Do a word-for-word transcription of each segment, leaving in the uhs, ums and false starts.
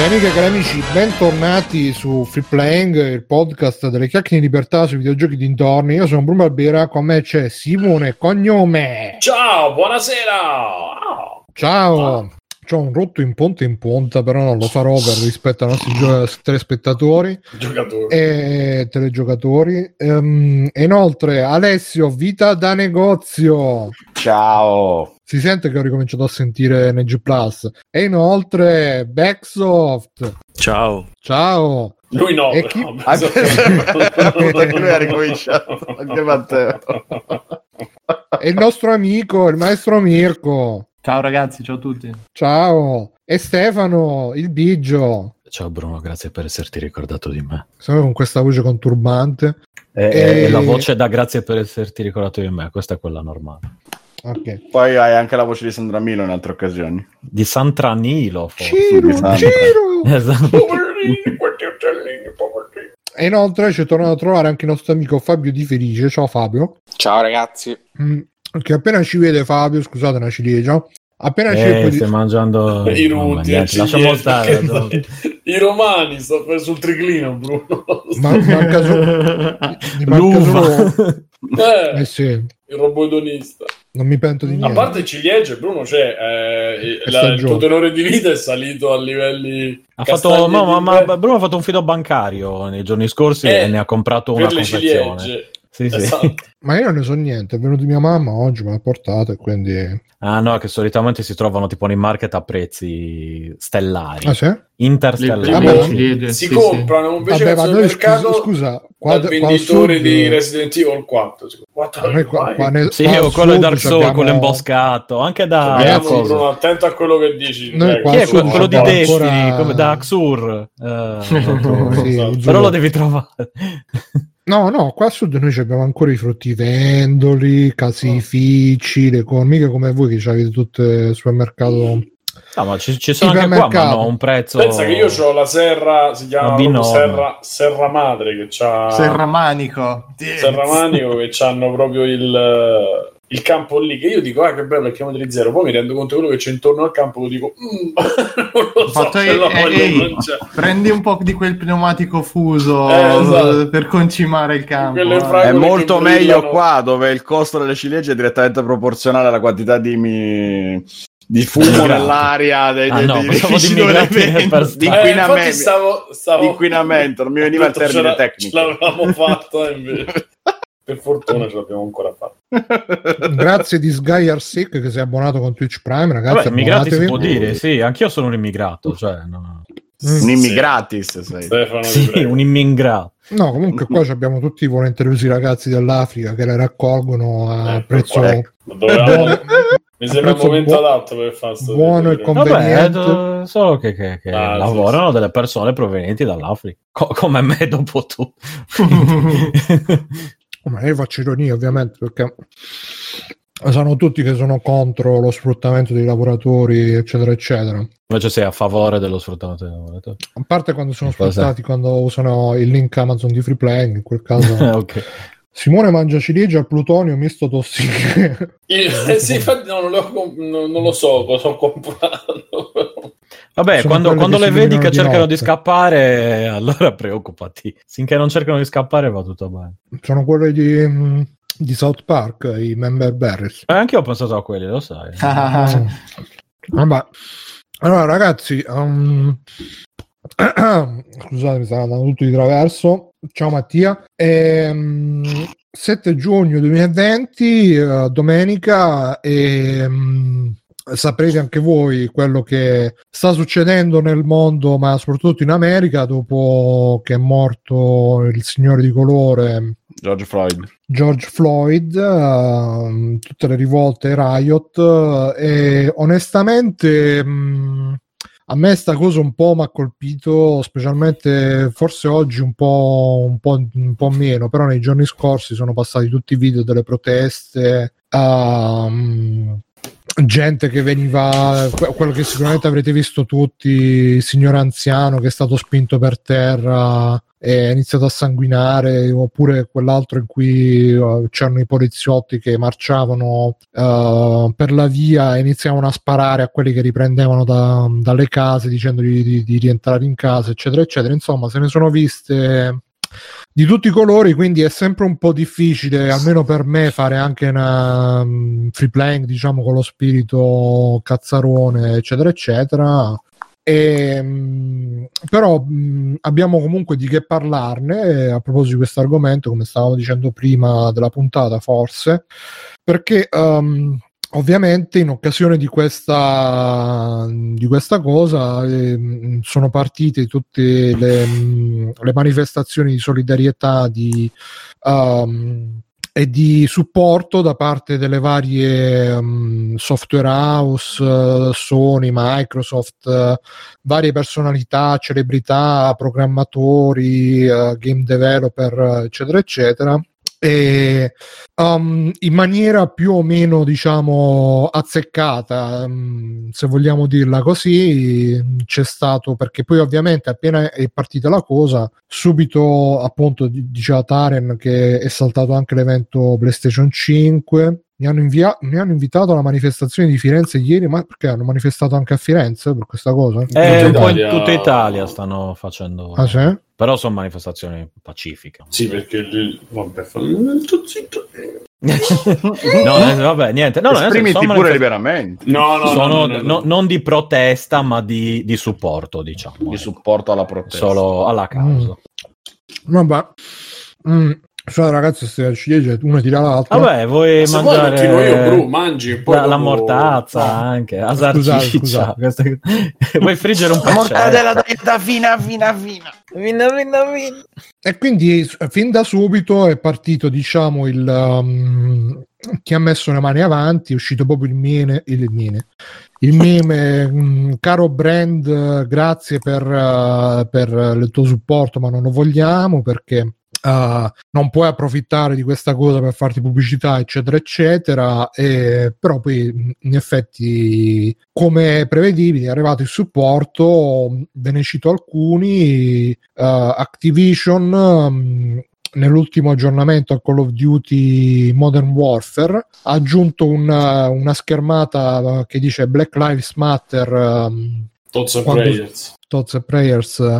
Cari amiche e cari amici, bentornati su Free Playing, il podcast delle chiacchiere di libertà sui videogiochi dintorni. Io sono Bruno Barbera, con me c'è Simone Cognome. Ciao, buonasera. Ciao. C'ho un rotto in ponte in ponta, però non lo farò per rispetto ai nostri gio- telespettatori Giocatori. e telegiocatori. Ehm, inoltre, Alessio, vita da negozio. Ciao. Si sente che ho ricominciato a sentire N G Plus. E inoltre, Backsoft. Ciao. Ciao. Lui no. E chi... no, anche lui ha ricominciato. Anche Matteo. E il nostro amico, il maestro Mirko. Ciao ragazzi, ciao a tutti. Ciao. E Stefano, il Biggio. Ciao Bruno, grazie per esserti ricordato di me. Sono con questa voce conturbante. E, e... e la voce da grazie per esserti ricordato di me, questa è quella normale. Okay. Poi hai anche la voce di Sandra Milo in altre occasioni. Di Santranilo, forse. Ciro, Ciro! Esatto. Poverini, quanti uccellini, poverini. E inoltre ci è tornato a trovare anche il nostro amico Fabio Di Felice. Ciao Fabio. Ciao ragazzi. Mm. Perché appena ci vede Fabio, scusate una ciliegia, appena eh, ci vede stai di... mangiando i ruti, lasciamo stare i romani, sto per sul triclino, Bruno. Ma manca solo l'uva, eh, eh sì, il robodonista. Non mi pento di niente. A parte ciliegie, Bruno, c'è cioè, eh, la, il tuo tenore di vita è salito a livelli. Ha fatto, no, ma, ma Bruno ha fatto un fido bancario nei giorni scorsi eh, e ne ha comprato una confezione. Ciliegie. Sì, esatto. Sì. Ma io non ne so niente, è venuta mia mamma oggi, me l'ha portata, quindi... Ah no, che solitamente si trovano tipo nei market a prezzi stellari. Ah sì? Interstellari. Vabbè, ciliegie, si sì, comprano, invece vabbè, nel supermercato scusa, qua, dal venditore qua di Resident Evil quattro. Noi, qua, qua nel, sì, o quello di Dark Souls, abbiamo... quello imboscato, anche da... Ragazzi, sono attento a quello che dici. Noi qua, chi è quello, quello di Destiny, ancora... come da Axur. Uh, sì, però lo devi trovare. No, no, qua a sud noi abbiamo ancora i fruttivendoli, casifici, le economiche come voi che avete tutto il supermercato. No, ma ci, ci sono anche qua, ma no, un prezzo... Pensa che io ho la serra, si chiama serra, serra madre, che c'ha... Serramanico. Serramanico, che c'hanno proprio il... il campo lì, che io dico ah che bello, è chilometri zero, poi mi rendo conto quello che c'è intorno al campo, dico mm, non lo so, e, e, e, prendi un po' di quel pneumatico fuso eh, esatto. per concimare il campo eh. È molto meglio qua, dove il costo delle ciliegie è direttamente proporzionale alla quantità di mi... di fumo nell'aria dei, dei, ah, no, dei, dei di inquinamento, eh, non mi veniva il termine tecnico, l'avevamo fatto invece. Per fortuna ce l'abbiamo ancora fatta. Grazie di Skyarsick che si è abbonato con Twitch Prime, ragazzi. Immigrati si può dire, sì, anch'io sono un immigrato. Cioè, no. Un immigratis, sì. Sei. Sì, un immigrato. No, comunque qua abbiamo tutti i volenterosi ragazzi dall'Africa che le raccolgono a eh, prezzo... Ecco. Dovevamo... Mi sembra un momento buo... adatto per far buono e conveniente. Vabbè, solo che, che, che ah, lavorano sì, sì. delle persone provenienti dall'Africa. Co- come me dopo tu. Ma io faccio ironia ovviamente, perché sanno tutti che sono contro lo sfruttamento dei lavoratori eccetera eccetera, invece sei a favore dello sfruttamento dei lavoratori, a parte quando sono sfruttati, quando usano il link Amazon di Free Playing, in quel caso okay. Simone mangia ciliegia al plutonio misto tossiche. Eh, sì, infatti non lo, non, non lo so cosa ho comprato. Vabbè, quando, quando le vedi che di cercano notte. di scappare, allora preoccupati. Finché non cercano di scappare va tutto bene. Sono quelle di, di South Park, i Member Berries. Eh, anche io ho pensato a quelli, lo sai. Ah. Vabbè. Allora ragazzi, um... scusate, mi stanno andando tutto di traverso. Ciao Mattia. Ehm... sette giugno duemilaventi, uh, domenica, e... Um... saprete anche voi quello che sta succedendo nel mondo, ma soprattutto in America, dopo che è morto il signore di colore George Floyd. George Floyd, uh, tutte le rivolte, riot, uh, e onestamente mh, a me sta cosa un po' mi ha colpito, specialmente forse oggi un po', un po', un po' meno, però nei giorni scorsi sono passati tutti i video delle proteste, uh, gente che veniva, quello che sicuramente avrete visto tutti, il signor anziano che è stato spinto per terra e ha iniziato a sanguinare, oppure quell'altro in cui uh, c'erano i poliziotti che marciavano uh, per la via e iniziavano a sparare a quelli che riprendevano da, dalle case dicendogli di, di rientrare in casa, eccetera eccetera. Insomma, se ne sono viste di tutti i colori, quindi è sempre un po' difficile, almeno per me, fare anche una um, free playing, diciamo, con lo spirito cazzarone, eccetera eccetera. E, però abbiamo comunque di che parlarne a proposito di questo argomento, come stavamo dicendo prima della puntata, forse perché um, ovviamente in occasione di questa di questa cosa eh, sono partite tutte le, le manifestazioni di solidarietà di um, e di supporto da parte delle varie um, software house, uh, Sony, Microsoft, uh, varie personalità, celebrità, programmatori, uh, game developer, uh, eccetera eccetera, e um, in maniera più o meno, diciamo, azzeccata, um, se vogliamo dirla così, c'è stato, perché poi ovviamente appena è partita la cosa subito, appunto, diceva Taren che è saltato anche l'evento PlayStation cinque. Mi hanno, invia- mi hanno invitato alla manifestazione di Firenze ieri, ma perché hanno manifestato anche a Firenze per questa cosa? Eh, un po' in tutta Italia stanno facendo, ah, sì? Però sono manifestazioni pacifiche. Sì, perché vabbè, tutto zitto. No, vabbè, niente. No, esprimiti pure manifest... liberamente. No, no, sono, no, no, no, no. Non di protesta, ma di, di supporto, diciamo. Di supporto alla protesta. Solo alla causa. Mm. Vabbè. Mm. Cioè, ragazzi, se ciliegie una tira l'altra, vabbè, vuoi se mangiare se vuoi, io, bro, mangi poi la, dopo... la mortazza, ah, anche la sarciccia, vuoi friggere un po' la mortadella della fina fina fina fina fina fina. E quindi fin da subito è partito, diciamo, il um, chi ha messo le mani avanti, è uscito proprio il meme il meme il meme caro brand, grazie per, uh, per il tuo supporto, ma non lo vogliamo perché Uh, non puoi approfittare di questa cosa per farti pubblicità, eccetera eccetera. E però poi in effetti, come prevedibile, è arrivato il supporto. Ve ne cito alcuni. uh, Activision, um, nell'ultimo aggiornamento a Call of Duty Modern Warfare, ha aggiunto una, una schermata che dice Black Lives Matter, um, Thoughts and Prayers Thoughts and Prayers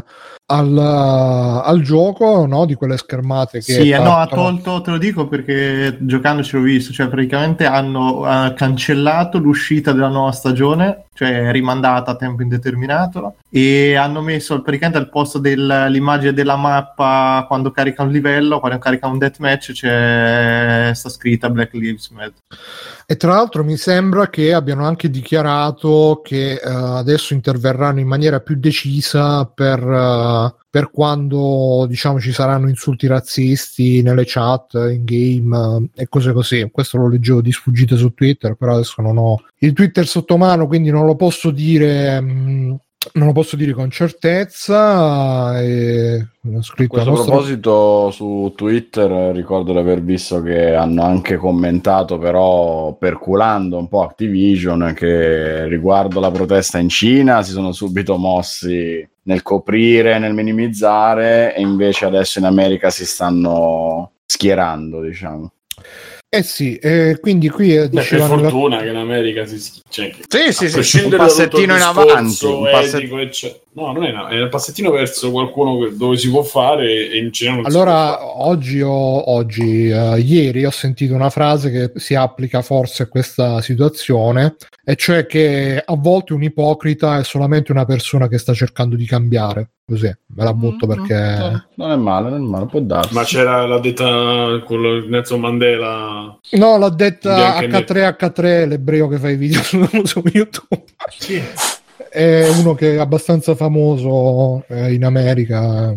al, al gioco, no? Di quelle schermate che sì, tanto... no, ha tolto, te lo dico perché giocandoci l'ho visto, cioè praticamente hanno uh, cancellato l'uscita della nuova stagione, cioè rimandata a tempo indeterminato, e hanno messo praticamente al posto dell'immagine della mappa quando carica un livello, quando carica un deathmatch, c'è sta scritta Black Lives Matter. E tra l'altro mi sembra che abbiano anche dichiarato che uh, adesso interverranno in maniera più decisa per, uh, per quando, diciamo, ci saranno insulti razzisti nelle chat, in game uh, e cose così. Questo lo leggevo di sfuggita su Twitter, però adesso non ho il Twitter sotto mano, quindi non lo posso dire mh, non lo posso dire con certezza. E... ho scritto a nostra... proposito su Twitter ricordo di aver visto che hanno anche commentato, però perculando un po' Activision, che riguardo la protesta in Cina si sono subito mossi nel coprire, nel minimizzare, e invece adesso in America si stanno schierando, diciamo. Eh sì, eh, quindi qui è per fortuna la... che in America si schi... cioè, che... sì, sì, sì, un passettino in avanti, un passettino... ecc... no, non è, una... è un passettino verso qualcuno dove si può fare, e in generale non allora si può fare. Oggi, ho, oggi uh, ieri ho sentito una frase che si applica forse a questa situazione, e cioè che a volte un ipocrita è solamente una persona che sta cercando di cambiare. Così, me la butto perché... No, non è male, non è male, può darsi. Ma c'era la detta con Nelson Mandela... No, l'ha detta acca tre acca tre, l'ebreo che fa i video su YouTube. Sì. È uno che è abbastanza famoso eh, in America,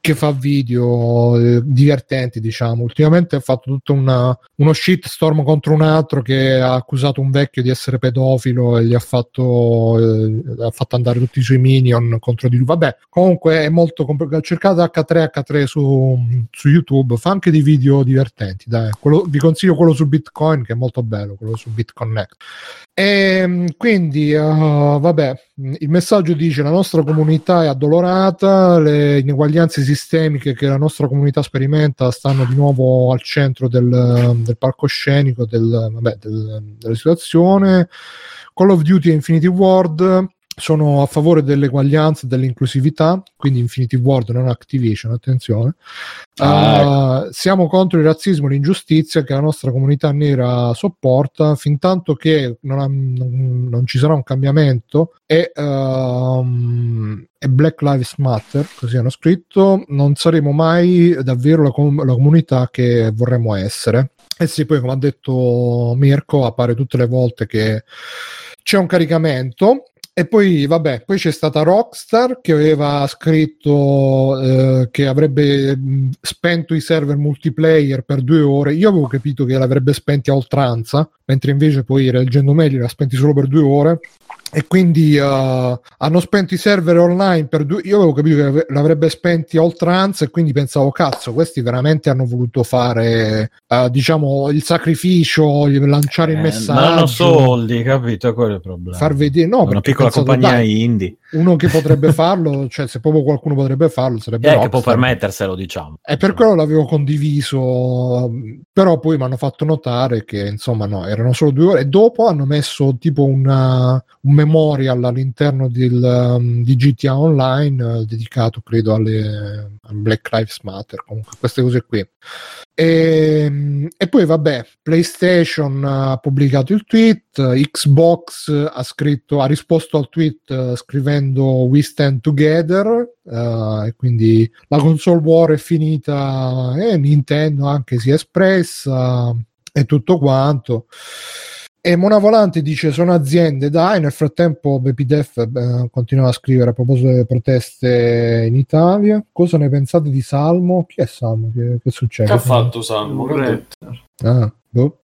che fa video eh, divertenti, diciamo. Ultimamente ha fatto tutto una, uno shitstorm contro un altro che ha accusato un vecchio di essere pedofilo e gli ha fatto, eh, ha fatto andare tutti i suoi minion contro di lui. Vabbè, comunque è molto comp- cercate acca tre acca tre su, su YouTube, fa anche dei video divertenti, dai. Quello, vi consiglio quello su Bitcoin, che è molto bello, quello su BitConnect. E quindi uh, vabbè, Il messaggio dice: la nostra comunità è addolorata, le ineguaglianze sistemiche che la nostra comunità sperimenta stanno di nuovo al centro del, del palcoscenico del, vabbè, del, della situazione. Call of Duty e Infinity Ward sono a favore dell'eguaglianza e dell'inclusività, quindi Infinity Ward non Activision, attenzione. Ah. Uh, siamo contro il razzismo e l'ingiustizia che la nostra comunità nera sopporta, fin tanto che non, ha, non, non ci sarà un cambiamento e, uh, e Black Lives Matter, così hanno scritto, non saremo mai davvero la, com- la comunità che vorremmo essere. E sì, poi come ha detto Mirko, appare tutte le volte che c'è un caricamento. E poi vabbè, poi c'è stata Rockstar che aveva scritto eh, che avrebbe spento i server multiplayer per due ore. Io avevo capito che l'avrebbe spenti a oltranza, mentre invece poi, leggendo meglio, l'ha spenti solo per due ore. E quindi uh, hanno spento i server online per due... Io avevo capito che l'avrebbe spenti a oltranza e quindi pensavo, cazzo, questi veramente hanno voluto fare, uh, diciamo, il sacrificio, lanciare eh, il messaggio. Non hanno soldi, capito? Quello è il problema. Far vedere... No, una piccola pensato, compagnia indie. Uno che potrebbe farlo, cioè se proprio qualcuno potrebbe farlo, sarebbe... Eh, che può permetterselo, diciamo. E per quello l'avevo condiviso, però poi mi hanno fatto notare che, insomma, no, erano solo due ore. E dopo hanno messo tipo una... un memorial all'interno del, um, di G T A Online eh, dedicato credo alle uh, Black Lives Matter, comunque queste cose qui. E, e poi vabbè, PlayStation ha pubblicato il tweet, Xbox ha scritto, ha risposto al tweet uh, scrivendo "We stand together", uh, e quindi la console war è finita, e Nintendo anche si è espressa e tutto quanto. E Monavolante dice: sono aziende, dai. Nel frattempo Baby Def eh, continua a scrivere a proposito delle proteste in Italia. Cosa ne pensate di Salmo? Chi è Salmo? Che, che succede? Che ha fatto Salmo? Ah, boh.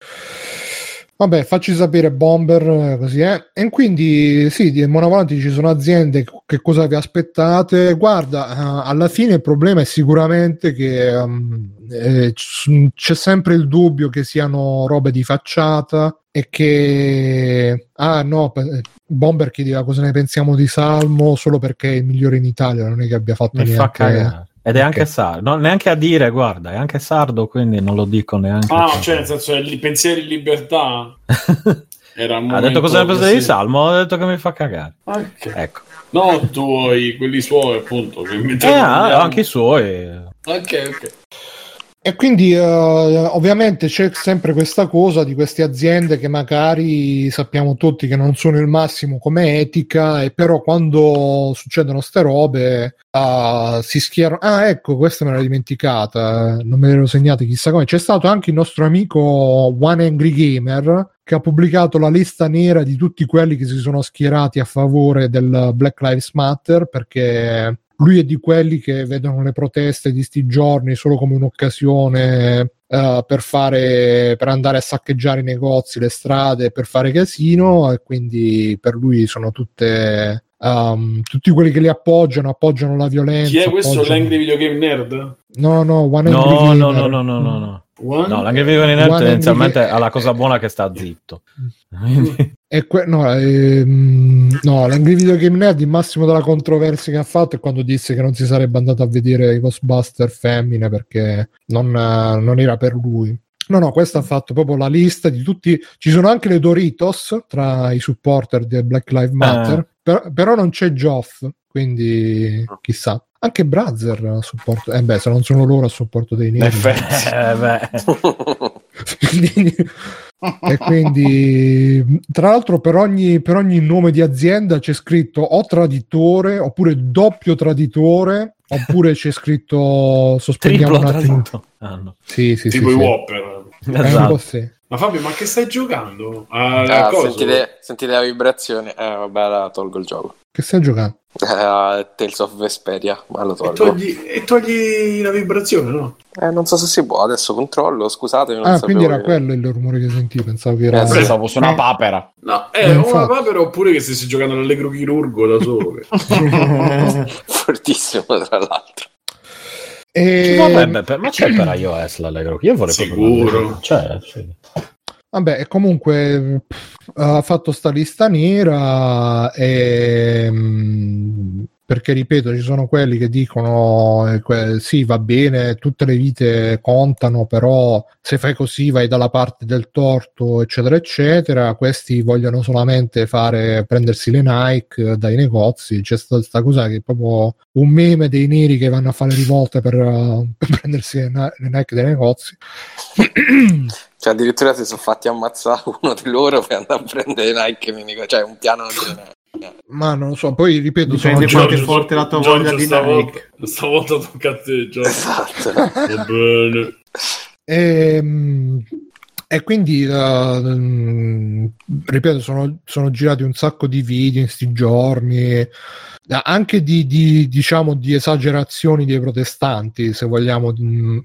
Vabbè, facci sapere, Bomber, così è. Eh. E quindi, sì, di Monavanti ci sono aziende, che cosa vi aspettate? Guarda, alla fine il problema è sicuramente che um, eh, c'è sempre il dubbio che siano robe di facciata e che... Ah, no, Bomber chiedeva cosa ne pensiamo di Salmo solo perché è il migliore in Italia, non è che abbia fatto Mi niente... Fa cagare. Ed è anche okay. sardo, no, neanche a dire, guarda, è anche sardo, quindi non lo dico neanche. Ah, no, cioè nel senso, i pensieri in libertà. Era un ha detto cosa ne pensi di Salmo, ha detto che mi fa cagare. Okay. Ecco. No, tuoi, quelli suoi, appunto. Che mi eh, anche i suoi. Ok, ok. E quindi uh, ovviamente c'è sempre questa cosa di queste aziende che magari sappiamo tutti che non sono il massimo come etica, e però quando succedono ste robe uh, si schierano. Ah, ecco, questa me l'ero dimenticata, non me l'ero segnata chissà come. C'è stato anche il nostro amico One Angry Gamer che ha pubblicato la lista nera di tutti quelli che si sono schierati a favore del Black Lives Matter, perché lui è di quelli che vedono le proteste di sti giorni solo come un'occasione uh, per fare, per andare a saccheggiare i negozi, le strade, per fare casino, e quindi per lui sono tutte um, tutti quelli che li appoggiano, appoggiano la violenza. Chi è questo? Appoggiano... L'Angry Video Game Nerd? No, no, One Angry Gamer. No, no, no, no, no, no. One? No, l'Angry Video Game Nerd tendenzialmente ha la cosa buona che sta zitto. E que- no, ehm, no, l'Angry Video Game Nerd, il massimo della controversia che ha fatto è quando disse che non si sarebbe andato a vedere i Ghostbuster femmine perché non, non era per lui. No, no, questo ha fatto proprio la lista di tutti. Ci sono anche le Doritos tra i supporter del Black Lives Matter, eh. per- però non c'è Geoff, quindi chissà. Anche Brazzer a supporto, eh beh, se non sono loro a supporto dei neri. E quindi, tra l'altro, per ogni, per ogni nome di azienda c'è scritto o traditore, oppure doppio traditore, oppure c'è scritto sospendiamo un attimo. Ah, no. Sì, sì, tipo sì, i sì. Whopper. Esatto. Eh, sì. Ma Fabio, ma che stai giocando? Ah, sentite, sentite la vibrazione. Eh, vabbè, la tolgo il gioco. Che stai giocando? Uh, Tales of Vesperia, ma lo tolgo. E togli, e togli la vibrazione, no? Eh, non so se si può, adesso controllo, scusate. Non ah, quindi era che... quello il rumore che sentivo, pensavo che era... Eh, pensavo su una papera. No, è eh, una papera oppure che stessi giocando all'Allegro Chirurgo da solo. Fortissimo, tra l'altro. E... Vabbè, per... ma c'è per iOS l'Allegro? Io vorrei sicuro. Proprio... Sicuro. Cioè, sì. Vabbè, comunque pff, ha fatto sta lista nera e, mh, perché ripeto, ci sono quelli che dicono eh, que- sì, va bene, tutte le vite contano, però se fai così vai dalla parte del torto, eccetera eccetera. Questi vogliono solamente fare prendersi le Nike dai negozi. C'è stata questa cosa che è proprio un meme dei neri che vanno a fare rivolte per, uh, per prendersi le, na- le Nike dai negozi. Cioè addirittura si sono fatti ammazzare uno di loro per andare a prendere le Nike nei negozi, cioè un piano generale. Ma non lo so, poi ripeto, dipende quanto è forte la tua voglia di Nike. Stavolta tu cazzeggio. Esatto. Va bene. E, e quindi uh, ripeto, sono, sono girati un sacco di video in sti giorni, anche di, di diciamo di esagerazioni dei protestanti, se vogliamo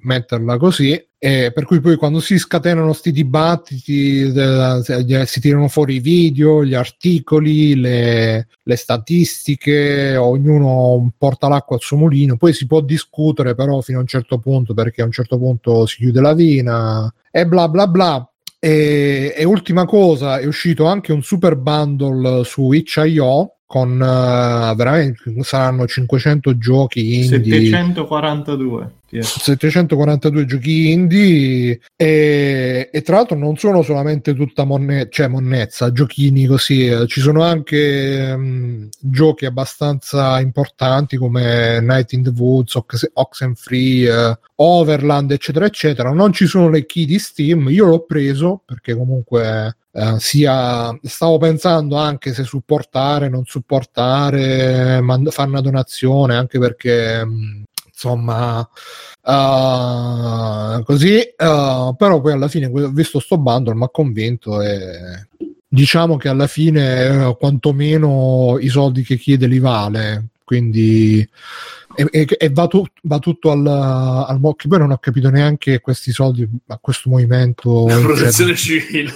metterla così. Eh, per cui poi quando si scatenano sti dibattiti eh, si tirano fuori i video, gli articoli, le, le statistiche, ognuno porta l'acqua al suo mulino. Poi si può discutere però fino a un certo punto, perché a un certo punto si chiude la vena e bla bla bla. E, e ultima cosa, è uscito anche un super bundle su itch punto io con uh, veramente saranno cinquecento giochi indie, settecentoquarantadue settecentoquarantadue giochi indie, e, e tra l'altro non sono solamente tutta monne- cioè monnezza, giochini così, ci sono anche um, giochi abbastanza importanti come Night in the Woods, Ox- Oxenfree, uh, Overland, eccetera eccetera. Non ci sono le key di Steam, io l'ho preso perché comunque uh, sia stavo pensando anche se supportare, non supportare, mand- fare una donazione, anche perché um, insomma uh, così uh, però poi alla fine ho visto sto bundle, mi ha convinto e diciamo che alla fine uh, quantomeno i soldi che chiede li vale, quindi e, e, e va, tu, va tutto al, al mocchi. Poi non ho capito neanche questi soldi a questo movimento la protezione civile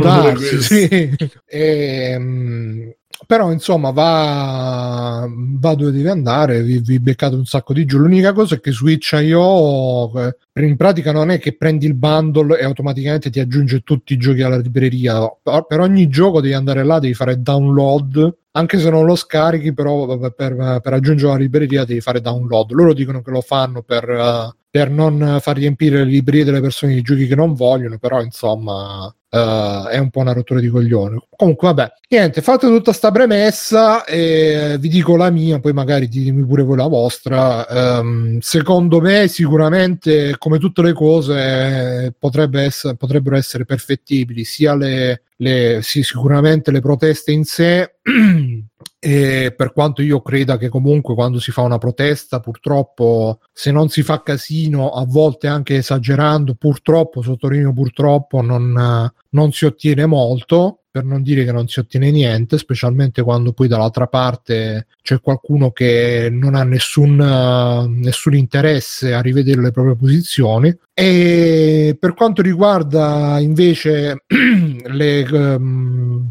darsi, sì. e, um, però insomma va, va dove deve andare, vi, vi beccate un sacco di giù. L'unica cosa è che Switch punto io in pratica non è che prendi il bundle e automaticamente ti aggiunge tutti i giochi alla libreria, per ogni gioco devi andare là, devi fare download, anche se non lo scarichi, però per, per, per aggiungere la libreria devi fare download. Loro dicono che lo fanno per, per non far riempire le librerie delle persone di giochi che non vogliono, però insomma... Uh, è un po' una rottura di coglioni. Comunque vabbè, niente, fate tutta sta premessa e vi dico la mia, poi magari ditemi pure voi la vostra. Um, secondo me sicuramente, come tutte le cose, potrebbe essere, potrebbero essere perfettibili sia le, le sì, sicuramente le proteste in sé e per quanto io creda che comunque quando si fa una protesta, purtroppo, se non si fa casino, a volte anche esagerando, purtroppo, sottolineo purtroppo, non non si ottiene molto, per non dire che non si ottiene niente, specialmente quando poi dall'altra parte c'è qualcuno che non ha nessun, uh, nessun interesse a rivedere le proprie posizioni. E per quanto riguarda invece le... Um,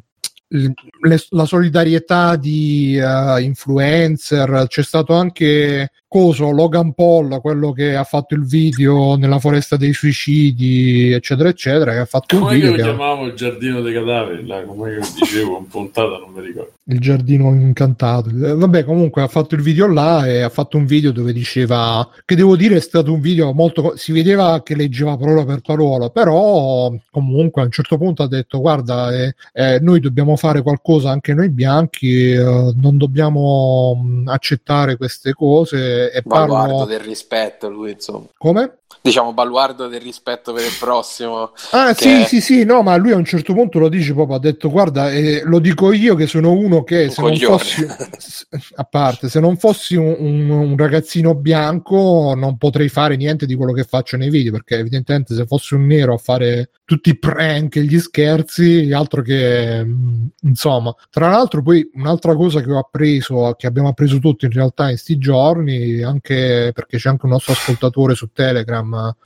Le, la solidarietà di uh, influencer, c'è stato anche coso Logan Paul, quello che ha fatto il video nella foresta dei suicidi, eccetera eccetera, che ha fatto come un video che lo chiamavo il giardino dei cadaveri là, come dicevo in puntata, non mi ricordo, il giardino incantato, vabbè. Comunque ha fatto il video là e ha fatto un video dove diceva, che devo dire è stato un video molto, si vedeva che leggeva parola per parola, però comunque a un certo punto ha detto guarda eh, eh, noi dobbiamo fare qualcosa anche noi bianchi, eh, non dobbiamo mh, accettare queste cose. E parlo... Baluardo del rispetto lui, insomma. Come? Diciamo baluardo del rispetto per il prossimo. Ah che... sì sì sì, no ma lui a un certo punto lo dice proprio, ha detto guarda eh, lo dico io che sono uno che un se coglione. Non fossi a parte, se non fossi un, un, un ragazzino bianco non potrei fare niente di quello che faccio nei video, perché evidentemente se fossi un nero a fare tutti i prank e gli scherzi, altro che insomma. Tra l'altro poi un'altra cosa che ho appreso, che abbiamo appreso tutti in realtà in sti giorni, anche perché c'è anche un nostro ascoltatore su Telegram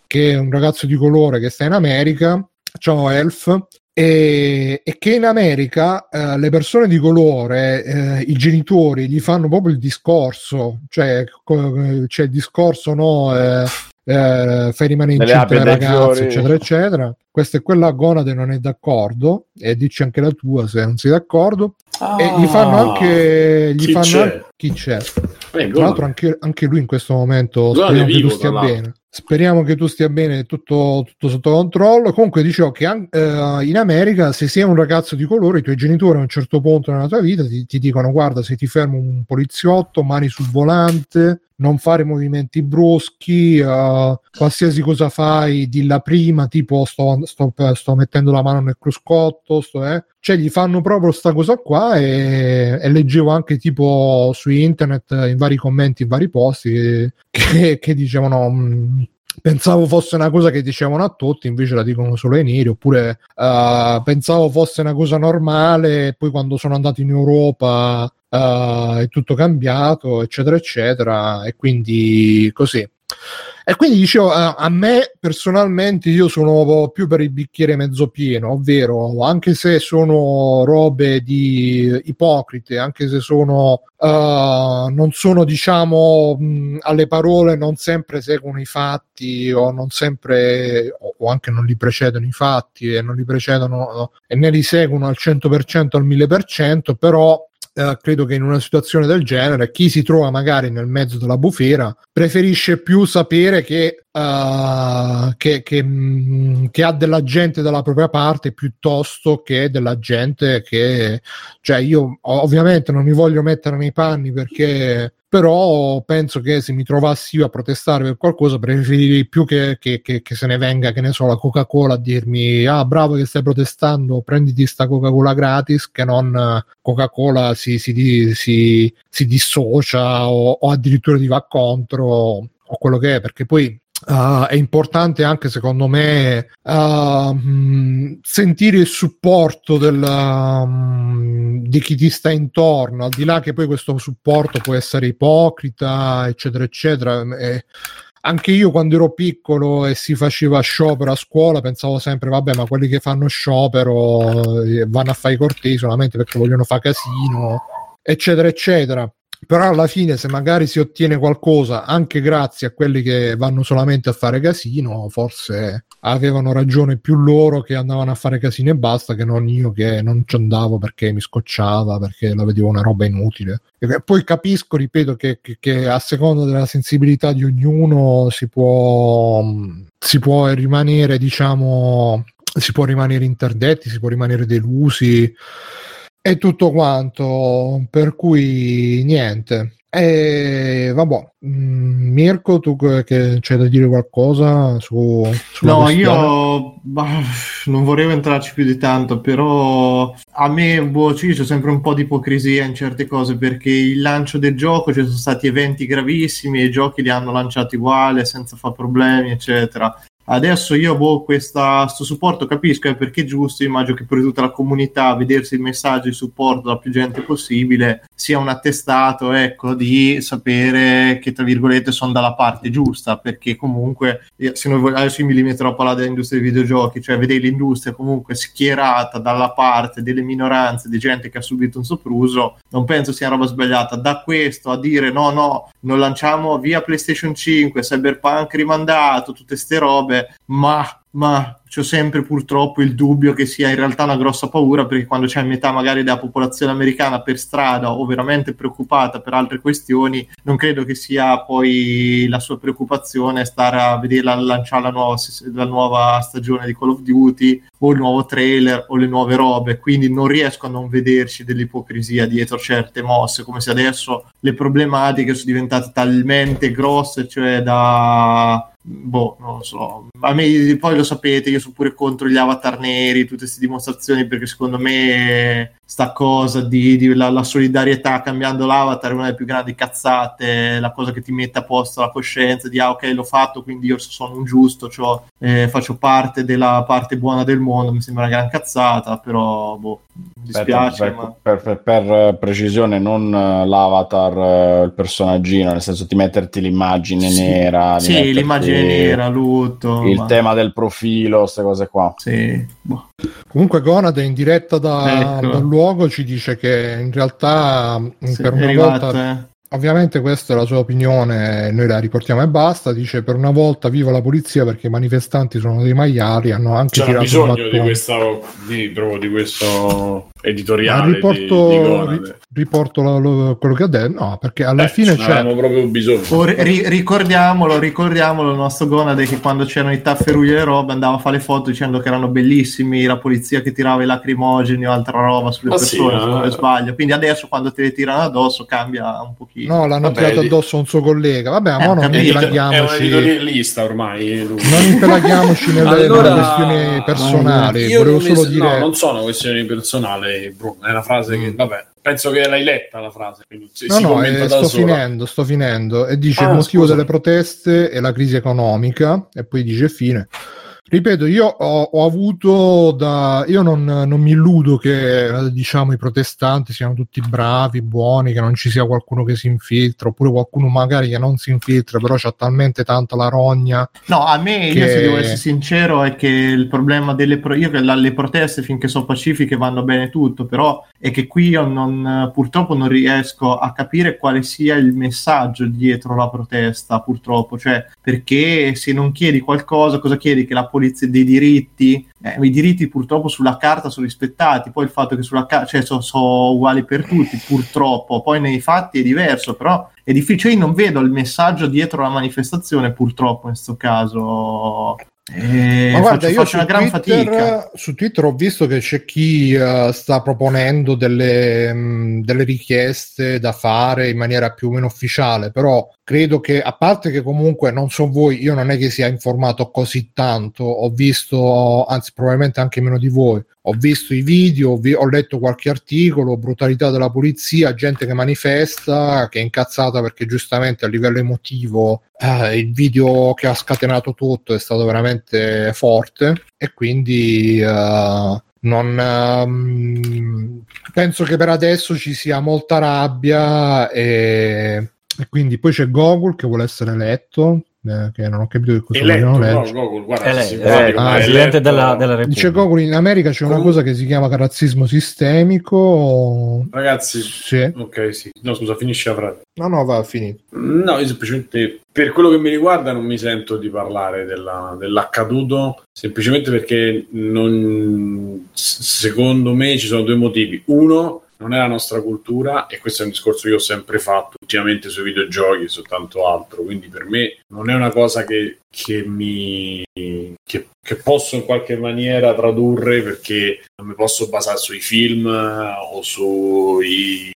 che è un ragazzo di colore che sta in America, ciao Elf, e, e che in America eh, le persone di colore, eh, i genitori gli fanno proprio il discorso, cioè c'è co- cioè il discorso no eh, eh, fai rimanere incinta il ragazzo, eccetera eccetera. Questa e quella, Gonade non è d'accordo e dici anche la tua se non sei d'accordo. Ah, e gli fanno anche gli chi fanno c'è? Anche, chi c'è eh, tra l'altro anche, anche lui in questo momento Gonade speriamo vivo, che tu stia bene speriamo che tu stia bene, tutto, tutto sotto controllo. Comunque dicevo che anche, eh, in America, se sei un ragazzo di colore, i tuoi genitori a un certo punto nella tua vita ti, ti dicono: guarda, se ti fermo un poliziotto, mani sul volante, non fare movimenti bruschi, uh, qualsiasi cosa fai dilla prima, tipo sto, sto, sto mettendo la mano nel cruscotto, sto, eh. Cioè gli fanno proprio sta cosa qua. E, e leggevo anche tipo su internet, in vari commenti, in vari posti che, che dicevano mh, pensavo fosse una cosa che dicevano a tutti, invece la dicono solo ai neri. Oppure uh, pensavo fosse una cosa normale, poi quando sono andato in Europa Uh, è tutto cambiato, eccetera eccetera. E quindi così, e quindi dicevo, uh, a me personalmente, io sono più per il bicchiere mezzo pieno, ovvero anche se sono robe di ipocrite, anche se sono uh, non sono, diciamo, mh, alle parole non sempre seguono i fatti, o non sempre o, o anche non li precedono i fatti, e non li precedono e ne li seguono al cento per cento, al mille per cento, però Uh, credo che in una situazione del genere chi si trova magari nel mezzo della bufera preferisce più sapere che, uh, che, che, mh, che ha della gente dalla propria parte, piuttosto che della gente che, cioè, io ovviamente non mi voglio mettere nei panni, perché però penso che se mi trovassi io a protestare per qualcosa, preferirei più che, che, che, che se ne venga, che ne so, la Coca-Cola a dirmi: ah, bravo che stai protestando, prenditi sta Coca-Cola gratis, che non Coca-Cola si, si, si, si dissocia o, o addirittura ti va contro, o quello che è. Perché poi Uh, è importante anche, secondo me, uh, sentire il supporto del, um, di chi ti sta intorno, al di là che poi questo supporto può essere ipocrita, eccetera eccetera. E anche io, quando ero piccolo e si faceva sciopero a scuola, pensavo sempre: vabbè, ma quelli che fanno sciopero vanno a fare i cortei solamente perché vogliono fare casino, eccetera eccetera. Però alla fine, se magari si ottiene qualcosa anche grazie a quelli che vanno solamente a fare casino, forse avevano ragione più loro che andavano a fare casino e basta, che non io, che non ci andavo perché mi scocciava, perché la vedevo una roba inutile. E poi capisco, ripeto, che, che, che a seconda della sensibilità di ognuno si può si può rimanere, diciamo, si può rimanere interdetti, si può rimanere delusi e tutto quanto, per cui niente. E vabbè, Mirko, tu che c'è da dire qualcosa su no questione? Io bah, non volevo entrarci più di tanto, però a me boh, c'è sempre un po' di ipocrisia in certe cose, perché il lancio del gioco, ci cioè, sono stati eventi gravissimi e i giochi li hanno lanciati uguale senza far problemi, eccetera. Adesso io boh, questa, sto supporto capisco eh, perché è giusto. Immagino che per tutta la comunità vedersi il messaggio di supporto da più gente possibile sia un attestato, ecco, di sapere che, tra virgolette, sono dalla parte giusta, perché comunque, se noi vogliamo, adesso io mi limiterò a parlare dell'industria dei videogiochi, cioè vedere l'industria comunque schierata dalla parte delle minoranze, di gente che ha subito un sopruso, non penso sia roba sbagliata. Da questo a dire no no, non lanciamo via PlayStation cinque, Cyberpunk rimandato, tutte ste robe, ma ma c'ho sempre purtroppo il dubbio che sia in realtà una grossa paura, perché quando c'è metà magari della popolazione americana per strada o veramente preoccupata per altre questioni, non credo che sia poi la sua preoccupazione stare a vederla lanciare la nuova, la nuova stagione di Call of Duty o il nuovo trailer o le nuove robe. Quindi non riesco a non vederci dell'ipocrisia dietro certe mosse, come se adesso le problematiche sono diventate talmente grosse, cioè da... boh, non lo so. A me, poi lo sapete, io sono pure contro gli avatar neri, tutte queste dimostrazioni, perché secondo me sta cosa di, di la, la solidarietà cambiando l'avatar è una delle più grandi cazzate, la cosa che ti mette a posto la coscienza di ah ok, l'ho fatto, quindi io sono un giusto, cioè, eh, faccio parte della parte buona del mondo. Mi sembra una gran cazzata, però boh, mi dispiace. Aspetta, ma... per, per, per precisione, non l'avatar, il personaggino, nel senso di metterti l'immagine sì. nera sì, metterti... l'immagine nera, lutto, il ma... tema del profilo, queste cose qua. Sì. Boh. Comunque Gonade in diretta da, ecco. dal luogo ci dice che in realtà sì, per una volta... Ovviamente questa è la sua opinione, noi la riportiamo e basta. Dice: per una volta viva la polizia, perché i manifestanti sono dei maiali, hanno anche c'era bisogno di questa di, proprio di questo editoriale. Riporto, di, di riporto la, lo, quello che ha detto, no, perché alla eh, fine c'è proprio bisogno. O, ri, ricordiamolo, ricordiamolo il nostro Gonade, che quando c'erano i tafferugli e le robe andava a fare le foto dicendo che erano bellissimi, la polizia che tirava i lacrimogeni o altra roba sulle Ma persone, sì, se eh. sbaglio. Quindi adesso quando te le tirano addosso cambia un pochino. No, l'hanno vabbè, tirato addosso a un suo collega. Vabbè, eh, ma non impelaghiamoci. È un editorialista ormai. Lui. Non impelaghiamoci nelle, allora, nelle questioni personali. Io Volevo non solo mi... dire... No, non sono questioni personali, Bruno. È una frase mm. che, vabbè, penso che l'hai letta la frase. Si no, no, eh, sto sola. finendo, sto finendo. E dice ah, il motivo scusami. delle proteste è la crisi economica. E poi dice fine. Ripeto, io ho, ho avuto da... Io non, non mi illudo che, diciamo, i protestanti siano tutti bravi, buoni, che non ci sia qualcuno che si infiltra, oppure qualcuno magari che non si infiltra, però c'ha talmente tanta la rogna. No, a me, che... io se devo essere sincero, è che il problema delle... Pro... Io che le proteste, finché sono pacifiche, vanno bene tutto, però è che qui io non, purtroppo non riesco a capire quale sia il messaggio dietro la protesta, purtroppo. Cioè, perché se non chiedi qualcosa, cosa chiedi? Che la polizia dei diritti, eh, i diritti purtroppo sulla carta sono rispettati, poi il fatto che sulla carta, cioè sono so uguali per tutti purtroppo, poi nei fatti è diverso, però è difficile, io non vedo il messaggio dietro la manifestazione purtroppo in questo caso. Eh, ma guarda, faccio, io faccio una gran Twitter, fatica. Su Twitter ho visto che c'è chi uh, sta proponendo delle, mh, delle richieste da fare in maniera più o meno ufficiale, però credo che, a parte che comunque non so voi, io non è che sia informato così tanto, ho visto, anzi probabilmente anche meno di voi, ho visto i video, ho, vi- ho letto qualche articolo, brutalità della polizia, gente che manifesta, che è incazzata perché giustamente a livello emotivo eh, il video che ha scatenato tutto è stato veramente forte, e quindi... Eh, Non, um, penso che per adesso ci sia molta rabbia e, e quindi poi c'è Gogol che vuole essere eletto, eh, che non ho capito che cosa vogliono leggere. No, Gogol, guarda, eletto, eletto, ah, presidente della, della Repubblica. Dice Gogol, in America c'è una cosa che si chiama razzismo sistemico. Ragazzi, sì. ok, sì. No, scusa, finisci la frase. No, no, va, finito. No, io semplicemente, per quello che mi riguarda, non mi sento di parlare della, dell'accaduto, semplicemente perché non, secondo me ci sono due motivi. Uno, non è la nostra cultura, e questo è un discorso che io ho sempre fatto ultimamente sui videogiochi e su tanto altro, quindi per me non è una cosa che, che mi che, che posso in qualche maniera tradurre, perché non mi posso basare sui film o sui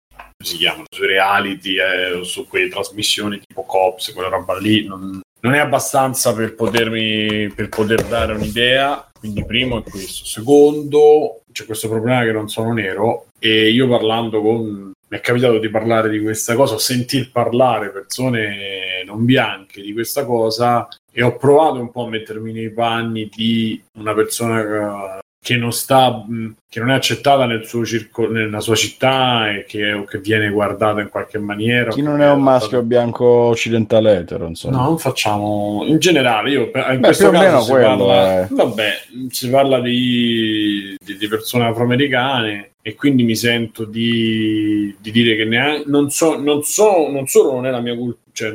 si chiamano sui reality eh, o su quelle trasmissioni tipo Cops, quella roba lì non, non è abbastanza per potermi per poter dare un'idea. Quindi primo è questo. Secondo, c'è questo problema che non sono nero, e io parlando con mi è capitato di parlare di questa cosa, sentir parlare persone non bianche di questa cosa, e ho provato un po' a mettermi nei panni di una persona che non sta, che non è accettata nel suo circo, nella sua città, e che, che viene guardata in qualche maniera. Chi non è un maschio bianco occidentale etero, insomma. No, non facciamo in generale. Io in Beh, questo caso si parla, è... vabbè, si parla di, di, di persone afroamericane, e quindi mi sento di, di dire che neanche non so, non so, non solo non è la mia cultura, cioè,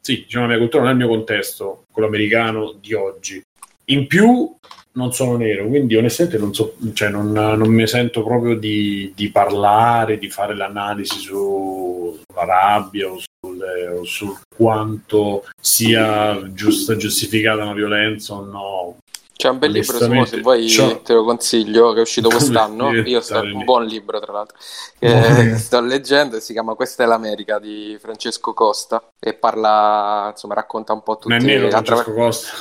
sì, diciamo la mia cultura, non è il mio contesto, quello americano di oggi. In più non sono nero, quindi onestamente non so, cioè non, non mi sento proprio di, di parlare, di fare l'analisi su, sulla rabbia o sul, o sul quanto sia giusta, giustificata una violenza o no. C'è un bel libro, se vuoi cioè, te lo consiglio, che è uscito quest'anno, io sto un buon libro tra l'altro, eh, sto leggendo, si chiama Questa è l'America di Francesco Costa, e parla, insomma, racconta un po' tutti. Ma è nero Francesco Costa?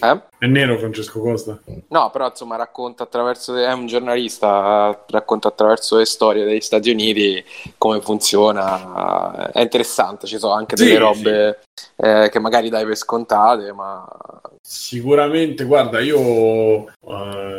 Eh? È nero Francesco Costa? No, però insomma racconta attraverso, è un giornalista, racconta attraverso le storie degli Stati Uniti, come funziona, è interessante, ci sono anche delle sì, robe sì. Eh, che magari dai per scontate, ma... Sicuramente, guarda, io uh,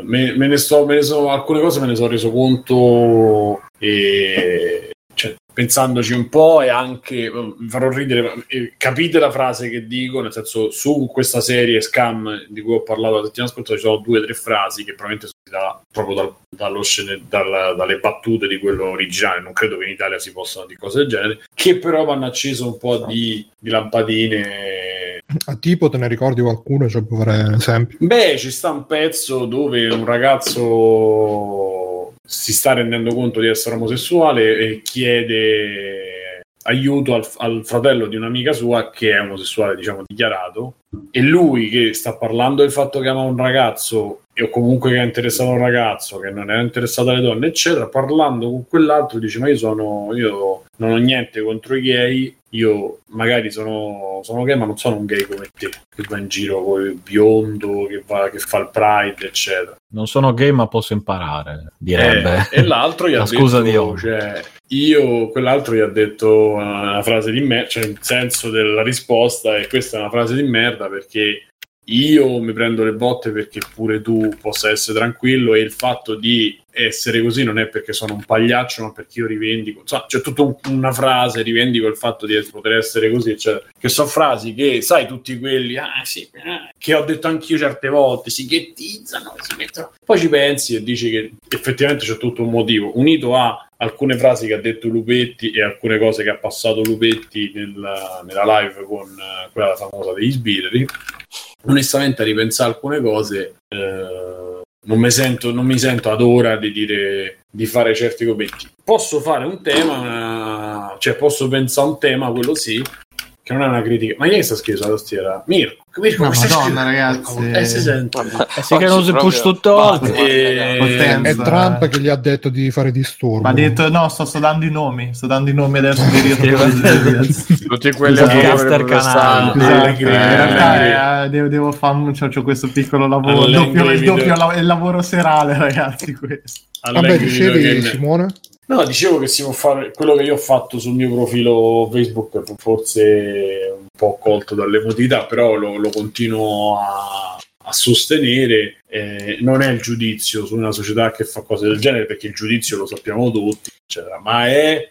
me, me ne sto, me ne sono, alcune cose me ne sono reso conto, e cioè, pensandoci un po', e anche vi farò ridere, capite la frase che dico, nel senso, su questa serie Scam di cui ho parlato la settimana scorsa ci sono due o tre frasi che probabilmente sono da, proprio dal, dallo scene, dal, dalle battute di quello originale. Non credo che in Italia si possano dire cose del genere, che però vanno acceso un po' di, di lampadine. A tipo, te ne ricordi qualcuno? Cioè, per esempio? Beh, ci sta un pezzo dove un ragazzo si sta rendendo conto di essere omosessuale e chiede aiuto al, al fratello di un'amica sua che è omosessuale, diciamo, dichiarato, e lui, che sta parlando del fatto che ama un ragazzo o comunque che è interessato a un ragazzo, che non è interessato alle donne, eccetera, parlando con quell'altro dice: ma io sono, io non ho niente contro i gay, io magari sono, sono gay, ma non sono un gay come te, che va in giro con biondo, che, va, che fa il pride, eccetera. Non sono gay, ma posso imparare, direbbe. Eh, e l'altro gli ha detto, scusa di oggi. Cioè, io, quell'altro gli ha detto una frase di merda, cioè il senso della risposta è: questa è una frase di merda, perché io mi prendo le botte perché pure tu possa essere tranquillo, e il fatto di essere così non è perché sono un pagliaccio, ma perché io rivendico, cioè, c'è tutta un, una frase, rivendico il fatto di poter essere così, eccetera, che sono frasi che, sai, tutti quelli ah sì ah, che ho detto anch'io certe volte, si ghettizzano, si mettono, poi ci pensi e dici che effettivamente c'è tutto un motivo, unito a alcune frasi che ha detto Lupetti e alcune cose che ha passato Lupetti nella, nella live con quella famosa degli sbirri. Onestamente, a ripensare alcune cose, eh, non mi sento, non mi sento ad ora di dire, di fare certi commenti. Posso fare un tema, una... cioè posso pensare a un tema, quello sì, che non è una critica. Ma chi sta scritto la tastiera? Mirko, Mirko, no, madonna, ragazzi, eh, si sente, eh, sì, che non si può tutto. È Trump che gli ha detto di fare disturbo. Ma ha detto no, sto, sto dando i nomi, sto dando i nomi adesso. Tutti quelli che caster canale. In realtà devo, devo fare, cioè, c'ho questo piccolo lavoro, il doppio, il doppio la, il lavoro serale, ragazzi. Questo. Vabbè, dicevi, Simone? No, dicevo che si può fare quello che io ho fatto sul mio profilo Facebook, forse un po' colto dall'emotività, però lo, lo continuo a, a sostenere. Eh, non è il giudizio su una società che fa cose del genere, perché il giudizio lo sappiamo tutti, eccetera, ma è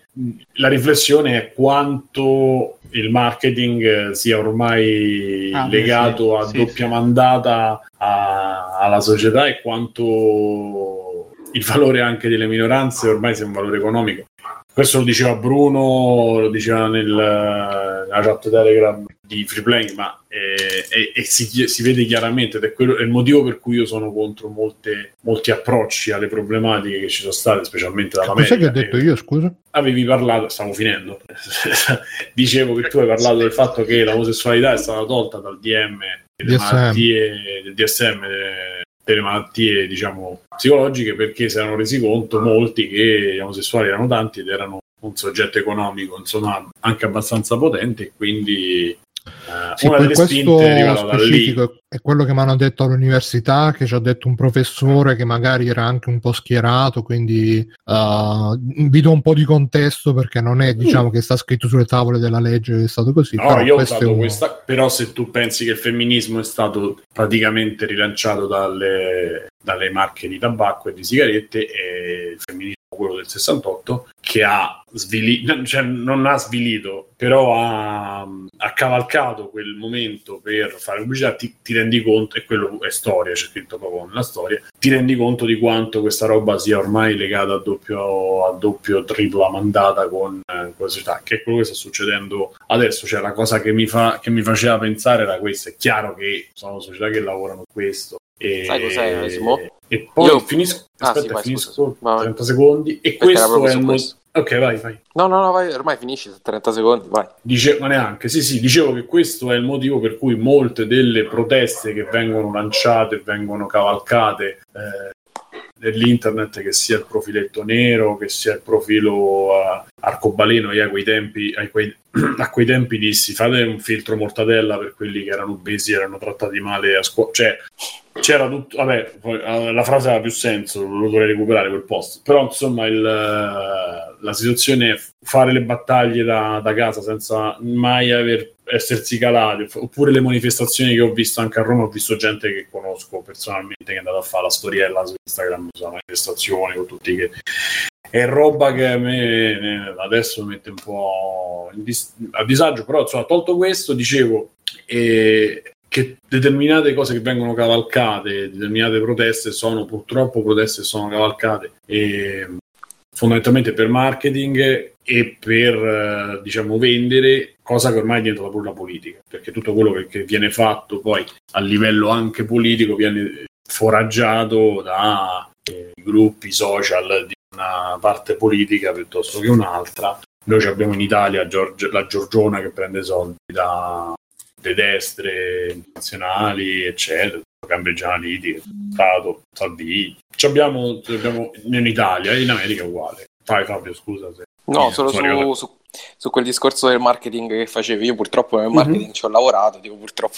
la riflessione è quanto il marketing sia ormai ah, legato sì, a sì, doppia sì. mandata a, alla società, e quanto il valore anche delle minoranze ormai sia un valore economico. Questo lo diceva Bruno, lo diceva nel, nella chat Telegram di Free Playing, ma eh, eh, si, si vede chiaramente, ed è, quello, è il motivo per cui io sono contro molte, molti approcci alle problematiche che ci sono state, specialmente dall'America. Cos'è che ho detto io, scusa? Avevi parlato, stavo finendo, dicevo che tu hai parlato del fatto che l'omosessualità è stata tolta dal D M, delle D S M. Malattie, del D S M, de, delle malattie, diciamo, psicologiche, perché si erano resi conto molti che gli omosessuali erano tanti ed erano un soggetto economico, insomma, anche abbastanza potente, quindi eh, sì, una delle spinte arrivava da lì. È quello che mi hanno detto all'università, che ci ha detto un professore che magari era anche un po' schierato, quindi uh, vi do un po' di contesto perché non è, diciamo, mm. che sta scritto sulle tavole della legge che è stato così. No, però io ho dato questa, però se tu pensi che il femminismo è stato praticamente rilanciato dalle, dalle marche di tabacco e di sigarette, e il femminismo, quello del sessantotto, che ha svilito, cioè non ha svilito, però ha, ha cavalcato quel momento per fare pubblicità, ti, ti rendi conto, e quello è storia, c'è scritto proprio nella storia, ti rendi conto di quanto questa roba sia ormai legata a doppio, a doppio tripla mandata con, eh, con la società, che è quello che sta succedendo adesso. Cioè, la cosa che mi, fa, che mi faceva pensare era questa. È chiaro che sono società che lavorano questo. E, sai cos'è, e, e poi io... finisco, aspetta, ah, sì, vai, finisco scusa, ma... trenta secondi e aspetta, questo è un questo. Ok, vai, vai. No, no, no, vai, ormai finisci, trenta secondi, vai. Dice, ma neanche, sì, sì, dicevo che questo è il motivo per cui molte delle proteste che vengono lanciate, vengono cavalcate eh, dell'internet, che sia il profiletto nero, che sia il profilo uh, arcobaleno, e a quei tempi a quei, a quei tempi dissi fate un filtro mortadella per quelli che erano obesi, erano trattati male a scuola, cioè c'era tutto, vabbè, la frase aveva più senso, lo dovrei recuperare quel post, però insomma il, la situazione è fare le battaglie da, da casa senza mai aver essersi calati, oppure le manifestazioni che ho visto anche a Roma, ho visto gente che conosco personalmente che è andata a fare la storiella su Instagram, sulla manifestazione, con tutti che... è roba che a me adesso mi mette un po' dis- a disagio, però insomma, tolto questo, dicevo eh, che determinate cose che vengono cavalcate, determinate proteste sono purtroppo proteste sono cavalcate eh, fondamentalmente per marketing e per eh, diciamo vendere, cosa che ormai è diventata pure la politica, perché tutto quello che, che viene fatto poi a livello anche politico viene foraggiato da eh, gruppi social di una parte politica piuttosto che un'altra. Noi abbiamo in Italia Giorg- la Giorgiona che prende soldi da de destre nazionali, eccetera, Cambridge Analytica, Stato, Salvini. Ci abbiamo, abbiamo in Italia e in America è uguale. Fai Fabio, scusa se... No, solo su, su, su quel discorso del marketing che facevi. Io purtroppo nel marketing mm-hmm. ci ho lavorato, dico purtroppo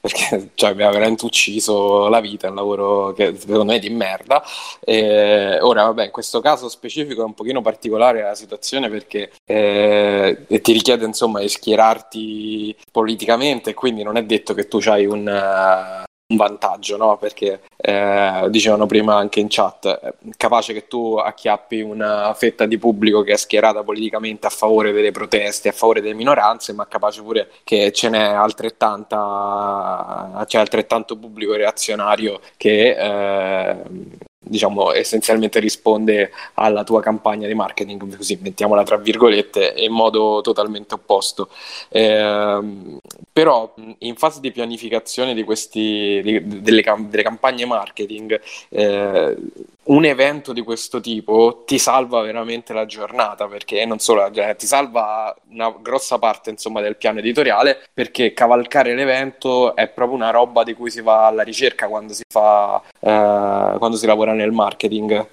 perché cioè, mi ha veramente ucciso la vita, un lavoro che secondo me è di merda. E ora vabbè, in questo caso specifico è un pochino particolare la situazione perché eh, ti richiede insomma di schierarti politicamente, quindi non è detto che tu c'hai un... un vantaggio, no? Perché eh, dicevano prima anche in chat, capace che tu acchiappi una fetta di pubblico che è schierata politicamente a favore delle proteste, a favore delle minoranze, ma capace pure che ce n'è altrettanta, c'è altrettanto pubblico reazionario che eh, diciamo essenzialmente risponde alla tua campagna di marketing, così mettiamola tra virgolette, in modo totalmente opposto. Eh, però in fase di pianificazione di questi di, delle, cam- delle campagne marketing eh, un evento di questo tipo ti salva veramente la giornata, perché non solo eh, ti salva una grossa parte insomma del piano editoriale, perché cavalcare l'evento è proprio una roba di cui si va alla ricerca quando si fa eh, quando si lavora nel marketing.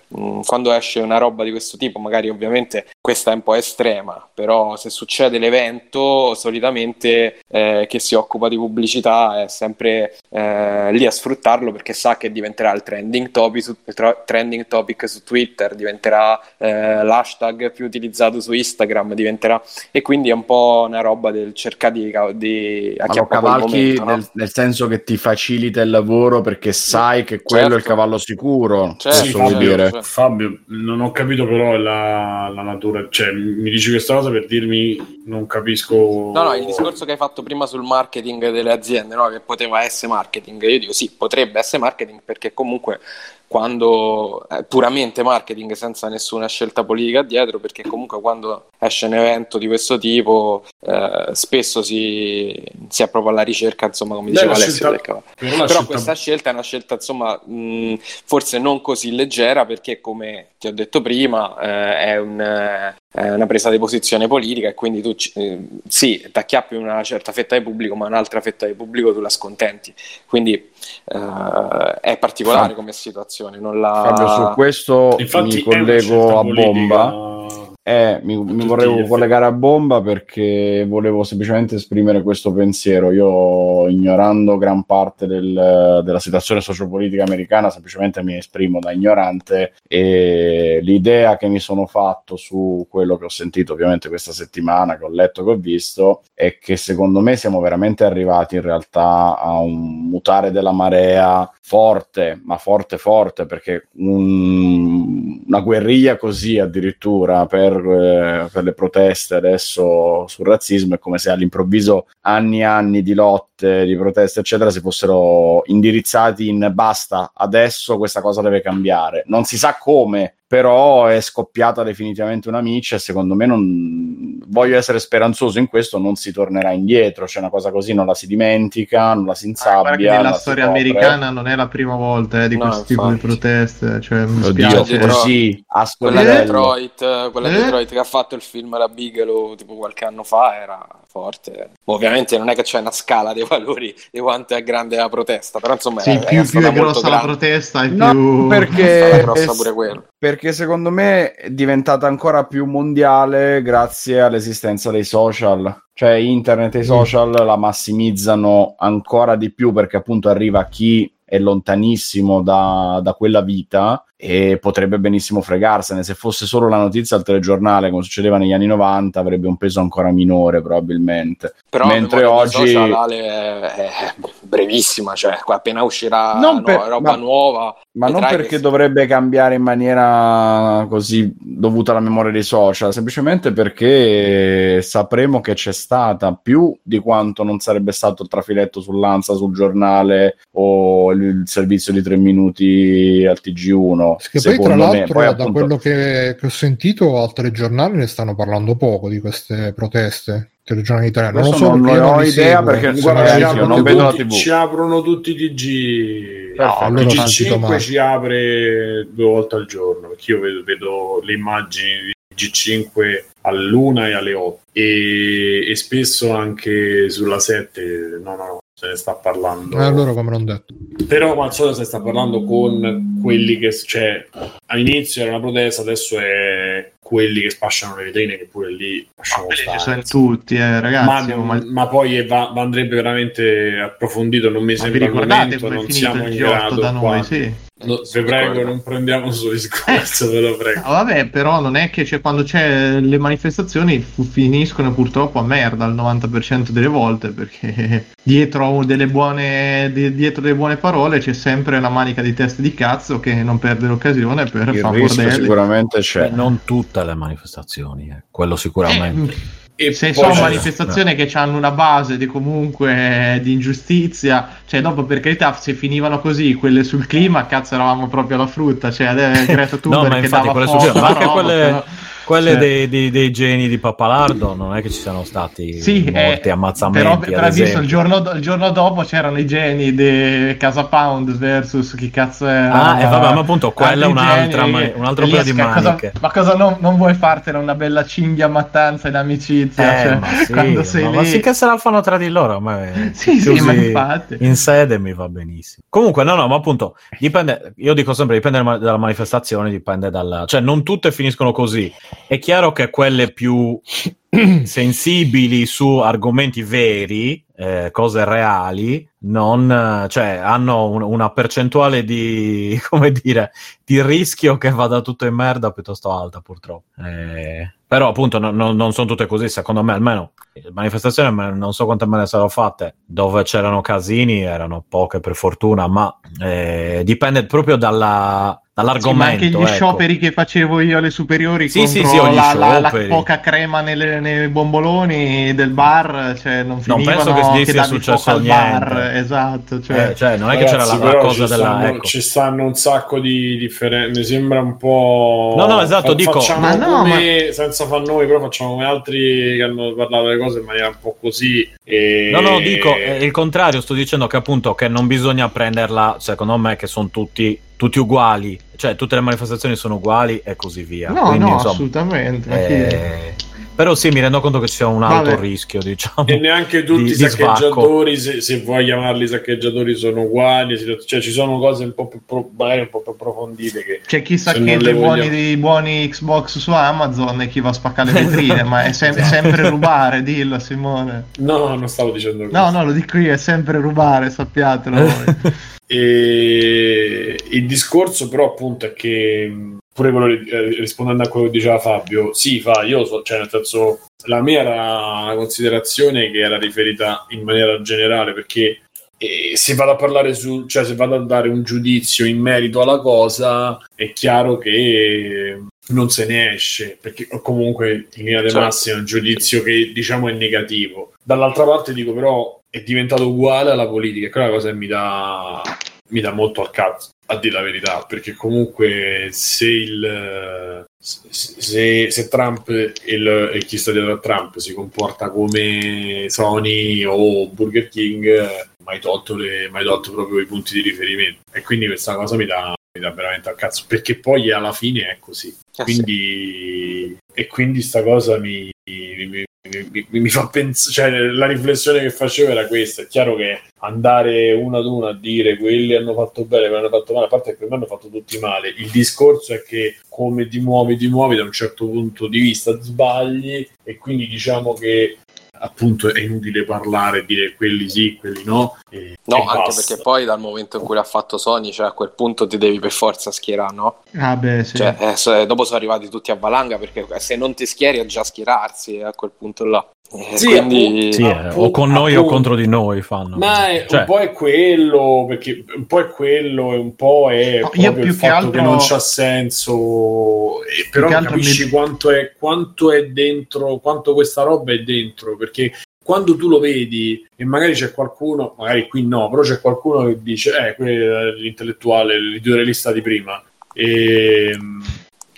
Quando esce una roba di questo tipo, magari ovviamente questa è un po' estrema, però se succede l'evento solitamente eh, che si occupa di pubblicità è sempre eh, lì a sfruttarlo, perché sa che diventerà il trending topic su, tra, trending topic su Twitter, diventerà eh, l'hashtag più utilizzato su Instagram, diventerà, e quindi è un po' una roba del cercare di, di acchiappare il momento, nel, no? Nel senso che ti facilita il lavoro perché sai che quello certo. È il cavallo sicuro. Cioè, sì, Fabio, dire. Fabio, non ho capito però la, la natura, cioè mi dici questa cosa per dirmi non capisco. No, no, il discorso che hai fatto prima sul marketing delle aziende, no? Che poteva essere marketing, io dico sì, potrebbe essere marketing, perché comunque quando è puramente marketing senza nessuna scelta politica dietro, perché comunque quando esce un evento di questo tipo eh, spesso si, si è proprio alla ricerca, insomma, come diceva Alessio del Cavallo. Però scelta... questa scelta è una scelta, insomma, mh, forse non così leggera, perché come ti ho detto prima eh, è un... Eh, È una presa di posizione politica, e quindi tu eh, sì, t'acchiappi una certa fetta di pubblico, ma un'altra fetta di pubblico tu la scontenti, quindi eh, è particolare come situazione. Non la... Fabio, su questo infatti mi collego a politica... bomba Eh, mi, mi vorrei collegare a bomba perché volevo semplicemente esprimere questo pensiero. Io, ignorando gran parte del, della situazione sociopolitica americana, semplicemente mi esprimo da ignorante, e l'idea che mi sono fatto su quello che ho sentito ovviamente questa settimana, che ho letto, che ho visto, è che secondo me siamo veramente arrivati in realtà a un mutare della marea forte, ma forte forte, perché un, una guerriglia così addirittura per Per, per le proteste adesso sul razzismo è come se all'improvviso anni e anni di lotte, di proteste eccetera, si fossero indirizzati in basta, adesso questa cosa deve cambiare, non si sa come, però è scoppiata definitivamente una miccia, e secondo me non voglio essere speranzoso in questo, non si tornerà indietro, c'è cioè, una cosa così non la si dimentica, non la si insabbia. Ah, che nella storia americana non è la prima volta eh, di no, questo tipo di proteste, cioè mi spiace così, quella di Detroit, quella eh? Detroit che ha fatto il film La Bigelow tipo qualche anno fa era forte. Ovviamente non è che c'è una scala dei valori di quanto è grande la protesta, però insomma sì, è, più, è più è grossa grande. La protesta è più no, perché è grossa pure quello. Perché secondo me è diventata ancora più mondiale grazie all'esistenza dei social. Cioè internet e i social la massimizzano ancora di più, perché appunto arriva chi è lontanissimo da, da quella vita, e potrebbe benissimo fregarsene. Se fosse solo la notizia al telegiornale, come succedeva negli anni novanta, avrebbe un peso ancora minore probabilmente. Però mentre oggi social è, è brevissima, cioè appena uscirà non per, no, roba ma, nuova, ma non perché si... dovrebbe cambiare in maniera così dovuta alla memoria dei social, semplicemente perché sapremo che c'è stata più di quanto non sarebbe stato il trafiletto sull'Ansa, sul giornale o il servizio di tre minuti al T G uno. Che poi, tra l'altro, poi, appunto... da quello che, che ho sentito, al telegiornale ne stanno parlando poco di queste proteste. Telegiornale italiano, non lo so, non ho non idea perché guarda, ci, apro non vedo tutti, la tivù. Ci aprono tutti i T G, no, allora T G cinque ci apre due volte al giorno, perché io vedo, vedo le immagini di T G cinque all'una e alle otto e, e spesso anche sulla sette. No, no, se ne sta parlando. Eh, allora, come non detto. Però al solito se ne sta parlando con quelli che, cioè, all'inizio era una protesta, adesso è quelli che spacciano le vetrine, che pure lì lasciamo ah, stare. Ci sono tutti, eh, ragazzi. Ma, ma... ma poi va, andrebbe veramente approfondito, non mi ma sembra il momento, non siamo in grado da noi, sì. No, vi prego, non prendiamo solo discorso, eh, ve lo prego. No, vabbè, però non è che c'è, quando c'è le manifestazioni fu, finiscono purtroppo a merda il novanta per cento delle volte, perché dietro delle buone di, dietro delle buone parole c'è sempre la manica di teste di cazzo che non perde l'occasione per il far bordelli. Sicuramente c'è. E non tutta le manifestazioni, eh. Quello sicuramente. Eh. E se sono manifestazioni no. che hanno una base di comunque di ingiustizia, cioè dopo per carità se finivano così quelle sul clima, cazzo eravamo proprio alla frutta, cioè Greta Thunberg no, ma infatti che dava poco, ma anche roba, quelle però... Quelle cioè, dei, dei, dei geni di Papalardo non è che ci siano stati sì, molti eh, ammazzamenti. Però, però ad visto, il, giorno do, il giorno dopo c'erano i geni di Casa Pound versus chi cazzo era. Ah, e eh, vabbè, ma appunto quella è un'altra, geni, ma, un'altra paio di maniche. Cosa, ma cosa non, non vuoi fartela una bella cinghia mattanza in amicizia? Eh, cioè, ma sì, quando sei no, lì. Ma sì che se la fanno tra di loro, ma sì, sì, ma infatti. In sede mi va benissimo. Comunque, no, no, ma appunto dipende. Io dico sempre: dipende dalla manifestazione, dipende dalla. Cioè, non tutte finiscono così. È chiaro che quelle più sensibili su argomenti veri, eh, cose reali, non, cioè, hanno un, una percentuale di, come dire, di rischio che vada tutto in merda piuttosto alta, purtroppo. Eh, però appunto no, no, non sono tutte così, secondo me almeno. Manifestazioni, non so quante me ne sarò fatte, dove c'erano casini, erano poche per fortuna, ma eh, dipende proprio dalla... dall'argomento. Sì, ma anche gli ecco. scioperi che facevo io alle superiori sì, contro sì, sì, la, la, la poca crema nelle, nei bomboloni del bar, cioè non finivano non penso che, che sia successo al bar, esatto, cioè. Eh, cioè, non è ragazzi, che c'era la, la cosa ci della stanno, ecco. Ci stanno un sacco di differenze, mi sembra un po' no no esatto, Fa, dico facciamo ma no, come ma... senza far noi, però facciamo come altri che hanno parlato delle cose in maniera un po' così e... no no dico eh, il contrario, sto dicendo che appunto che non bisogna prenderla, secondo me che sono tutti tutti uguali, cioè tutte le manifestazioni sono uguali e così via. No, quindi, no, insomma, assolutamente. Eh... Però sì, mi rendo conto che c'è un alto Vabbè. rischio, diciamo. E neanche tutti di, i saccheggiatori, se, se vuoi chiamarli saccheggiatori, sono uguali. Cioè ci sono cose un po' più, pro, magari un po' più approfondite. Che c'è chi saccheggia i buoni, buoni Xbox su Amazon e chi va a spaccare le vetrine, ma è sem- sempre rubare, dillo Simone. No, non stavo dicendo questo. No, no, lo dico io, è sempre rubare, sappiatelo voi. E il discorso però appunto è che pure quello, eh, rispondendo a quello che diceva Fabio, sì fa io so, cioè nel senso la mia era una considerazione che era riferita in maniera generale, perché eh, se vado a parlare su, cioè se vado a dare un giudizio in merito alla cosa è chiaro che non se ne esce, perché comunque in linea di massima è un giudizio che diciamo è negativo. Dall'altra parte dico però è diventato uguale alla politica, quella cosa che mi dà mi dà molto al cazzo, a dire la verità, perché comunque se il se, se Trump il, e chi sta dietro a Trump si comporta come Sony o Burger King, mai tolto le, mai tolto proprio i punti di riferimento, e quindi questa cosa mi dà mi dà veramente al cazzo, perché poi alla fine è così, ah, quindi sì. E quindi sta cosa mi mi, mi, mi, mi fa pensare, cioè la riflessione che facevo era questa. È chiaro che andare uno ad uno a dire quelli hanno fatto bene, quelli hanno fatto male, a parte che per me hanno fatto tutti male, il discorso è che come ti muovi ti muovi da un certo punto di vista sbagli, e quindi diciamo che appunto è inutile parlare e dire quelli sì, quelli no. E, no, e anche basta. Perché poi dal momento in cui l'ha fatto Sony, cioè a quel punto ti devi per forza schierare, no? Ah beh, sì. Cioè, eh, so, dopo sono arrivati tutti a valanga, perché se non ti schieri è già schierarsi, eh, a quel punto là. Eh, sì, quindi... sì, eh, o con noi o contro di noi fanno. Ma è, cioè... un po' è quello, perché un po' è quello e un po' è no, proprio più il che fatto altro... che non c'ha senso, e però capisci mi... quanto è quanto è dentro, quanto questa roba è dentro, perché quando tu lo vedi e magari c'è qualcuno, magari qui no, però c'è qualcuno che dice eh, quello è l'intellettuale, l'idealista di prima, e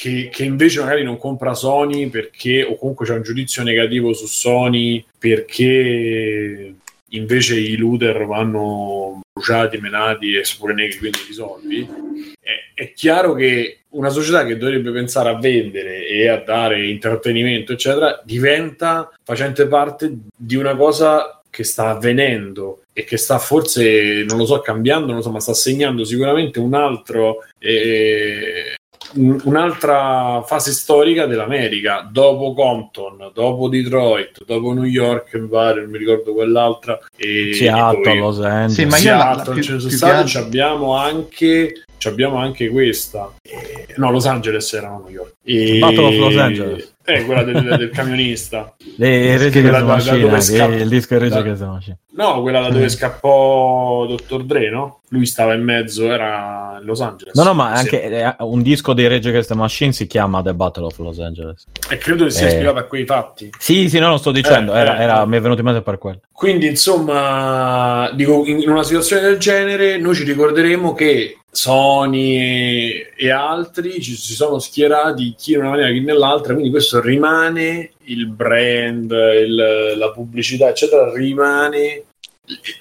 Che, che invece magari non compra Sony perché, o comunque c'è un giudizio negativo su Sony perché invece i looter vanno bruciati, menati e pure negri, quindi risolvi. È, è chiaro che una società che dovrebbe pensare a vendere e a dare intrattenimento, eccetera, diventa facente parte di una cosa che sta avvenendo e che sta forse, non lo so, cambiando, non lo so, ma sta segnando sicuramente un altro... Eh, un'altra fase storica dell'America, dopo Compton, dopo Detroit, dopo New York, mi pare, non mi ricordo quell'altra, e Seattle, Los Angeles. Sì, ma io Seattle, più, più stato, ci abbiamo anche ci abbiamo anche questa. No, Los Angeles era New York. E... Battle of Los Angeles. Eh, quella del, del camionista. Le reti che sono macchina, il disco reti che sono macchina. No, quella da dove scappò Dottor Dre, no? Lui stava in mezzo, era Los Angeles. No, no, ma anche eh, un disco dei Rage Against the Machine si chiama The Battle of Los Angeles. E credo che sia eh. ispirato a quei fatti. Sì, sì, no, lo sto dicendo, eh, era, eh. Era, mi è venuto in mente per quello. Quindi, insomma, dico, in una situazione del genere noi ci ricorderemo che Sony e, e altri ci si sono schierati chi in una maniera chi nell'altra, quindi questo rimane il brand, il, la pubblicità, eccetera, rimane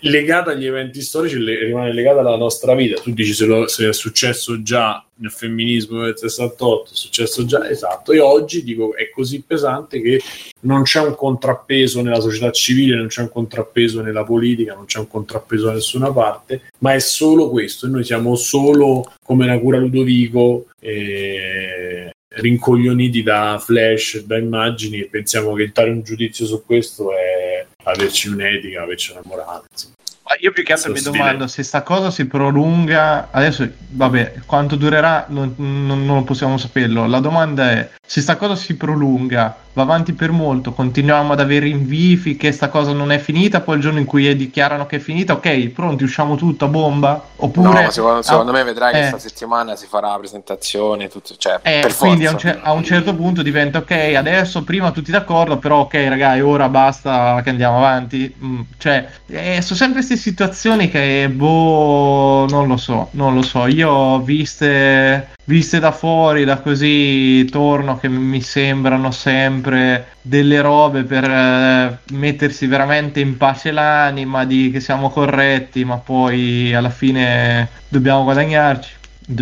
legata agli eventi storici, le, rimane legata alla nostra vita. Tu dici se, lo, se è successo già nel femminismo del sessantotto, è successo già, esatto, e oggi dico è così pesante che non c'è un contrappeso nella società civile, non c'è un contrappeso nella politica, non c'è un contrappeso da nessuna parte, ma è solo questo, e noi siamo solo come una cura Ludovico e... rincoglioniti da flash, da immagini, e pensiamo che dare un giudizio su questo è averci un'etica, averci una morale, insomma. Ma io più che altro mi domando se sta cosa si prolunga adesso, vabbè, quanto durerà non, non, non possiamo saperlo. La domanda è se sta cosa si prolunga, va avanti per molto, continuiamo ad avere invii che sta cosa non è finita, poi il giorno in cui dichiarano che è finita, ok, pronti, usciamo tutto a bomba, oppure no, secondo, secondo ah, me vedrai eh, che sta settimana si farà la presentazione tutto, cioè, eh, per quindi forza. A, un, a un certo punto diventa ok, adesso prima tutti d'accordo, però ok ragazzi, ora basta che andiamo avanti, mm, cioè eh, sono sempre queste situazioni che boh, non lo so, non lo so, io viste viste da fuori, da così torno, che mi sembrano sempre delle robe per eh, mettersi veramente in pace l'anima di che siamo corretti, ma poi alla fine dobbiamo guadagnarci,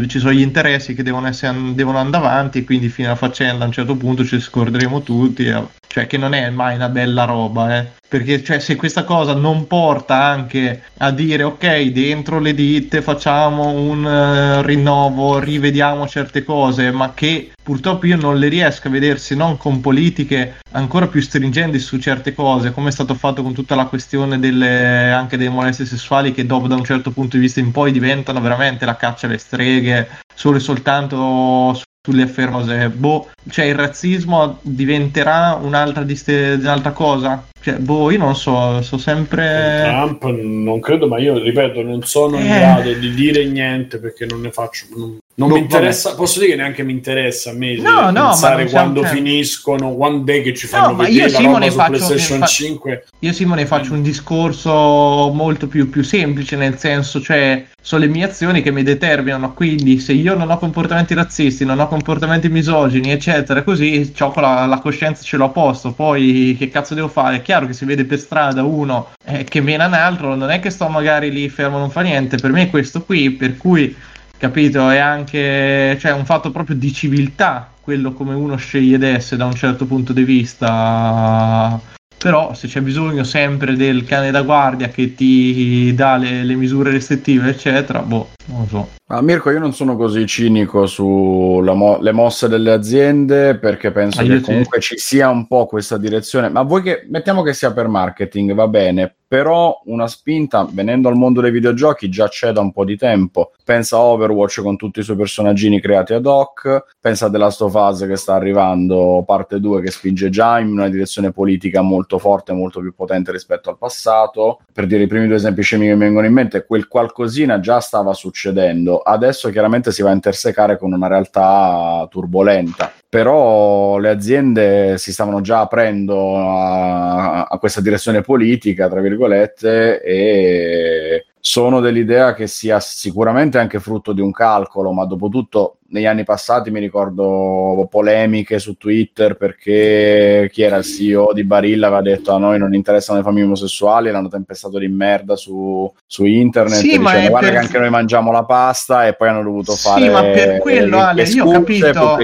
ci sono gli interessi che devono essere, devono andare avanti, quindi fine alla faccenda a un certo punto ci scorderemo tutti, eh. Cioè che non è mai una bella roba, eh. Perché cioè, se questa cosa non porta anche a dire ok, dentro le ditte facciamo un uh, rinnovo, rivediamo certe cose, ma che purtroppo io non le riesco a vedere se non con politiche ancora più stringenti su certe cose, come è stato fatto con tutta la questione delle, anche delle molestie sessuali, che dopo da un certo punto di vista in poi diventano veramente la caccia alle streghe, solo e soltanto su sulle affermazioni, boh, cioè il razzismo diventerà un'altra, diste- un'altra cosa? Cioè, boh, io non so, so sempre... Trump non credo, ma io, ripeto, non sono eh. in grado di dire niente perché non ne faccio... Non, non no, mi interessa, vabbè. Posso dire che neanche mi interessa a me no, no, pensare ma quando sempre. Finiscono, quando è che ci fanno no, vedere io, la Simone, roba su faccio, PlayStation fa- cinque. Io Simone faccio un discorso molto più, più semplice, nel senso, cioè, sono le mie azioni che mi determinano, quindi se io non ho comportamenti razzisti, non ho comportamenti misogini, eccetera, così c'ho la, la coscienza ce l'ho a posto, poi che cazzo devo fare? È chiaro che si vede per strada uno eh, che mena un altro, non è che sto magari lì fermo, non fa niente, per me è questo qui, per cui, capito, è anche cioè un fatto proprio di civiltà, quello come uno sceglie d'essere da un certo punto di vista... però se c'è bisogno sempre del cane da guardia che ti dà le, le misure restrittive eccetera, boh, non lo so. Ma Mirko, io non sono così cinico sulle mo- mosse delle aziende, perché penso ah, che comunque sì. ci sia un po' questa direzione, ma voi che mettiamo che sia per marketing, va bene, però una spinta venendo al mondo dei videogiochi già c'è da un po' di tempo. Pensa a Overwatch con tutti i suoi personaggini creati ad hoc, pensa a The Last of Us che sta arrivando parte due, che spinge già in una direzione politica molto forte, molto più potente rispetto al passato. Per dire i primi due esempi scemi che mi vengono in mente, quel qualcosina già stava succedendo, adesso chiaramente si va a intersecare con una realtà turbolenta, però le aziende si stavano già aprendo a, a questa direzione politica, tra virgolette, e sono dell'idea che sia sicuramente anche frutto di un calcolo, ma dopo tutto negli anni passati mi ricordo polemiche su Twitter perché chi era il C E O di Barilla aveva detto a noi non interessano le famiglie omosessuali, l'hanno tempestato di merda su, su internet, sì, dicendo guarda per... che anche noi mangiamo la pasta, e poi hanno dovuto fare sì, ma per quello, le, Ale, le io ho capito.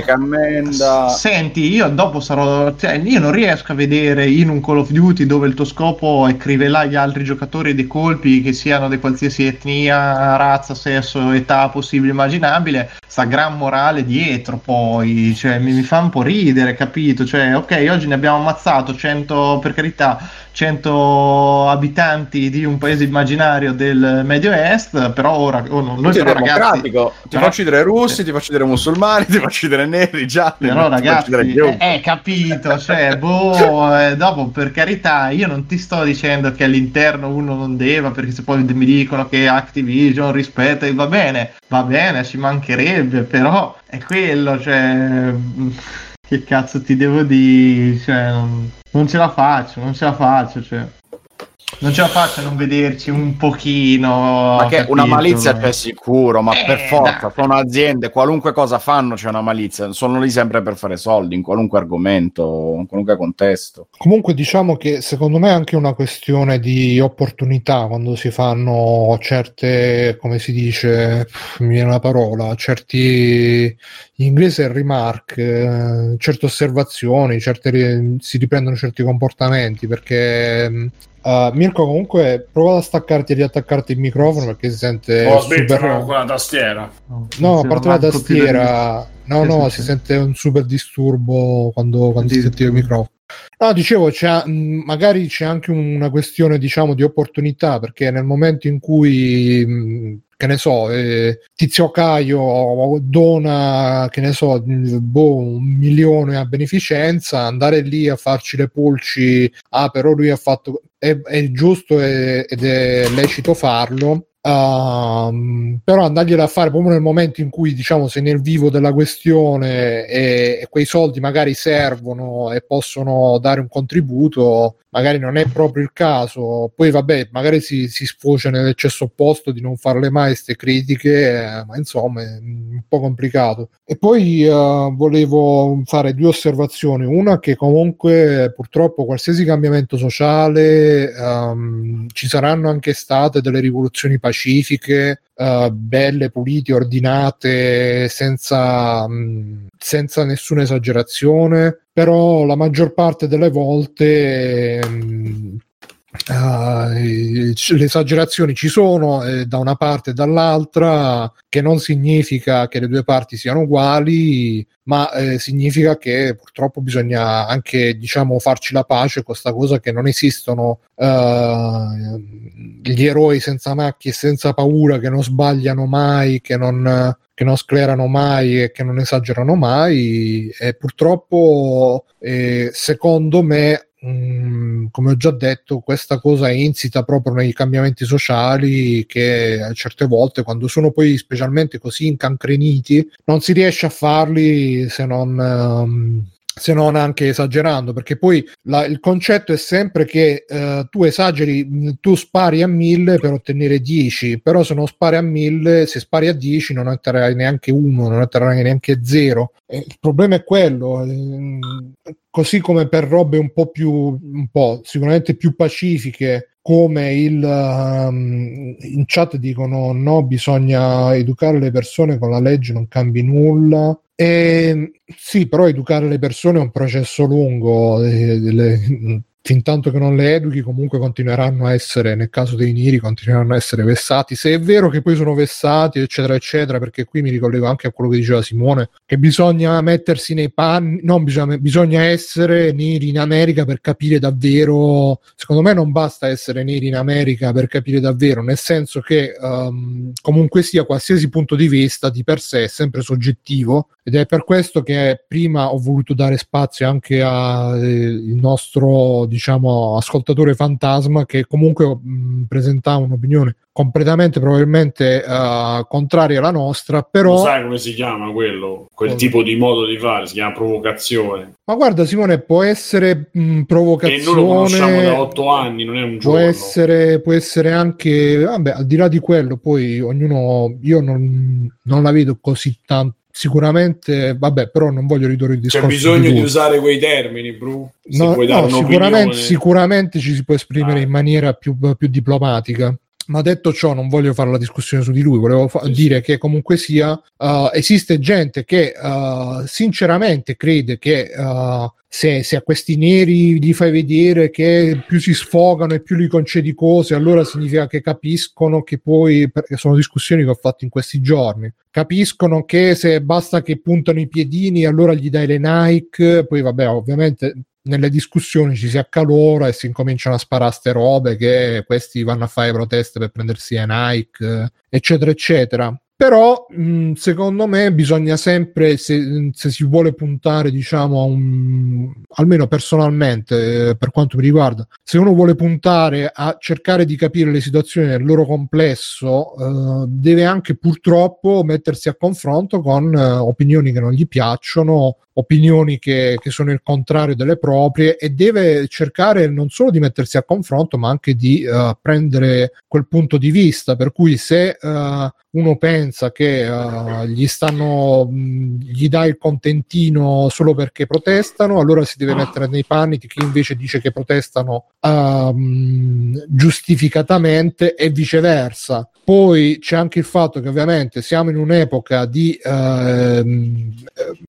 Senti, io dopo sarò cioè, io non riesco a vedere in un Call of Duty dove il tuo scopo è crivellare gli altri giocatori dei colpi che siano di qualsiasi etnia, razza, sesso, età possibile immaginabile, sta gran morale dietro, poi cioè mi, mi fa un po' ridere, capito? Cioè ok, oggi ne abbiamo ammazzato cento, per carità, cento abitanti di un paese immaginario del Medio Est, però ora oh, no, noi però, ragazzi, ti però, faccio vedere russi, eh. ti faccio vedere musulmani, ti faccio vedere neri, gialli, però ragazzi eh, eh capito, cioè boh, eh, dopo per carità io non ti sto dicendo che all'interno uno non deva, perché se poi mi dicono che Activision rispetta, va bene, va bene, ci mancherebbe, però è quello, cioè che cazzo ti devo dire, cioè non, non ce la faccio, non ce la faccio, cioè non ce la faccio a non vederci un pochino. Ma che capito? Una malizia c'è sicuro, ma eh, per forza, sono aziende, qualunque cosa fanno c'è una malizia, sono lì sempre per fare soldi, in qualunque argomento, in qualunque contesto. Comunque diciamo che secondo me è anche una questione di opportunità quando si fanno certe, come si dice, mi viene la parola, certi, in inglese remark, eh, certe osservazioni, certe, si riprendono certi comportamenti, perché... Uh, Mirko, comunque prova a staccarti e riattaccarti il microfono perché si sente oh, super... no, con la tastiera no, no a parte la tastiera no no, no si sente un super disturbo quando, quando si sente il microfono. No, dicevo, c'è, magari c'è anche una questione diciamo di opportunità, perché nel momento in cui che ne so eh, Tizio Caio dona che ne so boh, un milione a beneficenza, andare lì a farci le pulci, ah però lui ha fatto è, è giusto è, ed è lecito farlo. Uh, però andargliela a fare proprio nel momento in cui diciamo sei nel vivo della questione e, e quei soldi magari servono e possono dare un contributo, magari non è proprio il caso. Poi vabbè, magari si, si sfocia nell'eccesso opposto di non farle mai queste critiche, eh, ma insomma è un po' complicato. E poi uh, volevo fare due osservazioni, una che comunque purtroppo qualsiasi cambiamento sociale um, ci saranno anche state delle rivoluzioni pacifiche pacifiche, uh, belle, pulite, ordinate, senza, mh, senza nessuna esagerazione, però la maggior parte delle volte mh, Uh, le esagerazioni ci sono eh, da una parte e dall'altra, che non significa che le due parti siano uguali, ma eh, significa che purtroppo bisogna anche diciamo farci la pace con questa cosa che non esistono uh, gli eroi senza macchie e senza paura, che non sbagliano mai, che non che non sclerano mai e che non esagerano mai. E purtroppo eh, secondo me Mm, come ho già detto, questa cosa è insita proprio nei cambiamenti sociali, che a certe volte, quando sono poi specialmente così incancreniti, non si riesce a farli se non um, se non anche esagerando, perché poi la, il concetto è sempre che eh, tu esageri, tu spari a mille per ottenere dieci, però se non spari a mille, se spari a dieci non otterrai neanche uno, non otterrai neanche zero. Eh, il problema è quello, eh, così come per robe un po' più, un po' sicuramente più pacifiche, come il um, in chat dicono no, bisogna educare le persone con la legge, non cambi nulla. E, sì, però educare le persone è un processo lungo, eh, le, fin tanto che non le educhi comunque continueranno a essere, nel caso dei niri, continueranno a essere vessati, se è vero che poi sono vessati eccetera eccetera, perché qui mi ricollego anche a quello che diceva Simone, che bisogna mettersi nei panni, non bisogna, bisogna essere neri in America per capire davvero, secondo me non basta essere neri in America per capire davvero, nel senso che um, comunque sia qualsiasi punto di vista di per sé è sempre soggettivo, ed è per questo che prima ho voluto dare spazio anche al eh, nostro diciamo ascoltatore fantasma, che comunque mh, presentava un'opinione completamente probabilmente uh, contraria alla nostra, però... Lo sai come si chiama quello? Quel oh. tipo di modo di fare, si chiama provocazione. Ma guarda Simone, può essere mh, provocazione... E noi lo conosciamo da otto anni, non è un giorno. Può essere, può essere anche... Vabbè, al di là di quello, poi ognuno... Io non, non la vedo così tanto... Sicuramente, vabbè, però non voglio ridurre il discorso. C'è bisogno di, di usare quei termini, Bru? Se no, puoi dare no, sicuramente, sicuramente ci si può esprimere ah. in maniera più, più diplomatica. Ma detto ciò, non voglio fare la discussione su di lui, volevo fa- sì, dire sì. che comunque sia uh, esiste gente che uh, sinceramente crede che uh, se, se a questi neri li fai vedere che più si sfogano e più li concedi cose, allora significa che capiscono che poi, perché sono discussioni che ho fatto in questi giorni, capiscono che se basta che puntano i piedini allora gli dai le Nike, poi vabbè ovviamente... nelle discussioni ci si accalora e si incominciano a sparare ste robe che questi vanno a fare proteste per prendersi a Nike, eccetera, eccetera. Però, mh, secondo me, bisogna sempre, se, se si vuole puntare, diciamo, a un, almeno personalmente, eh, per quanto mi riguarda, se uno vuole puntare a cercare di capire le situazioni nel loro complesso, eh, deve anche purtroppo mettersi a confronto con eh, opinioni che non gli piacciono, opinioni che, che sono il contrario delle proprie, e deve cercare non solo di mettersi a confronto ma anche di eh, prendere quel punto di vista, per cui se eh, uno pensa che eh, gli stanno gli dà il contentino solo perché protestano, allora si deve mettere nei panni di chi invece dice che protestano eh, giustificatamente, e viceversa. Poi c'è anche il fatto che ovviamente siamo in un'epoca di eh,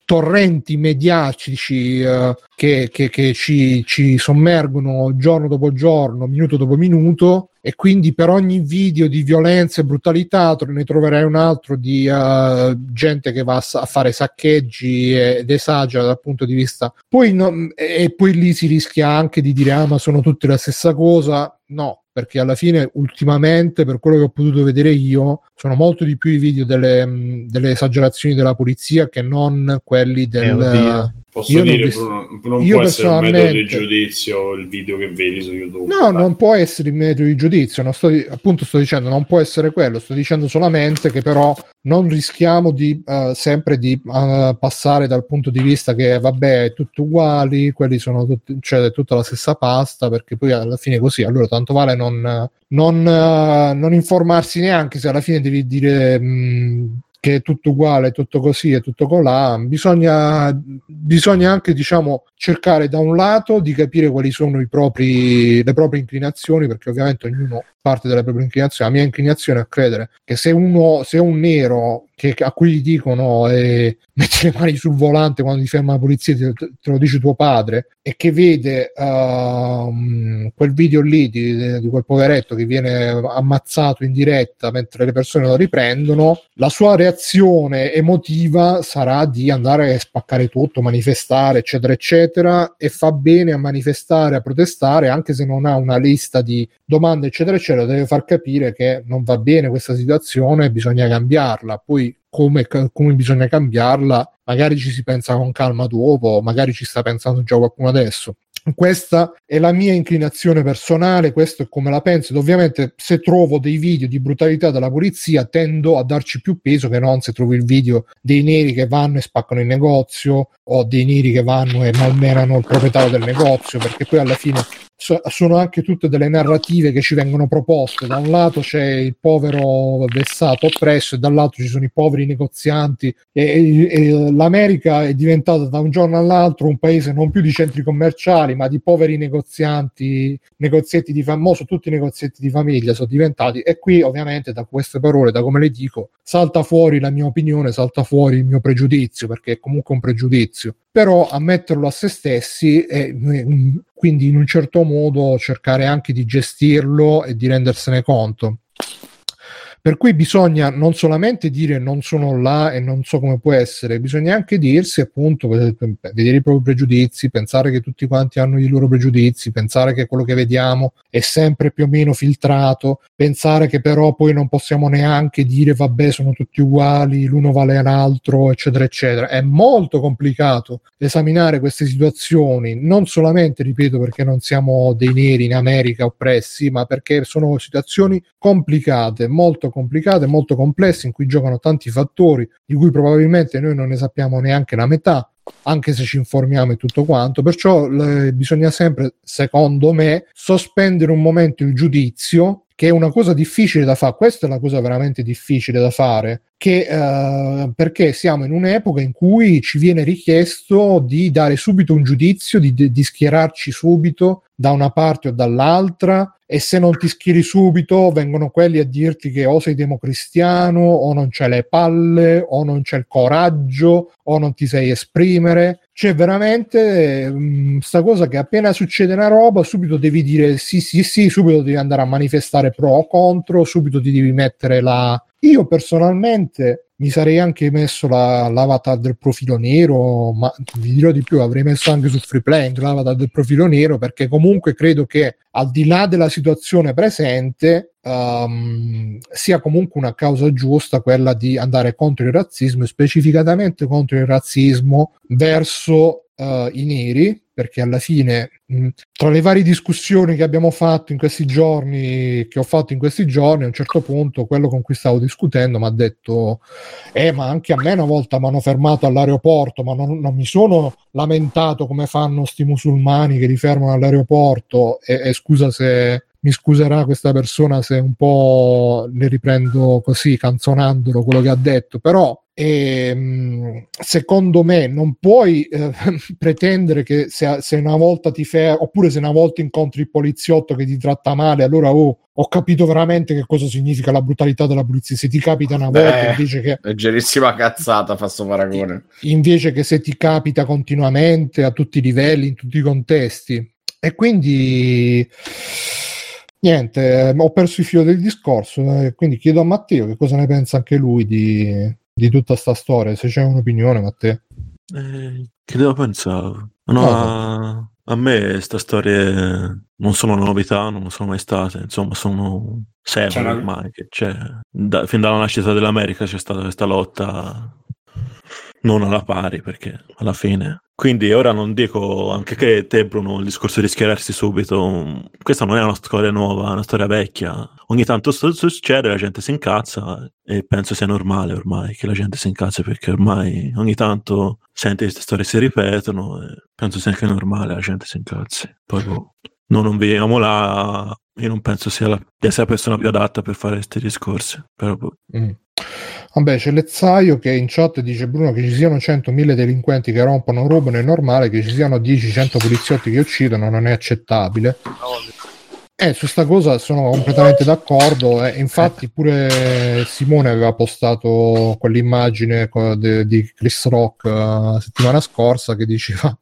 torrenti mediatici eh, che, che, che ci, ci sommergono giorno dopo giorno, minuto dopo minuto, e quindi per ogni video di violenza e brutalità ne troverai un altro di uh, gente che va a fare saccheggi ed esagera dal punto di vista, poi no, e poi lì si rischia anche di dire ah ma sono tutte la stessa cosa. No, perché alla fine ultimamente, per quello che ho potuto vedere io, sono molto di più i video delle, delle esagerazioni della polizia che non quelli del... Eh, Posso io dire, non, Bruno, non io può essere un metodo di giudizio il video che vedi su YouTube. No, dai. Non può essere il metodo di giudizio, non sto, appunto sto dicendo, non può essere quello, sto dicendo solamente che però non rischiamo di uh, sempre di uh, passare dal punto di vista che vabbè è tutto uguali, quelli sono tutti, cioè è tutta la stessa pasta, perché poi alla fine così, allora tanto vale non, non, uh, non informarsi neanche, se alla fine devi dire... Mh, che è tutto uguale, è tutto così, è tutto colà. Bisogna, bisogna anche, diciamo, cercare da un lato di capire quali sono i propri, le proprie inclinazioni, perché ovviamente ognuno parte delle proprie inclinazioni. La mia inclinazione è a credere che se uno, se un nero che, a cui gli dicono eh, metti le mani sul volante quando ti ferma la polizia, te, te lo dice tuo padre, e che vede uh, quel video lì di, di quel poveretto che viene ammazzato in diretta mentre le persone lo riprendono, la sua reazione emotiva sarà di andare a spaccare tutto, manifestare, eccetera eccetera, e fa bene a manifestare, a protestare, anche se non ha una lista di domande eccetera eccetera, deve far capire che non va bene questa situazione, bisogna cambiarla. Poi come, come bisogna cambiarla magari ci si pensa con calma dopo, magari ci sta pensando già qualcuno adesso. Questa è la mia inclinazione personale, questo è come la penso, ed ovviamente se trovo dei video di brutalità della polizia tendo a darci più peso che non se trovo il video dei neri che vanno e spaccano il negozio, o dei neri che vanno e malmenano il proprietario del negozio, perché poi alla fine so- sono anche tutte delle narrative che ci vengono proposte. Da un lato c'è il povero vessato oppresso e dall'altro ci sono i poveri negozianti, e, e, e l'America è diventata da un giorno all'altro un paese non più di centri commerciali ma di poveri negozianti, negozietti di famoso, tutti i negozietti di famiglia sono diventati. E qui ovviamente da queste parole, da come le dico, salta fuori la mia opinione, salta fuori il mio pregiudizio, perché è comunque un pregiudizio. però ammetterlo a se stessi e quindi in un certo modo cercare anche di gestirlo e di rendersene conto. Per cui bisogna non solamente dire non sono là e non so come può essere, bisogna anche dirsi appunto, vedere i propri pregiudizi, pensare che tutti quanti hanno i loro pregiudizi, pensare che quello che vediamo è sempre più o meno filtrato, pensare che però poi non possiamo neanche dire vabbè sono tutti uguali, l'uno vale l'altro, eccetera eccetera. È molto complicato esaminare queste situazioni, non solamente, ripeto, perché non siamo dei neri in America oppressi, ma perché sono situazioni complicate, molto complicate, molto complesse, in cui giocano tanti fattori di cui probabilmente noi non ne sappiamo neanche la metà, anche se ci informiamo e tutto quanto. Perciò eh, bisogna sempre, secondo me, sospendere un momento il giudizio, che è una cosa difficile da fare. Questa è la cosa veramente difficile da fare, che eh, perché siamo in un'epoca in cui ci viene richiesto di dare subito un giudizio, di, di schierarci subito da una parte o dall'altra, e se non ti schieri subito vengono quelli a dirti che o sei democristiano o non c'è le palle o non c'è il coraggio o non ti sai esprimere. C'è veramente mh, sta cosa che appena succede una roba subito devi dire sì sì sì, subito devi andare a manifestare pro o contro, subito ti devi mettere la... Io personalmente mi sarei anche messo la, l'avatar del profilo nero, ma vi dirò di più, avrei messo anche su Free Playing l'avatar del profilo nero, perché comunque credo che al di là della situazione presente um, sia comunque una causa giusta quella di andare contro il razzismo, e specificatamente contro il razzismo verso uh, i neri, perché alla fine mh, tra le varie discussioni che abbiamo fatto in questi giorni, che ho fatto in questi giorni, a un certo punto quello con cui stavo discutendo mi ha detto eh ma anche a me una volta mi hanno fermato all'aeroporto, ma non, non mi sono lamentato come fanno sti musulmani che li fermano all'aeroporto. E, e scusa se mi scuserà questa persona se un po' ne riprendo così canzonandolo quello che ha detto, però e, secondo me non puoi eh, pretendere che se, se una volta ti fermi, oppure se una volta incontri il poliziotto che ti tratta male, allora oh, ho capito veramente che cosa significa la brutalità della polizia. Se ti capita una volta, beh, invece che... leggerissima cazzata fa sto paragone. Invece che se ti capita continuamente a tutti i livelli, in tutti i contesti. E quindi... niente, ho perso il filo del discorso, eh, quindi chiedo a Matteo che cosa ne pensa anche lui di, di tutta sta storia, se c'è un'opinione, Matteo. Eh, che devo pensare? No, no. A, a me sta storia non sono una novità, non sono mai state, insomma sono sempre ormai che c'è, da, fin dalla nascita dell'America c'è stata questa lotta non alla pari, perché alla fine... Quindi ora non dico, anche che te Bruno, il discorso di schierarsi subito, questa non è una storia nuova, è una storia vecchia. Ogni tanto succede, la gente si incazza e penso sia normale ormai che la gente si incazza, perché ormai ogni tanto sente queste storie si ripetono e penso sia anche normale la gente si incazzi. Poi boh, noi non viviamo là, io non penso sia la, di essere la persona più adatta per fare questi discorsi, però boh. Mm. Vabbè, c'è Lezzaio che in chat dice Bruno che ci siano centomila delinquenti che rompono, rubano è normale, che ci siano dieci cento poliziotti che uccidono non è accettabile. Eh, su sta cosa sono completamente d'accordo, eh. Infatti pure Simone aveva postato quell'immagine di Chris Rock la settimana scorsa che diceva,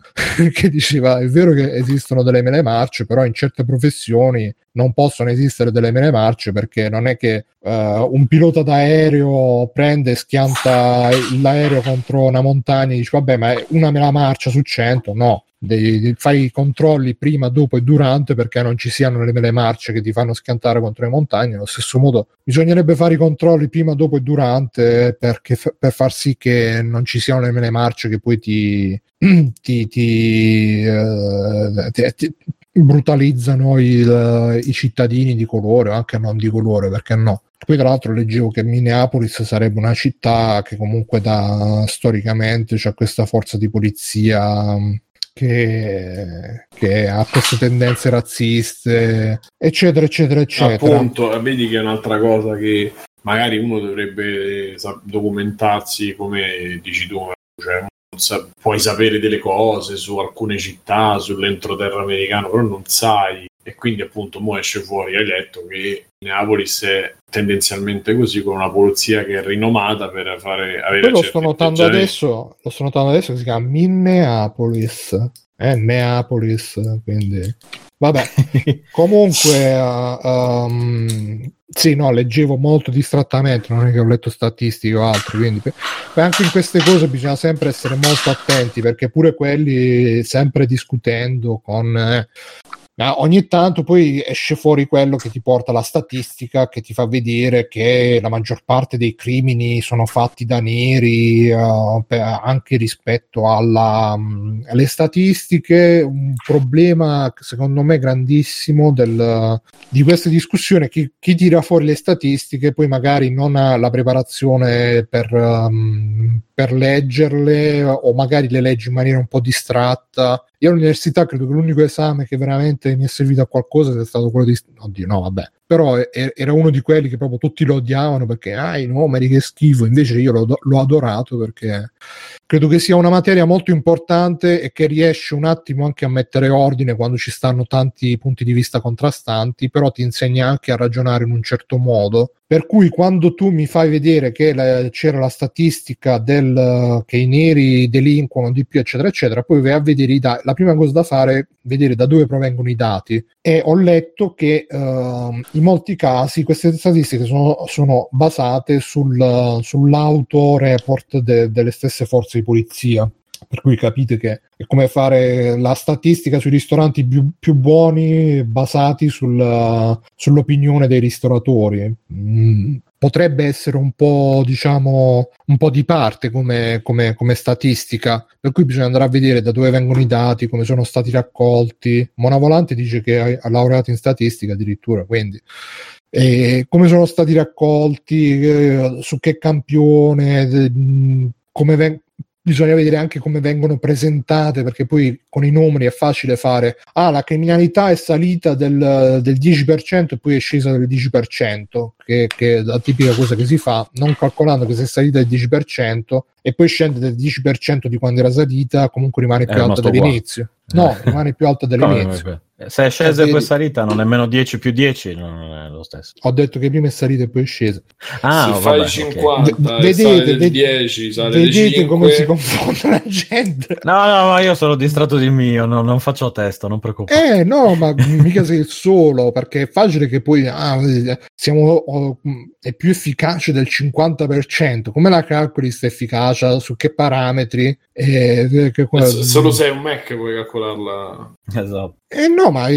che diceva è vero che esistono delle mele marce, però in certe professioni non possono esistere delle mele marce, perché non è che uh, un pilota d'aereo prende e schianta l'aereo contro una montagna e dice vabbè ma è una mela marcia su cento, no. Dei, dei, fai i controlli prima, dopo e durante, perché non ci siano le mele marce che ti fanno schiantare contro le montagne. Allo stesso modo bisognerebbe fare i controlli prima, dopo e durante, perché f- per far sì che non ci siano le mele marce che poi ti ti, ti, uh, ti, ti brutalizzano il, i cittadini di colore o anche non di colore, perché no. Poi tra l'altro leggevo che Minneapolis sarebbe una città che comunque da storicamente c'ha questa forza di polizia Che, che ha queste tendenze razziste, eccetera, eccetera, eccetera. Appunto, vedi che è un'altra cosa che magari uno dovrebbe documentarsi, come dici tu, cioè, sa- puoi sapere delle cose su alcune città, sull'entroterra americano, però non sai e quindi appunto mo esce fuori, hai letto che Minneapolis è tendenzialmente così, con una polizia che è rinomata per fare avere lo sto notando adesso lo sto notando adesso che si chiama Minneapolis eh, Minneapolis quindi vabbè comunque uh, um, sì, no, leggevo molto distrattamente, non è che ho letto statistiche o altro, quindi per, per anche in queste cose bisogna sempre essere molto attenti, perché pure quelli sempre discutendo con eh, ma ogni tanto poi esce fuori quello che ti porta la statistica, che ti fa vedere che la maggior parte dei crimini sono fatti da neri, uh, per, anche rispetto alla, um, alle statistiche. Un problema secondo me grandissimo del, di questa discussione, chi, chi tira fuori le statistiche poi magari non ha la preparazione per, um, per leggerle, o magari le leggi in maniera un po' distratta. Io all'università credo che l'unico esame che veramente mi è servito a qualcosa è stato quello di... Oddio, no, vabbè. Però era uno di quelli che proprio tutti lo odiavano perché, ah, i numeri, che schifo. Invece io l'ho, l'ho adorato, perché credo che sia una materia molto importante e che riesce un attimo anche a mettere ordine quando ci stanno tanti punti di vista contrastanti, però ti insegna anche a ragionare in un certo modo. Per cui quando tu mi fai vedere che la, c'era la statistica del che i neri delinquono di più, eccetera, eccetera, poi vai a vedere i dati. La prima cosa da fare è vedere da dove provengono i dati. E ho letto che uh, in molti casi queste statistiche sono, sono basate sul, uh, sull'autoreport de, delle stesse forze di polizia. Per cui capite che è come fare la statistica sui ristoranti più, più buoni basati sul, uh, sull'opinione dei ristoratori. Mm. Potrebbe essere un po', diciamo, un po' di parte come, come, come statistica, per cui bisogna andare a vedere da dove vengono i dati, come sono stati raccolti. Mona Volante dice che ha laureato in statistica addirittura, quindi e come sono stati raccolti, su che campione, come vengono. Bisogna vedere anche come vengono presentate, perché poi con i numeri è facile fare ah, la criminalità è salita del, del dieci per cento e poi è scesa del dieci per cento, che, che è la tipica cosa che si fa, non calcolando che se è salita del dieci per cento e poi scende del dieci per cento di quando era salita, comunque rimane più alta dell'inizio. Qua. No, eh. rimane più alta dell'inizio. Se è scesa e poi è salita, non è meno dieci più dieci, non è lo stesso. Ho detto che prima è salita e poi è scesa. Ah, si vabbè, fa il cinquanta, okay. vedete, sale del dieci, sale vedete cinque. Come si confonde la gente. No, no, ma io sono distratto di mio, no, non faccio testo, non preoccupare. Eh, no, ma mica sei il solo, perché è facile che poi ah, siamo oh, è più efficace del cinquanta per cento. Come la calcoli sta efficacia? Su che parametri? Eh, che qua... Solo se è un Mac puoi calcolarla. Esatto. Eh no, ma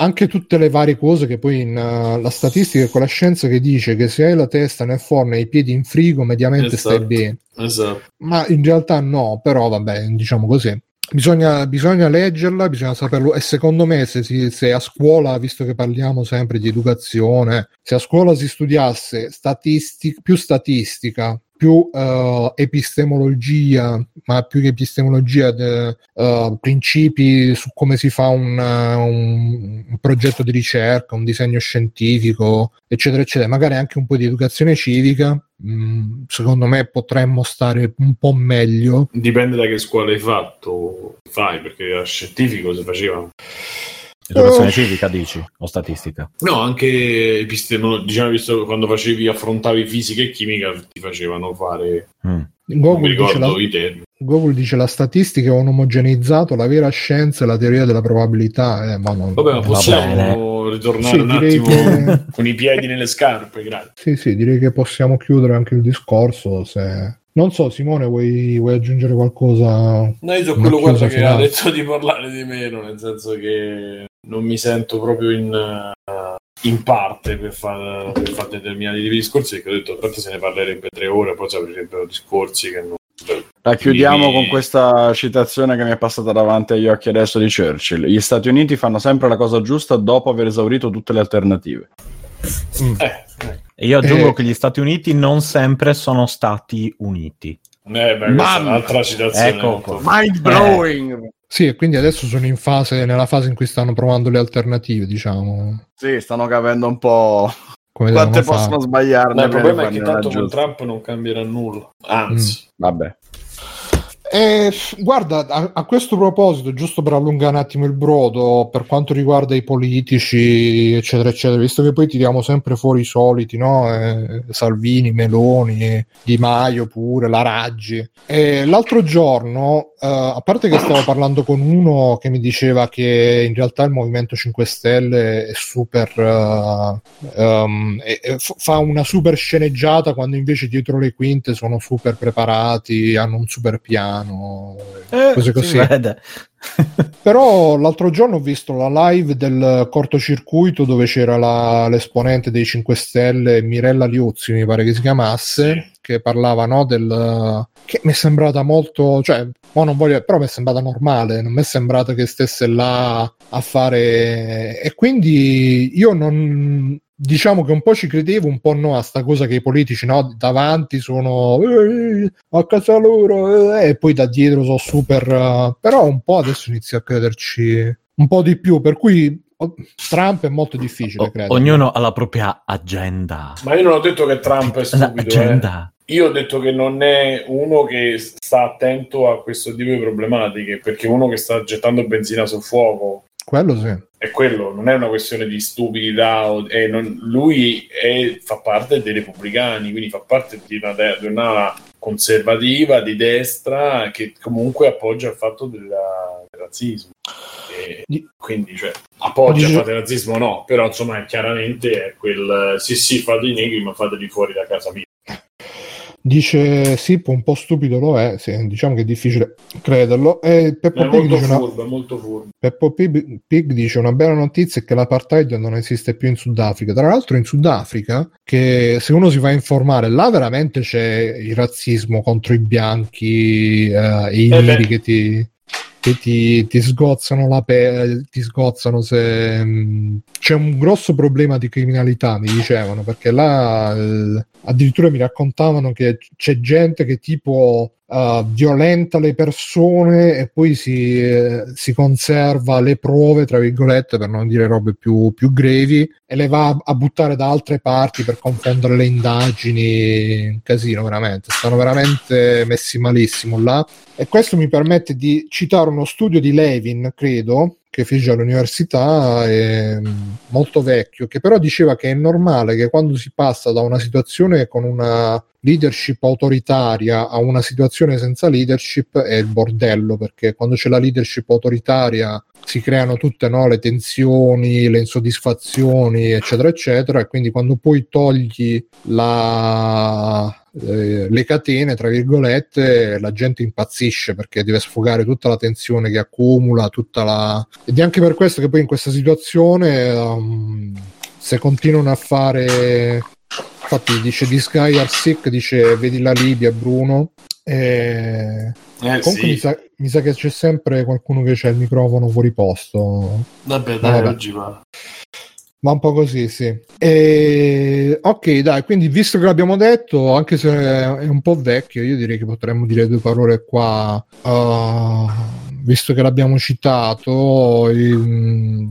anche tutte le varie cose che poi in, uh, la statistica è quella scienza che dice che se hai la testa nel forno e i piedi in frigo, mediamente esatto. stai bene. Esatto. Ma in realtà no, però vabbè, diciamo così. Bisogna, bisogna leggerla, bisogna saperlo, e secondo me se, si, se a scuola, visto che parliamo sempre di educazione, se a scuola si studiasse statistica, più statistica, più uh, epistemologia, ma più che epistemologia, de, uh, principi su come si fa un, uh, un, un progetto di ricerca, un disegno scientifico, eccetera, eccetera, magari anche un po' di educazione civica. Secondo me potremmo stare un po' meglio. Dipende da che scuola hai fatto, fai, perché a scientifico si faceva educazione uh, civica, dici, o statistica? No, anche epistemologia, diciamo, visto quando facevi, affrontavi fisica e chimica, ti facevano fare mm. non mi ricordo i termini. Google dice la statistica è un omogeneizzato, la vera scienza è la teoria della probabilità. Eh, ma non... Vabbè, ma possiamo ritornare sì, un attimo che... con i piedi nelle scarpe, grazie. Sì, sì, direi che possiamo chiudere anche il discorso. Se... Non so, Simone, vuoi, vuoi aggiungere qualcosa? No, io so quello guarda che ha detto di parlare di meno, nel senso che non mi sento proprio in... Uh... in parte per far, per far determinati tipi di discorsi, che ho detto tanto se ne parlerebbe tre ore, poi si aprirebbero discorsi che non... La chiudiamo quindi... con questa citazione che mi è passata davanti agli occhi adesso di Churchill: gli Stati Uniti fanno sempre la cosa giusta dopo aver esaurito tutte le alternative. Mm. Eh, eh. Io aggiungo eh. che gli Stati Uniti non sempre sono stati uniti. Eh, beh, Ma... un'altra citazione, ecco, mind blowing. Eh. Sì, e quindi adesso sono in fase, nella fase in cui stanno provando le alternative, diciamo. Sì, stanno capendo un po' come quante possono sbagliare. No, il problema è che tanto con Trump non cambierà nulla. Anzi, mm. vabbè. Eh, guarda, a, a questo proposito, giusto per allungare un attimo il brodo, per quanto riguarda i politici, eccetera, eccetera, visto che poi tiriamo sempre fuori i soliti, no? Eh, Salvini, Meloni, Di Maio pure, la Raggi. Eh, l'altro giorno, eh, a parte che stavo parlando con uno che mi diceva che in realtà il Movimento cinque Stelle è super, eh, um, è, è, fa una super sceneggiata quando invece dietro le quinte sono super preparati, hanno un super piano. No, cose così. Però l'altro giorno ho visto la live del Cortocircuito dove c'era la, l'esponente dei cinque Stelle Mirella Liuzzi, mi pare che si chiamasse, che parlava, no, del, che mi è sembrata molto, cioè, mo non voglio, però mi è sembrata normale, non mi è sembrata che stesse là a fare, e quindi io non, diciamo che un po' ci credevo, un po' no, a sta cosa che i politici, no, davanti sono eh, a casa loro, eh, e poi da dietro sono super, uh, però un po' adesso inizio a crederci un po' di più, per cui Trump è molto difficile, o- credo. Ognuno ha la propria agenda. Ma io non ho detto che Trump è stupido, eh. Io ho detto che non è uno che sta attento a questo tipo di problematiche, perché uno che sta gettando benzina sul fuoco, quello sì, è quello, non è una questione di stupidità, eh, non, lui è, fa parte dei repubblicani, quindi fa parte di una, di una conservativa di destra che comunque appoggia il fatto della, del razzismo, e quindi, cioè, appoggia il fatto del razzismo, no, però insomma chiaramente è quel sì sì fate i negri ma fateli fuori da casa mia. Dice Sippo, un po' stupido lo è, sì, diciamo che è difficile crederlo. E Peppo, Pig dice, furbo, una... Peppo Pig, Pig dice una bella notizia è che l'apartheid non esiste più in Sudafrica. Tra l'altro in Sudafrica, che se uno si va a informare, là veramente c'è il razzismo contro i bianchi, eh, e i neri che ti... che ti, ti sgozzano la pelle, ti sgozzano se mh, c'è un grosso problema di criminalità, mi dicevano, perché là eh, addirittura mi raccontavano che c'è gente che tipo Uh, violenta le persone e poi si, eh, si conserva le prove, tra virgolette, per non dire robe più, più grevi, e le va a buttare da altre parti per confondere le indagini. Un casino, veramente, stanno veramente messi malissimo là. E questo mi permette di citare uno studio di Levin, credo, che fece all'università, è molto vecchio, che però diceva che è normale che quando si passa da una situazione con una leadership autoritaria a una situazione senza leadership è il bordello, perché quando c'è la leadership autoritaria si creano tutte, no, le tensioni, le insoddisfazioni, eccetera eccetera, e quindi quando poi togli la... le catene, tra virgolette, la gente impazzisce perché deve sfogare tutta la tensione che accumula, tutta la... ed è anche per questo che poi in questa situazione um, se continuano a fare, infatti dice This Guy Are Sick, dice vedi la Libia, Bruno, e... eh, comunque sì. mi, sa, mi sa che c'è sempre qualcuno che c'ha il microfono fuori posto, vabbè dai, vabbè. Oggi va Va un po' così, sì. E... ok, dai, quindi visto che l'abbiamo detto, anche se è un po' vecchio, io direi che potremmo dire due parole qua, uh, visto che l'abbiamo citato, il...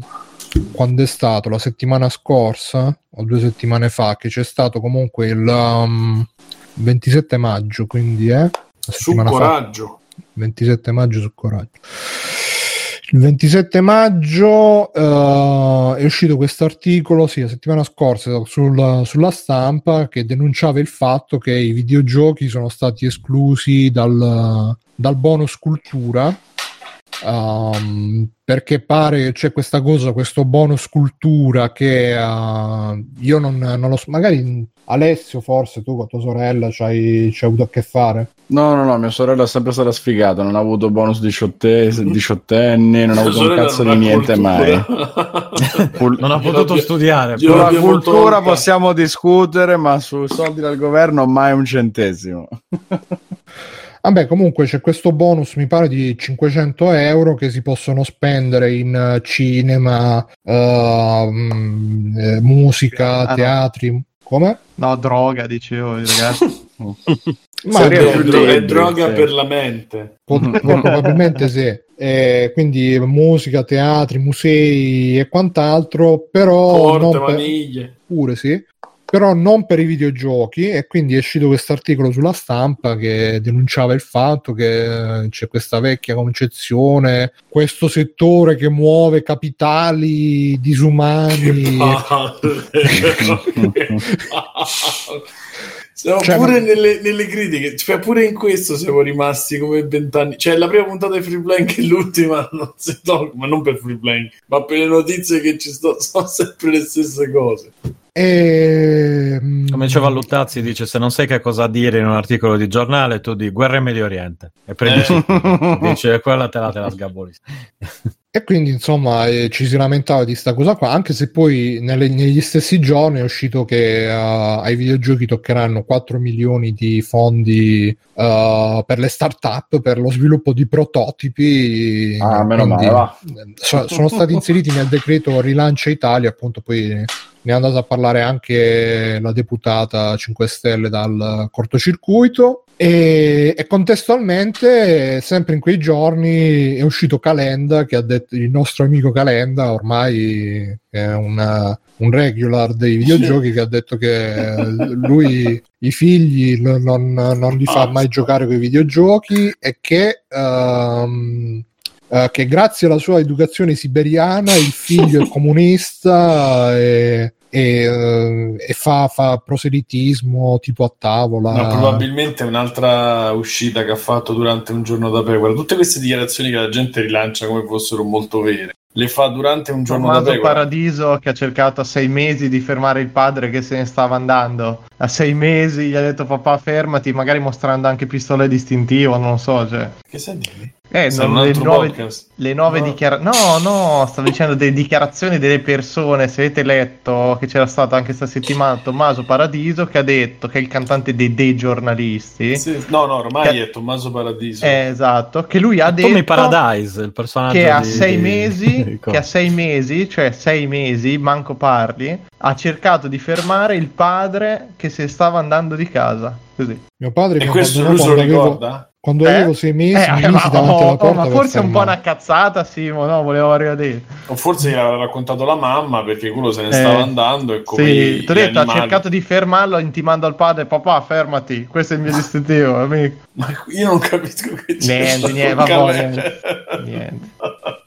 quando è stato? La settimana scorsa, o due settimane fa, che c'è stato comunque il um, ventisette maggio, quindi è... Eh, su Coraggio. Fa... ventisette maggio su Coraggio. Il ventisette maggio uh, è uscito questo articolo, sì, la settimana scorsa sul, sulla Stampa, che denunciava il fatto che i videogiochi sono stati esclusi dal, dal bonus cultura, um, perché pare c'è questa cosa, questo bonus cultura che uh, io non, non lo so, magari... Alessio, forse tu con tua sorella c'hai, c'hai avuto a che fare? No, no, no, mia sorella è sempre stata sfigata, non ha avuto bonus diciottenni, non ha avuto un cazzo di niente mai. Non ha potuto studiare. Sulla cultura possiamo discutere, ma sui soldi dal governo mai un centesimo. Vabbè, ah comunque c'è questo bonus, mi pare di cinquecento euro che si possono spendere in cinema, uh, musica, ah, teatri... No. Come? No, droga, dicevo, ragazzi. Ma è droga per la mente. Probabilmente sì. Eh, quindi musica, teatri, musei e quant'altro, però... Porta, maniglie. Per... Pure sì. però non per i videogiochi, e quindi è uscito questo articolo sulla Stampa che denunciava il fatto che c'è questa vecchia concezione, questo settore che muove capitali disumani. Siamo cioè, pure ma... nelle, nelle critiche, cioè pure in questo siamo rimasti come vent'anni, cioè la prima puntata di Free Blank e l'ultima non si tocca, ma non per Free Blank, ma per le notizie che ci sto, sono sempre le stesse cose. E... come diceva Luttazzi, dice se non sai che cosa dire in un articolo di giornale tu di guerra in Medio Oriente e prendi eh. dice quella te la, te la sgaboli. E quindi insomma eh, ci si lamentava di sta cosa qua, anche se poi nelle, negli stessi giorni è uscito che uh, ai videogiochi toccheranno quattro milioni di fondi uh, per le start-up, per lo sviluppo di prototipi. Ah, meno quindi, male, va. So, sono stati inseriti nel decreto Rilancia Italia, appunto poi ne è andata a parlare anche la deputata cinque Stelle dal Cortocircuito. E, e contestualmente sempre in quei giorni è uscito Calenda, che ha detto, il nostro amico Calenda ormai è una, un regular dei videogiochi, che ha detto che lui i figli non, non li fa mai giocare con i videogiochi e che um, Uh, che grazie alla sua educazione siberiana il figlio è comunista e, e, uh, e fa, fa proselitismo tipo a tavola. No, probabilmente un'altra uscita che ha fatto durante un giorno da pecora. Tutte queste dichiarazioni che la gente rilancia come fossero molto vere le fa durante un giorno Tommaso da pecora. Paradiso, che ha cercato a sei mesi di fermare il padre che se ne stava andando, a sei mesi gli ha detto papà fermati, magari mostrando anche pistole distintivo, non so, cioè. Che senti? Eh, non, le nuove, le nuove no. dichiarazioni, no, no, stavo dicendo delle dichiarazioni delle persone. Se avete letto che c'era stato anche questa settimana Tommaso Paradiso che ha detto che è il cantante dei dei giornalisti. Sì, no, no, ormai che... è Tommaso Paradiso. Eh, esatto, che lui ha detto Tommy Paradise, il personaggio che a sei di... mesi, che a sei mesi, cioè sei mesi, manco parli, ha cercato di fermare il padre che se stava andando di casa. Così. Mio padre e questo lui se lo ricorda? Avevo... Quando eh? avevo sei mesi, eh, mi ma, oh, alla porta oh, ma forse è un po' una cazzata, Simo, no? Volevo arrivare. O forse gli aveva raccontato la mamma perché quello se ne eh. stava andando e come sì, ti ho detto, animali... ha cercato di fermarlo intimando al padre, papà fermati, questo è il mio distintivo, amico. Ma io non capisco che c'è. Niente, niente, va bene. Niente.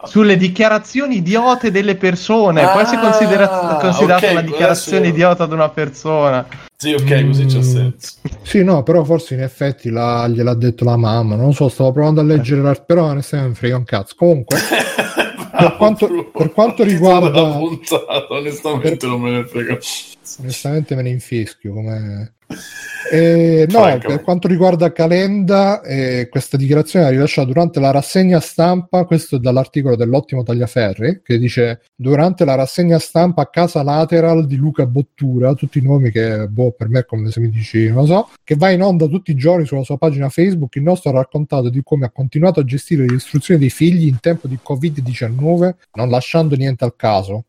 Sulle dichiarazioni idiote delle persone, ah, poi si considera considerata okay, una dichiarazione adesso... idiota ad una persona. Sì, ok, così c'ha senso. Mm, sì, no, però forse in effetti la, gliel'ha detto la mamma, non so, stavo provando a leggere l'art, però non se ne frega un cazzo. Comunque, per, quanto, per quanto riguarda... puntata, onestamente per... non me ne frega. Onestamente me ne infischio, come... Eh, no, Franca, per quanto riguarda Calenda, eh, questa dichiarazione l'ha rilasciata durante la rassegna stampa. Questo è dall'articolo dell'ottimo Tagliaferri, che dice: durante la rassegna stampa a Casa Lateral di Luca Bottura, tutti i nomi che boh, per me è come se mi dici, non so, che va in onda tutti i giorni sulla sua pagina Facebook, il nostro ha raccontato di come ha continuato a gestire l'istruzione dei figli in tempo di covid diciannove, non lasciando niente al caso.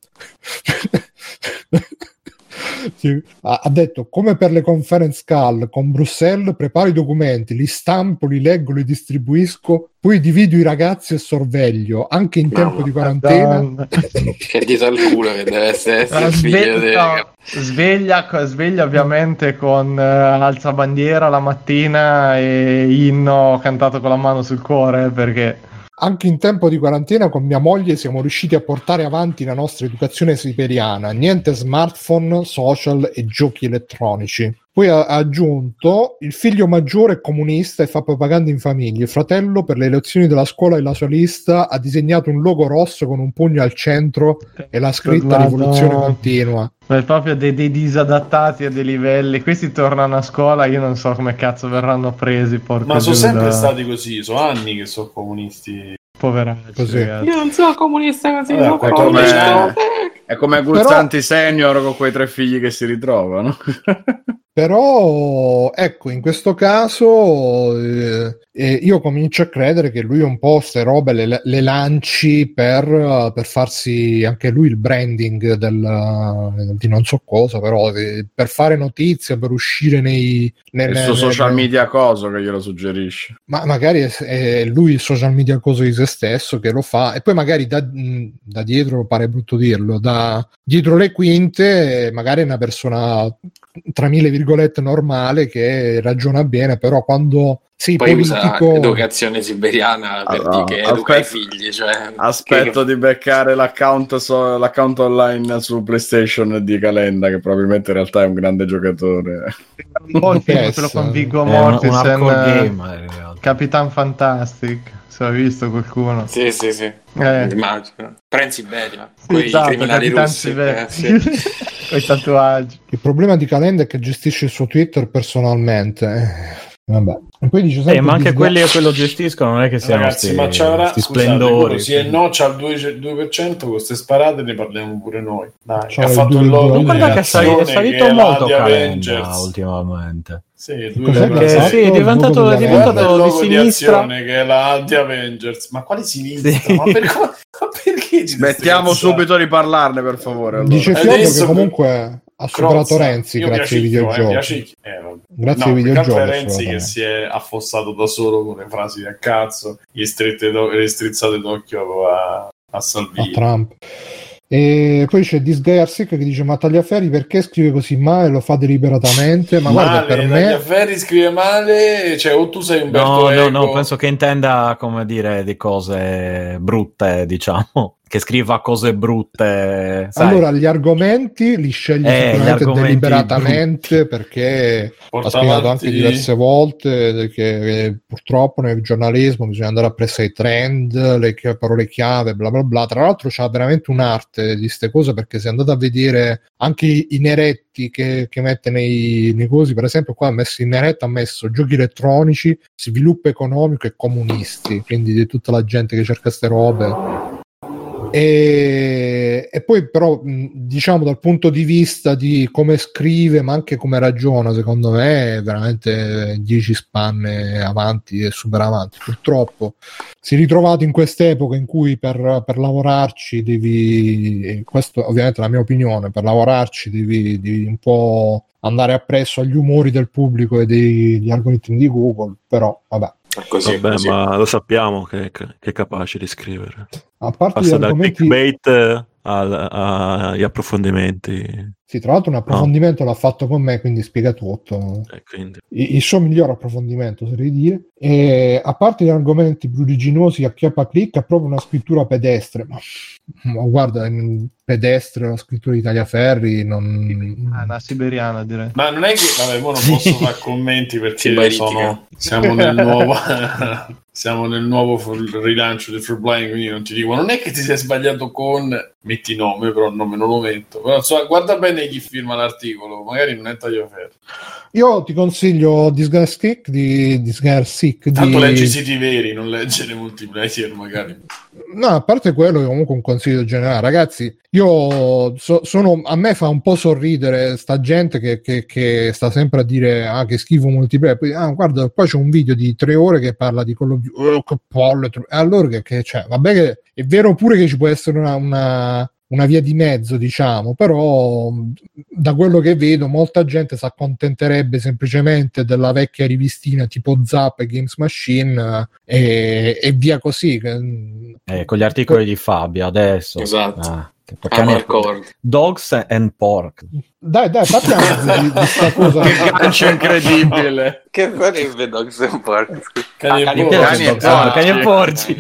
Sì. Ha detto, come per le conference call con Bruxelles, preparo i documenti, li stampo, li leggo, li distribuisco, poi divido i ragazzi e sorveglio anche in tempo no, di quarantena. Che dito al culo che deve essere sveglia, figlio di... no, sveglia, sveglia ovviamente con eh, alzabandiera la mattina e inno cantato con la mano sul cuore, perché anche in tempo di quarantena con mia moglie siamo riusciti a portare avanti la nostra educazione siberiana, niente smartphone, social e giochi elettronici. Poi ha aggiunto, il figlio maggiore è comunista e fa propaganda in famiglia, il fratello per le elezioni della scuola e la sua lista ha disegnato un logo rosso con un pugno al centro e la scritta rivoluzione continua. Ma è proprio dei, dei disadattati a dei livelli, questi tornano a scuola, io non so come cazzo verranno presi, porca ma sono sempre stati così, sono anni che sono comunisti. Poveracci, così. Io non sono comunista così, allora, sono comunista. È come Guzzanti Però... senior con quei tre figli che si ritrovano. Però ecco, in questo caso eh, eh, io comincio a credere che lui un po' ste robe le, le lanci per, uh, per farsi anche lui il branding del, uh, di non so cosa, però eh, per fare notizia, per uscire nei... Nelle, il suo social nelle... media coso che glielo suggerisce. Ma magari è, è lui il social media coso di se stesso che lo fa, e poi magari da, da dietro, pare brutto dirlo, da dietro le quinte magari è una persona... tra mille virgolette normale, che ragiona bene, però quando sei poi politico... usa educazione siberiana per allora, dire che educa aspetto, i figli, cioè... aspetto che... di beccare l'account, so, l'account online su PlayStation di Calenda, che probabilmente in realtà è un grande giocatore. Molto lo con Viggo Mortensen, Capitan Fantastic, se l'ha visto qualcuno. Sì, sì, sì. Eh. Immagino. Prensiberia, quei esatto, criminali russi. Eh, sì. Con i tatuaggi. Il problema di Calenda è che gestisce il suo Twitter personalmente. Vabbè. E poi dice sempre eh, ma anche disg- quelli che lo gestiscono non è che siano ragazzi, sti, ma c'era, sti scusate, splendori. Sì e no, c'ha il due per cento con queste sparate, ne parliamo pure noi. Dai, che ha fatto il loro. Guarda che è salito molto Calenda ultimamente. Sì, lui perché, sì, è diventato, è diventato di sinistra di che è la The Avengers. Ma quali sinistra? Sì. Ma, per, ma perché smettiamo subito di parlarne, per favore. Allora. Dice Fiodo che comunque ha superato Renzi grazie ai videogiochi. Grazie ai videogiochi. Renzi che si è affossato da solo con le frasi da cazzo, gli strette do- le strizzate d'occhio a, a Salvini. A Trump. E poi c'è Disgaiarsic che dice: ma Tagliaferri perché scrive così male? Lo fa deliberatamente? Ma male, guarda, per me Tagliaferri scrive male, cioè o tu sei un no, no, no, penso che intenda come dire di cose brutte, diciamo, che scriva cose brutte, sai. Allora gli argomenti li sceglie eh, argomenti deliberatamente brutti. Perché porta ha spiegato avanti. Anche diverse volte che eh, purtroppo nel giornalismo bisogna andare a prendere i trend, le ch- parole chiave, bla bla bla. Tra l'altro c'ha veramente un'arte di ste cose, perché se andate a vedere anche i neretti che, che mette nei, nei cosi, per esempio qua ha messo in neretta, ha messo giochi elettronici, sviluppo economico e comunisti, quindi di tutta la gente che cerca ste robe. E, e poi però diciamo dal punto di vista di come scrive ma anche come ragiona, secondo me è veramente dieci spanne avanti e super avanti. Purtroppo si è ritrovato in quest'epoca in cui per, per lavorarci devi, questo ovviamente è la mia opinione, per lavorarci devi, devi un po' andare appresso agli umori del pubblico e degli algoritmi di Google, però vabbè. Così, Vabbè, così. Ma lo sappiamo che, che è capace di scrivere. A parte passa dal clickbait argomenti... agli approfondimenti. Sì, tra l'altro un approfondimento no. l'ha fatto con me, quindi spiega tutto. Eh, quindi. Il, il suo miglior approfondimento, oserei dire. E, a parte gli argomenti pruriginosi a chiappa clic, ha proprio una scrittura pedestre. Ma, ma guarda, pedestre, la scrittura di Tagliaferri non... Ah, una siberiana, direi. Ma non è che... Vabbè, mo non posso fare commenti perché sono... siamo nel nuovo... siamo nel nuovo rilancio del free playing, quindi non ti dico, non è che ti sei sbagliato con metti nome, però il nome non lo metto, però so, guarda bene chi firma l'articolo, magari non è Tagliaferri. Io ti consiglio Disgust Kick di Disgust Kick di... tanto leggi i siti veri, non leggi le Multiplayer magari. No, a parte quello è comunque un consiglio generale, ragazzi. Io so, sono, a me fa un po' sorridere sta gente che, che, che sta sempre a dire ah, che schifo Multiplayer, poi ah, guarda qua c'è un video di tre ore che parla di quello di oh, che pollo, allora che, che cioè, vabbè che è vero pure che ci può essere una, una una via di mezzo, diciamo, però da quello che vedo molta gente si accontenterebbe semplicemente della vecchia rivistina tipo Zap e Games Machine e, e via così eh, con gli articoli P- di Fabio adesso esatto ah. Dogs and Pork. Dai, dai, parliamo di questa cosa. Che gancio incredibile. Che sarebbe Dogs and Pork? Cani e porci.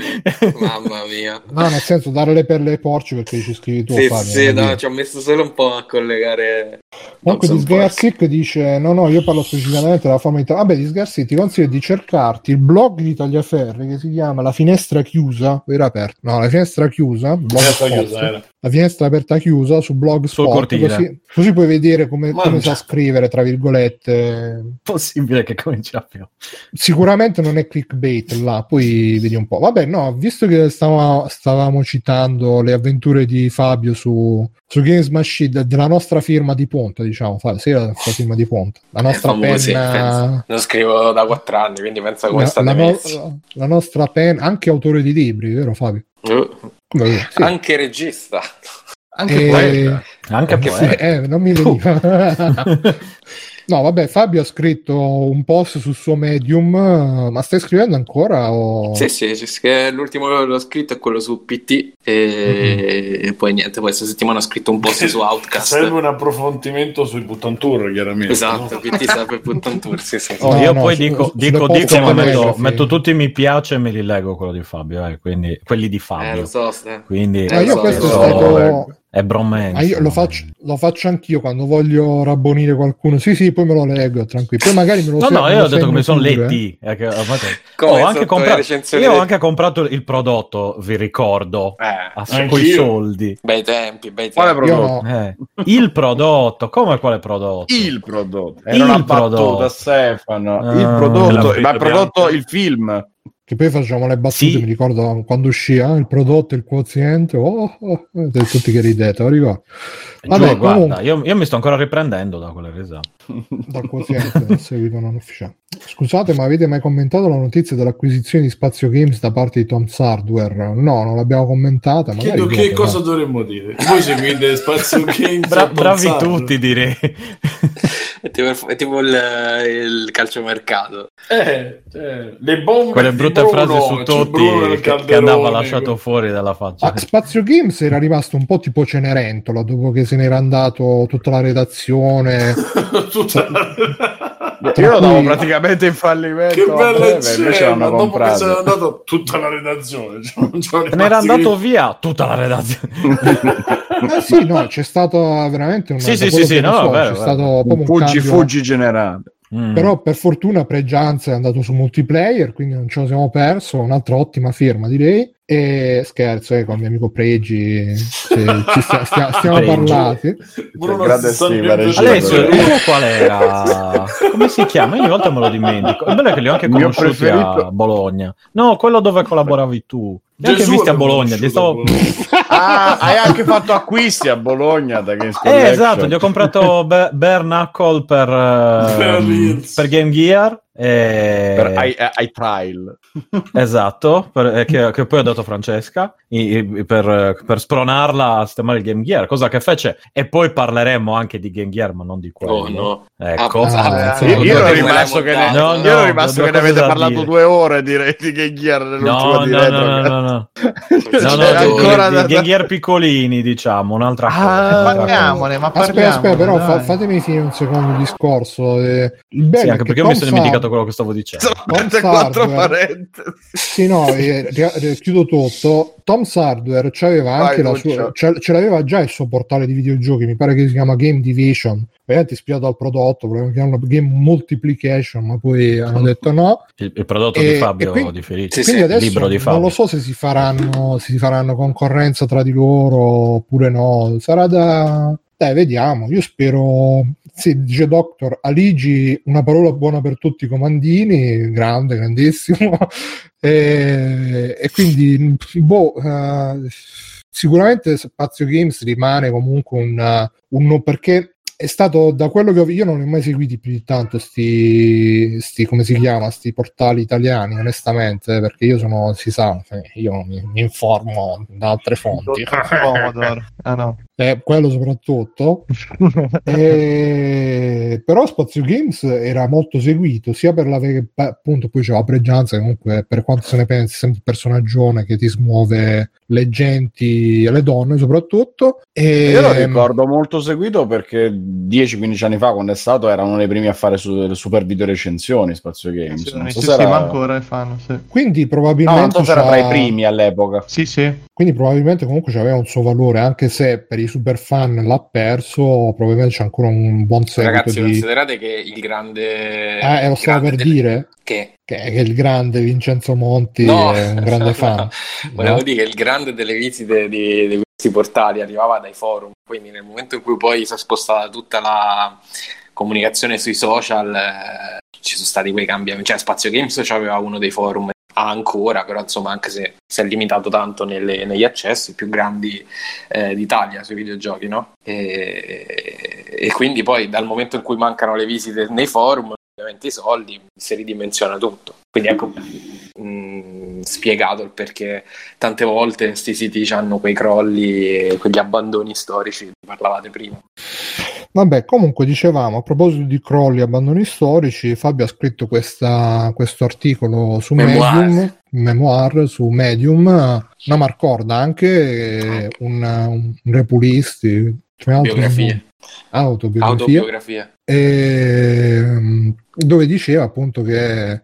Mamma mia. No, nel senso, darle per le porci perché ci scrivi tu. Sì, Fabio, sì, no, ci ho messo solo un po' a collegare. Comunque Disgarsic dice, no, no, io parlo specificamente della forma di... Vabbè, Disgarsic, ti consiglio di cercarti il blog di Tagliaferri che si chiama La Finestra Chiusa, era aperto. No, La Finestra Chiusa. La Finestra Chiusa era. La Finestra Aperta Chiusa su Blogspot. Così, così puoi vedere vedere come, come sa scrivere, tra virgolette. Possibile che cominci a più. Sicuramente non è clickbait là, poi vedi un po'. Vabbè, no, visto che stavamo, stavamo citando le avventure di Fabio su, su Games Machine, della nostra firma di Ponta, diciamo, sì, la nostra firma di Ponta. La nostra eh, penna... Sì, lo scrivo da quattro anni, quindi penso come state messi. No, la nostra penna, anche autore di libri, vero Fabio? Uh. Vabbè, sì. Anche regista. Anche poeta, anche poeta. Eh, non mi veniva. No, vabbè, Fabio ha scritto un post sul suo Medium, ma stai scrivendo ancora? O... Sì, sì, c'è, l'ultimo che l'ho scritto è quello su P T e, mm-hmm. e poi niente, questa settimana ho scritto un post su Outcast. Serve un approfondimento sui Buttantour, chiaramente. Esatto, no? P T serve Buttantour, sì, sì. Oh, no, io no, poi su, dico, dico, dico ma metto, metto tutti mi piace e me li leggo quello di Fabio, eh, quindi quelli di Fabio. Eh, lo so, sì. Quindi... Eh, io so, questo so, stato... è bromance. Ah, io lo faccio, lo faccio anch'io quando voglio rabbonire qualcuno. Sì, sì, poi me lo leggo, tranquillo. Poi magari me lo No, se- no, io ho detto che mi sono letti. Eh. Eh, ho anche compra- io ho anche comprato il prodotto, vi ricordo, eh, a su- coi soldi. Bei tempi, bei tempi. Quale prodotto? No. Eh. Il prodotto, come quale prodotto? Il prodotto. Era il una prodotto. Stefano. Il prodotto, ah, ma ha prodotto il film. Che poi facciamo le battute, sì. Mi ricordo quando uscì ah, il prodotto, il quoziente, oh, oh, tutti che ridete, lo ricordo. Vabbè, Giù, comunque... guarda, io, io mi sto ancora riprendendo da quella resa. Dal quoziente, seguito non ufficiale. Scusate, ma avete mai commentato la notizia dell'acquisizione di Spazio Games da parte di Tom's Hardware? No, non l'abbiamo commentata. Chiedo che dopo, cosa no. dovremmo dire? Voi seguite Spazio Games. Bra- bravi Hardware. Tutti, direi. È tipo, è tipo il, il calciomercato. Eh, eh, le bombe. Quelle brutte Bruno, frasi su Totti che, che andava lasciato fuori dalla faccia. A Spazio Games era rimasto un po' tipo Cenerentola dopo che se n'era andato tutta la redazione. tutta la... Io lo davo praticamente in fallimento. Che bella scena, dopo comprate. Che se n'era andato tutta la redazione. Se n'era andato via tutta la redazione. Eh sì, no, c'è stato veramente un... Sì, sì, sì, sì, no, so, vabbè, c'è vabbè. Stato un, un fuggi, fuggi generale. Mm. Però per fortuna Pregianza è andato su Multiplayer, quindi non ce lo siamo perso, un'altra ottima firma direi. E scherzo, eh, con il mio amico Pregi cioè, ci stia, stia, stiamo parlati. Alessio, qual era? Come si chiama? Io ogni volta me lo dimentico. È bello che li ho anche conosciuti a Bologna. No, quello dove collaboravi tu. Li ho anche visti a Bologna. Li stavo... ah, hai anche fatto acquisti a Bologna da Games Collection. Eh, esatto, gli ho comprato Be- Bare Knuckle per, uh, per Game Gear. E... per I, I trial esatto per, che, che poi ho dato a Francesca i, i, per, per spronarla a sistemare il Game Gear, cosa che fece, e poi parleremo anche di Game Gear ma non di quello. Oh, no. Ecco ah, ah, io, io ero rimasto che ne, no, no, io ero rimasto che ne avete parlato dire. due ore direi di Game Gear nell'ultima no, diretta no no no, no. no, no ancora di, da... di Game Gear piccolini diciamo un'altra cosa ah, parliamone ma parliamone aspetta, aspetta però fa, fatemi finire un secondo il discorso eh, il sì, anche perché io mi sono dimenticato quello che stavo dicendo. Tom's Hardware, sì, no, eh, eh, chiudo tutto. Tom's Hardware c'aveva anche Vai, la sua, c'è. ce l'aveva già il suo portale di videogiochi, mi pare che si chiama Game Division, veramente ispirato al prodotto, volevano chiamarlo Game Multiplication, ma poi hanno detto no. Il, il prodotto e, di Fabio quindi, di Felice, sì, quindi sì, adesso di Fabio. Non lo so se si faranno, se si faranno concorrenza tra di loro oppure no. Sarà da dai, vediamo. Io spero. Sì, dice Doctor Aligi, una parola buona per tutti i comandini, grande, grandissimo, e, e quindi boh, uh, sicuramente Spazio Games rimane comunque un, un no, perché è stato, da quello che ho, io non li ho mai seguiti più di tanto sti, sti come si chiama, sti portali italiani onestamente, perché io sono, si sa, io mi, mi informo da altre fonti. Ah no. Eh, quello soprattutto eh, però Spazio Games era molto seguito sia per la ve- appunto poi c'è la Pregianza comunque per quanto se ne pensi sempre un personaggione che ti smuove le genti, le donne soprattutto e... io lo ricordo molto seguito perché dieci quindici anni fa quando è stato era uno dei primi a fare su- super video recensioni Spazio Games sì, non so sì, se sì, era... ma ancora fanno, sì. Quindi probabilmente no, non so se era tra i primi all'epoca sì sì quindi probabilmente comunque c'aveva un suo valore anche se per super fan l'ha perso, probabilmente c'è ancora un buon seguito. Ragazzi, di... considerate che il grande ah, eh, lo stavo per del... dire che? Che il grande Vincenzo Monti no. è un grande fan. No. No? Volevo dire che il grande delle visite di, di portali, arrivava dai forum, quindi nel momento in cui poi si è spostata tutta la comunicazione sui social, eh, ci sono stati quei cambiamenti. Cioè Spazio Games aveva uno dei forum, ha ancora, però insomma anche se si è limitato tanto nelle, negli accessi più grandi eh, d'Italia sui videogiochi, no? E, e quindi poi dal momento in cui mancano le visite nei forum, ovviamente i soldi, si ridimensiona tutto. Quindi ecco mh, spiegato il perché tante volte questi siti hanno quei crolli e quegli abbandoni storici di cui parlavate prima. Vabbè, comunque dicevamo, a proposito di crolli e abbandoni storici, Fabio ha scritto questa, questo articolo su Medium, memoir su Medium, una marcorda, anche un, un repulisti, cioè biografia. Autobiografia, autobiografia. E, dove diceva appunto che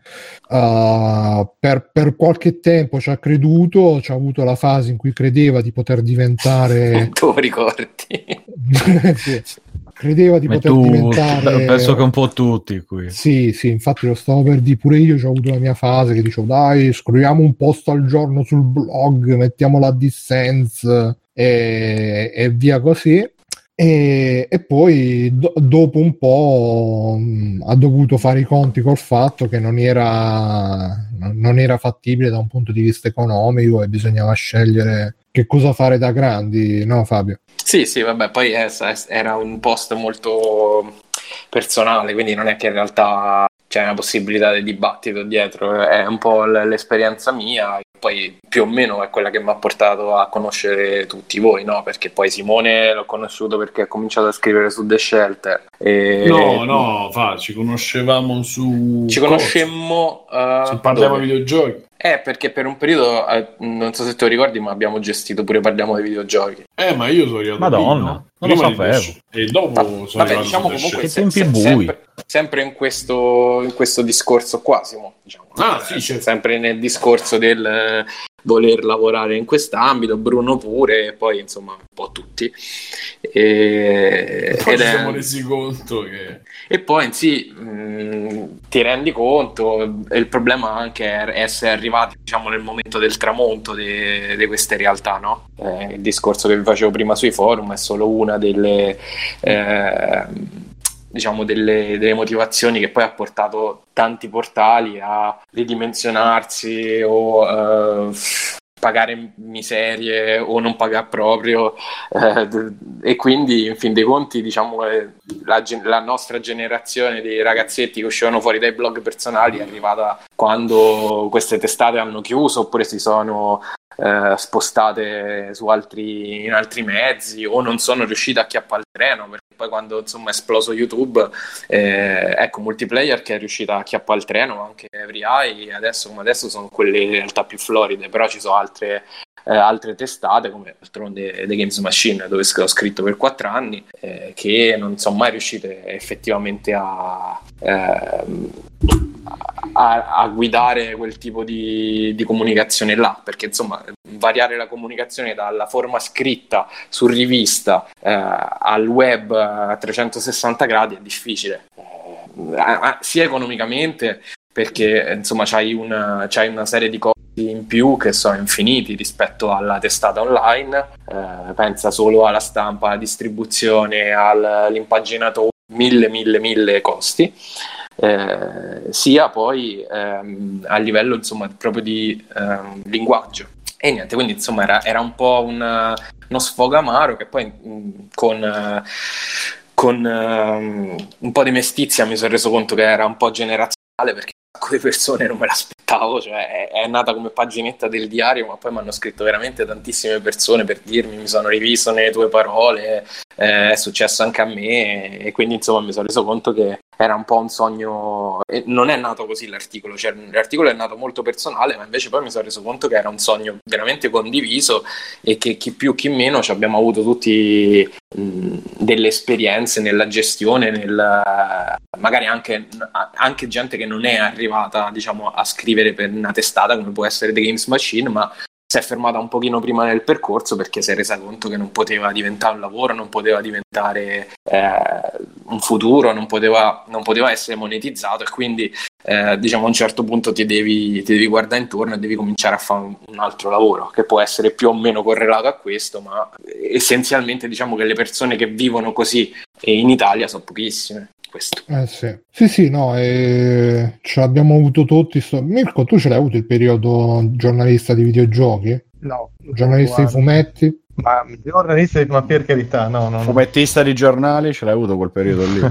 uh, per, per qualche tempo ci ha creduto, ci ha avuto la fase in cui credeva di poter diventare tu ricordi sì. Credeva di Ma poter tu, diventare penso che un po' tutti qui sì sì infatti lo stavo per dire pure io, ci ho avuto la mia fase che dicevo dai scriviamo un post al giorno sul blog, mettiamo la dissense e, e via così. E, e poi do, dopo un po' mh, ha dovuto fare i conti col fatto che non era, non era fattibile da un punto di vista economico e bisognava scegliere che cosa fare da grandi, no Fabio? Sì, sì, vabbè, poi è, era un post molto personale, quindi non è che in realtà c'è una possibilità di dibattito dietro, è un po' l'esperienza mia, poi più o meno è quella che mi ha portato a conoscere tutti voi, no? Perché poi Simone l'ho conosciuto perché ha cominciato a scrivere su The Shelter. E... No, no, fa, ci conoscevamo su... Ci conoscemmo... Uh, ci parliamo di videogiochi. Eh, perché per un periodo, eh, non so se te lo ricordi, ma abbiamo gestito pure Parliamo dei videogiochi. Eh, ma io sono arrivato Madonna, lì, no? Non lo sapevo. E dopo Va- sono vabbè, arrivato diciamo comunque se- se- bui. Sempre, sempre in questo, in questo discorso qua, Simone, diciamo. Ah, eh, sì, certo. Sempre nel discorso del eh, voler lavorare in quest'ambito, Bruno pure, e poi insomma un po' tutti. E, poi ed ci siamo è... resi conto che... E poi in sì, mh, ti rendi conto, il problema anche è essere arrivati diciamo nel momento del tramonto di queste realtà, no? Eh, il discorso che vi facevo prima sui forum è solo una delle... Eh, diciamo delle, delle motivazioni che poi ha portato tanti portali a ridimensionarsi o uh, pagare miserie o non pagare proprio uh, e quindi in fin dei conti diciamo la, la nostra generazione dei ragazzetti che uscivano fuori dai blog personali è arrivata quando queste testate hanno chiuso oppure si sono Uh, spostate su altri, in altri mezzi o non sono riuscito a chiappare il terreno, perché poi quando insomma è esploso YouTube eh, ecco Multiplayer che è riuscita a chiappare il terreno, anche Every Eye adesso come adesso sono quelle in realtà più floride, però ci sono altre Eh, altre testate come d'altronde The Games Machine dove ho scritto per quattro anni eh, che non sono mai riuscite effettivamente a, ehm, a, a guidare quel tipo di, di comunicazione là, perché insomma variare la comunicazione dalla forma scritta su rivista eh, al web a trecentosessanta gradi è difficile eh, sia economicamente perché insomma c'hai una, c'hai una serie di cose in più che sono infiniti rispetto alla testata online, eh, pensa solo alla stampa, alla distribuzione, all'impaginatore, mille mille mille costi, eh, sia poi ehm, a livello insomma proprio di ehm, linguaggio e niente, quindi insomma era, era un po' un, uno sfogo amaro che poi mh, con eh, con eh, un po' di mestizia mi sono reso conto che era un po' generazionale, perché di persone non me l'aspettavo, cioè è, è nata come paginetta del diario, ma poi mi hanno scritto veramente tantissime persone per dirmi mi sono rivisto nelle tue parole, eh, è successo anche a me, e quindi insomma mi sono reso conto che era un po' un sogno, e non è nato così l'articolo, cioè l'articolo è nato molto personale, ma invece poi mi sono reso conto che era un sogno veramente condiviso e che chi più chi meno ci abbiamo avuto tutti mh, delle esperienze nella gestione, nel, magari anche, anche gente che non è arrivata diciamo a scrivere per una testata come può essere The Games Machine, ma si è fermata un pochino prima nel percorso perché si è resa conto che non poteva diventare un lavoro, non poteva diventare eh, un futuro, non poteva, non poteva essere monetizzato, e quindi eh, diciamo a un certo punto ti devi, ti devi guardare intorno e devi cominciare a fare un, un altro lavoro che può essere più o meno correlato a questo, ma essenzialmente diciamo che le persone che vivono così in Italia sono pochissime. Questo. Eh sì, sì, sì, no, eh, ce l'abbiamo avuto tutti. Sto... Mirko, tu ce l'hai avuto il periodo giornalista di videogiochi? No. Giornalista di fumetti? Ma giornalista, ma per carità, no, no, no. Fumettista di giornali, ce l'hai avuto quel periodo lì?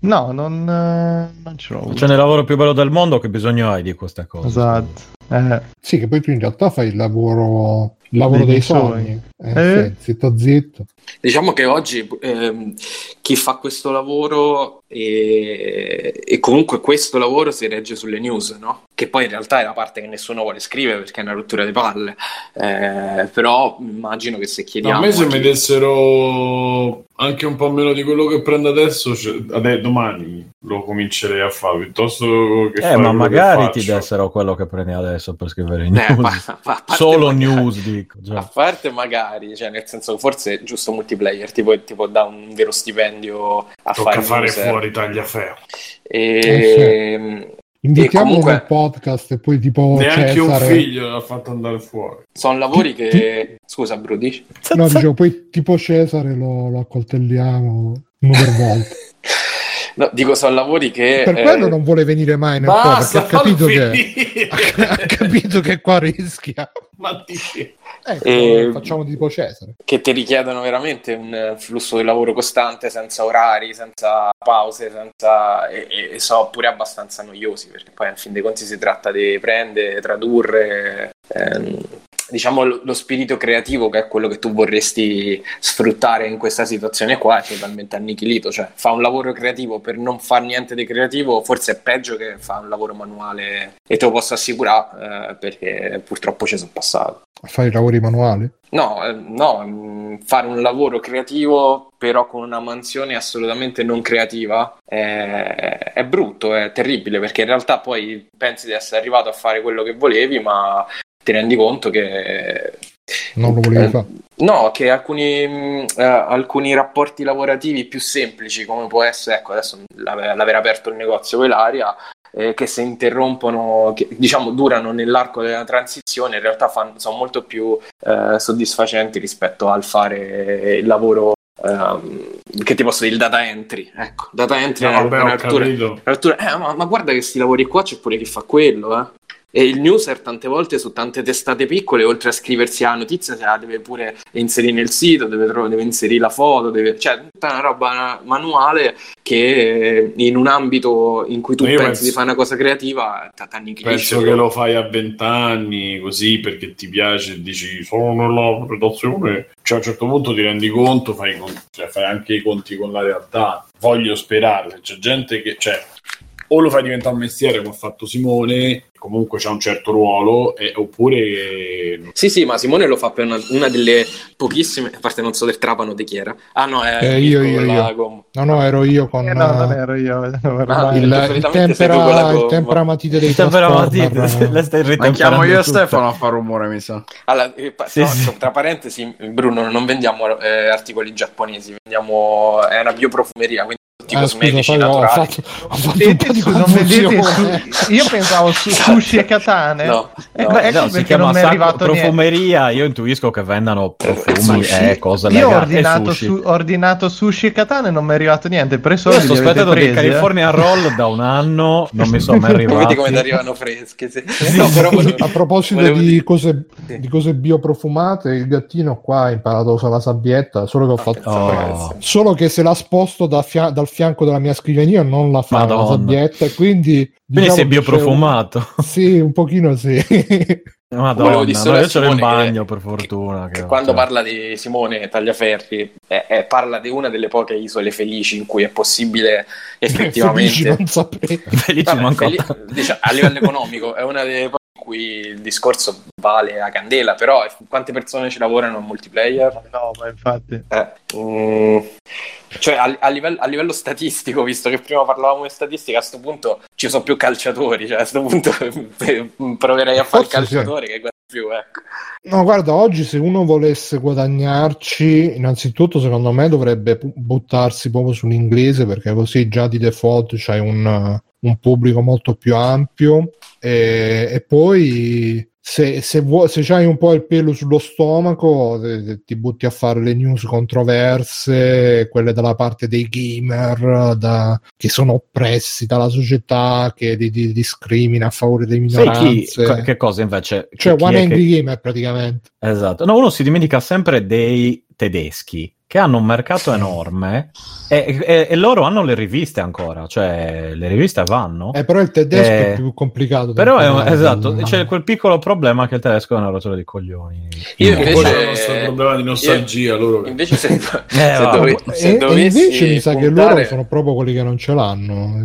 No, non, eh, non ce l'ho avuto. C'è nel lavoro più bello del mondo, che bisogno hai di questa cosa? Esatto. Eh. Sì, che poi tu in realtà fai il lavoro, il lavoro dei, dei sogni. Eh, eh. Sì, zitto, zitto. Diciamo che oggi ehm, chi fa questo lavoro e, e comunque questo lavoro si regge sulle news, no? Che poi in realtà è la parte che nessuno vuole scrivere perché è una rottura di palle, eh, però immagino che se chiediamo... No, a me se chi... mi dessero anche un po' meno di quello che prendo adesso, cioè, adesso domani lo comincerei a fare piuttosto che... Eh, ma magari ti dessero quello che prendi adesso per scrivere news, eh, ma, ma solo magari, news dico, già. A parte magari, cioè nel senso forse giusto Multiplayer tipo, tipo dà un vero stipendio a Tocca fare, fare fuori Tagliaferri e... sì. Invitiamo comunque... un podcast e poi tipo neanche Cesare... un figlio l'ha fatto andare fuori. Sono lavori che scusa Bru, dici? No, dicevo poi tipo Cesare lo, lo accoltelliamo una volta. No, dico, sono lavori che... Per quello eh... non vuole venire mai nel podcast, ha capito che... ha capito che qua rischia. Ma dici... Ecco, eh, facciamo tipo Cesare. Che ti richiedono veramente un flusso di lavoro costante, senza orari, senza pause, senza... E, e, e so pure abbastanza noiosi, perché poi al fin dei conti si tratta di prendere, tradurre... Ehm... diciamo lo spirito creativo che è quello che tu vorresti sfruttare in questa situazione qua è totalmente annichilito, cioè fa un lavoro creativo per non far niente di creativo forse è peggio che fa un lavoro manuale, e te lo posso assicurare eh, perché purtroppo ci sono passato. Fare i lavori manuali? No, eh, no, fare un lavoro creativo però con una mansione assolutamente non creativa è, è brutto, è terribile, perché in realtà poi pensi di essere arrivato a fare quello che volevi, ma ti rendi conto che non lo volevi fare. No, che alcuni, eh, alcuni rapporti lavorativi più semplici, come può essere, ecco, adesso l'aver aperto il negozio con Ilaria, eh, che se interrompono, che, diciamo, durano nell'arco della transizione, in realtà fanno, sono molto più eh, soddisfacenti rispetto al fare il lavoro. Um, che ti posso dire, il data entry, ecco, data entry, no, vabbè, Artura, Artura, eh, ma, ma guarda che sti lavori qua c'è pure chi fa quello, eh. E il newser tante volte su tante testate piccole, oltre a scriversi la notizia, se la deve pure inserire nel sito, deve, tro- deve inserire la foto, deve... cioè tutta una roba manuale che in un ambito in cui tu pensi penso... di fare una cosa creativa t'annichilisce. Penso che lo fai a vent'anni così perché ti piace e dici sono nella redazione, cioè a un certo punto ti rendi conto, fai, cioè, fai anche i conti con la realtà, voglio sperare, c'è gente che... Cioè, o lo fai diventare un mestiere come ha fatto Simone, comunque c'ha un certo ruolo, eh, oppure... Sì, sì, ma Simone lo fa per una, una delle pochissime... A parte non so del Trapano di chi era. Ah no, è eh, io, io, la io. Gomma. No, no, ero io con... Eh, no, non ero io. Ah, il, il tempera, il tempera matite dei trasformer. Manchiamo io e Stefano a fare rumore, mi sa. Allora, sì, no, sì. Tra parentesi, Bruno, non vendiamo eh, articoli giapponesi, vendiamo... È una bioprofumeria, quindi... Tipo ah, scusa, no, ho fatto, ho fatto sì, sì, scusa, vedete, su, io pensavo su sushi e katane. No, no, beh, no, ecco si chiama non è arrivato profumeria. Niente. Io intuisco che vendano profumi e eh, cose legate. Io ho ordinato, su, ordinato sushi e katane, non mi è arrivato niente. Preso io sto aspettando dei California Roll da un anno, non mi sono mai arrivati. Vedi come arrivano fresche. Sì. Sì, no, sì, però volevo, a proposito di, dire... cose, sì. di cose bioprofumate, il gattino qua ha imparato a usare la sabbietta. Solo che ho fatto, oh. solo che se la sposto da fia- dal fianco della mia scrivania non la fa la sabbietta, quindi quindi sei bioprofumato. Sì, un pochino sì. Madonna, no, io c'ero in bagno che, per fortuna che, che che quando c'è. Parla di Simone Tagliaferri eh, eh, parla di una delle poche isole felici in cui è possibile effettivamente felici non saprei felici Vabbè, manco fel- diciamo, a livello economico è una delle poche in cui il discorso vale a candela, però quante persone ci lavorano in Multiplayer? No, ma infatti eh, mm, cioè a, a, livello, a livello statistico, visto che prima parlavamo di statistica, a sto punto ci sono più calciatori, cioè a sto punto proverei a fare il calciatore sì. che più, ecco. No, guarda, oggi se uno volesse guadagnarci, innanzitutto secondo me dovrebbe buttarsi proprio sull'inglese, perché così già di default c'hai un, un pubblico molto più ampio, e, e poi se, se, vuoi, se c'hai un po' il pelo sullo stomaco ti butti a fare le news controverse, quelle dalla parte dei gamer, da, che sono oppressi dalla società, che di, di, discrimina a favore delle minoranze. Chi, che cosa invece? Cioè One Angry che... Gamer praticamente. Esatto, no, uno si dimentica sempre dei tedeschi, che hanno un mercato enorme, e, e, e loro hanno le riviste ancora, cioè le riviste vanno. Eh, però il tedesco eh, è più complicato. Però è un, esatto, c'è no. quel piccolo problema che il tedesco è una rottura di coglioni. Io invece poi c'è il nostro problema di nostalgia. Io, loro invece se, eh, se, va, dove, se e, dovessi e invece mi sa puntare... che loro sono proprio quelli che non ce l'hanno.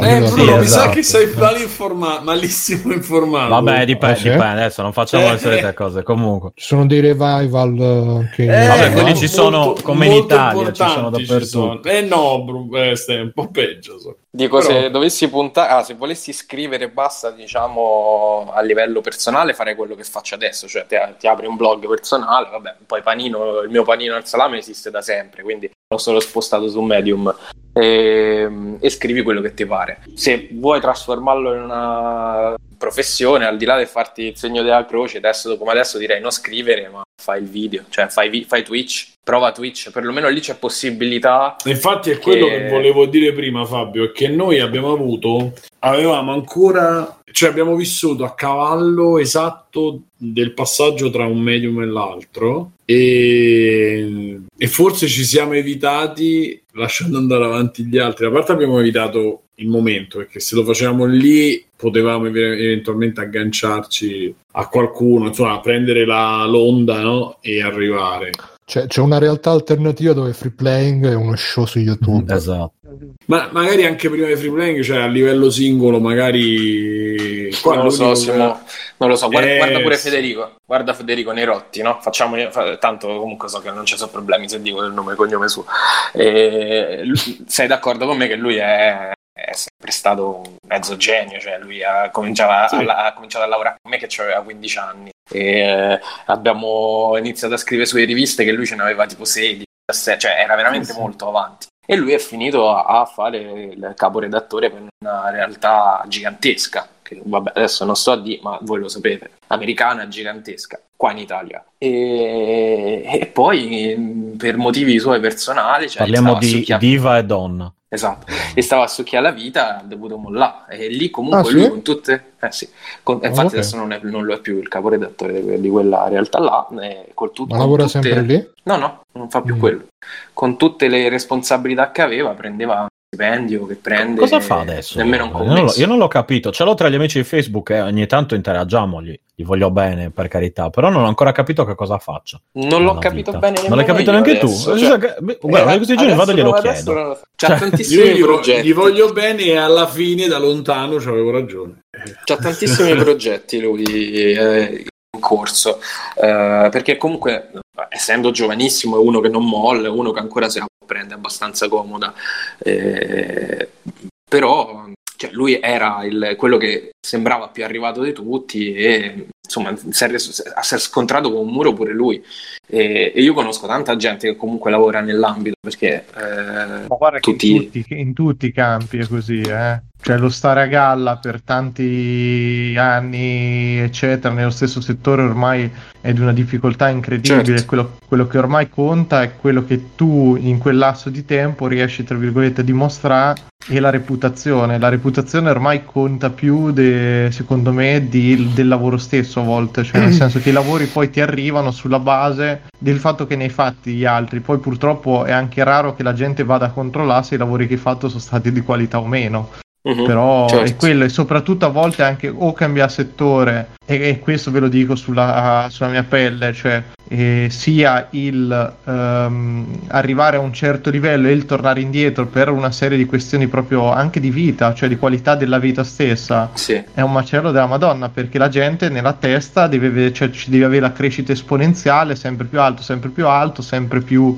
Eh, Bruno, sì, mi esatto. sa che sei informa- malissimo informato. Vabbè, dipende, okay. dipende. Adesso non facciamo le solite cose. Comunque ci sono dei revival che eh, vabbè, quindi ci sono come in Italia, ci sono dappertutto. Ci sono. Eh no, Bru- eh, stai un po' peggio. So. Dico, però... se dovessi puntare, ah, se volessi scrivere, basta, diciamo, a livello personale fare quello che faccio adesso, cioè ti, ti apri un blog personale, vabbè, poi panino, il mio panino al salame esiste da sempre, quindi l'ho solo spostato su Medium. E, e scrivi quello che ti pare. Se vuoi trasformarlo in una professione, al di là di farti il segno della croce, adesso come adesso direi non scrivere, ma fai il video, cioè fai, vi- fai Twitch, prova Twitch, perlomeno lì c'è possibilità. Infatti è che... quello che volevo dire prima, Fabio, è che noi abbiamo avuto, avevamo ancora, cioè abbiamo vissuto a cavallo esatto del passaggio tra un medium e l'altro, e, e forse ci siamo evitati, lasciando andare avanti gli altri, da parte abbiamo evitato il momento, perché se lo facevamo lì potevamo eventualmente agganciarci a qualcuno, insomma, a prendere la l'onda, no? E arrivare. C'è, c'è una realtà alternativa dove Free Playing è uno show su YouTube. Mm, esatto. Ma magari anche prima di Free Playing, cioè a livello singolo, magari qua non lo so, siamo... non lo so. Guarda, eh, guarda pure sì. Federico, guarda Federico Nerotti, no? Facciamo tanto, comunque so che non ci sono problemi se dico il nome e cognome suo. E... sei d'accordo con me che lui è è sempre stato un mezzo genio, cioè lui ha cominciato, sì. a, ha cominciato a lavorare con me che aveva quindici anni e abbiamo iniziato a scrivere sulle riviste che lui ce ne aveva tipo sedici, diciassette, cioè era veramente sì. molto avanti, e lui è finito a, a fare il caporedattore per una realtà gigantesca che, vabbè, adesso non sto a dire, ma voi lo sapete, americana gigantesca qua in Italia, e, e poi per motivi suoi personali, cioè, parliamo di diva e donna. Esatto, e stava a succhiare la vita, ha dovuto mollare, e lì comunque ah, sì? lui con tutte eh, sì. con... infatti oh, okay. adesso non, è, non lo è più il caporedattore di, di quella realtà là, eh, col tut... ma lavora tutte... sempre lì? No, no, non fa più mm. quello, con tutte le responsabilità che aveva, prendeva un stipendio che prende. Cosa fa adesso? Nemmeno un commesso. Io non l'ho, io non l'ho capito, ce l'ho tra gli amici di Facebook, eh, ogni tanto interagiamo, gli, gli voglio bene per carità, però non ho ancora capito che cosa faccia. Non l'ho capito vita. bene, non l'hai capito neanche adesso, tu? Cioè, guarda, eh, questi giorni vado e glielo chiedo. Non lo... C'ha cioè, tantissimi io progetti. Gli voglio bene e alla fine da lontano c'avevo ragione. C'ha tantissimi progetti lui eh, in corso, eh, perché comunque essendo giovanissimo è uno che non molla, è uno che ancora se la può prendere abbastanza comoda, eh, però cioè, lui era il, quello che sembrava più arrivato di tutti e insomma si è, si è scontrato con un muro pure lui, e, e io conosco tanta gente che comunque lavora nell'ambito, perché eh, ma guarda tutti... che in, tutti, in tutti i campi è così, eh? Cioè lo stare a galla per tanti anni eccetera nello stesso settore ormai è di una difficoltà incredibile, certo. quello, quello che ormai conta è quello che tu in quel lasso di tempo riesci tra virgolette a dimostrare, e la reputazione la reputazione ormai conta più de, secondo me di, del lavoro stesso a volte, cioè nel senso che i lavori poi ti arrivano sulla base del fatto che ne hai fatti gli altri, poi purtroppo è anche raro che la gente vada a controllare se i lavori che hai fatto sono stati di qualità o meno. Mm-hmm, però certo. è quello, e soprattutto a volte anche o cambia settore, e, e questo ve lo dico sulla, sulla mia pelle, cioè eh, sia il ehm, arrivare a un certo livello e il tornare indietro per una serie di questioni proprio anche di vita, cioè di qualità della vita stessa, sì. è un macello della Madonna, perché la gente nella testa deve, cioè, ci deve avere la crescita esponenziale sempre più alto, sempre più alto, sempre più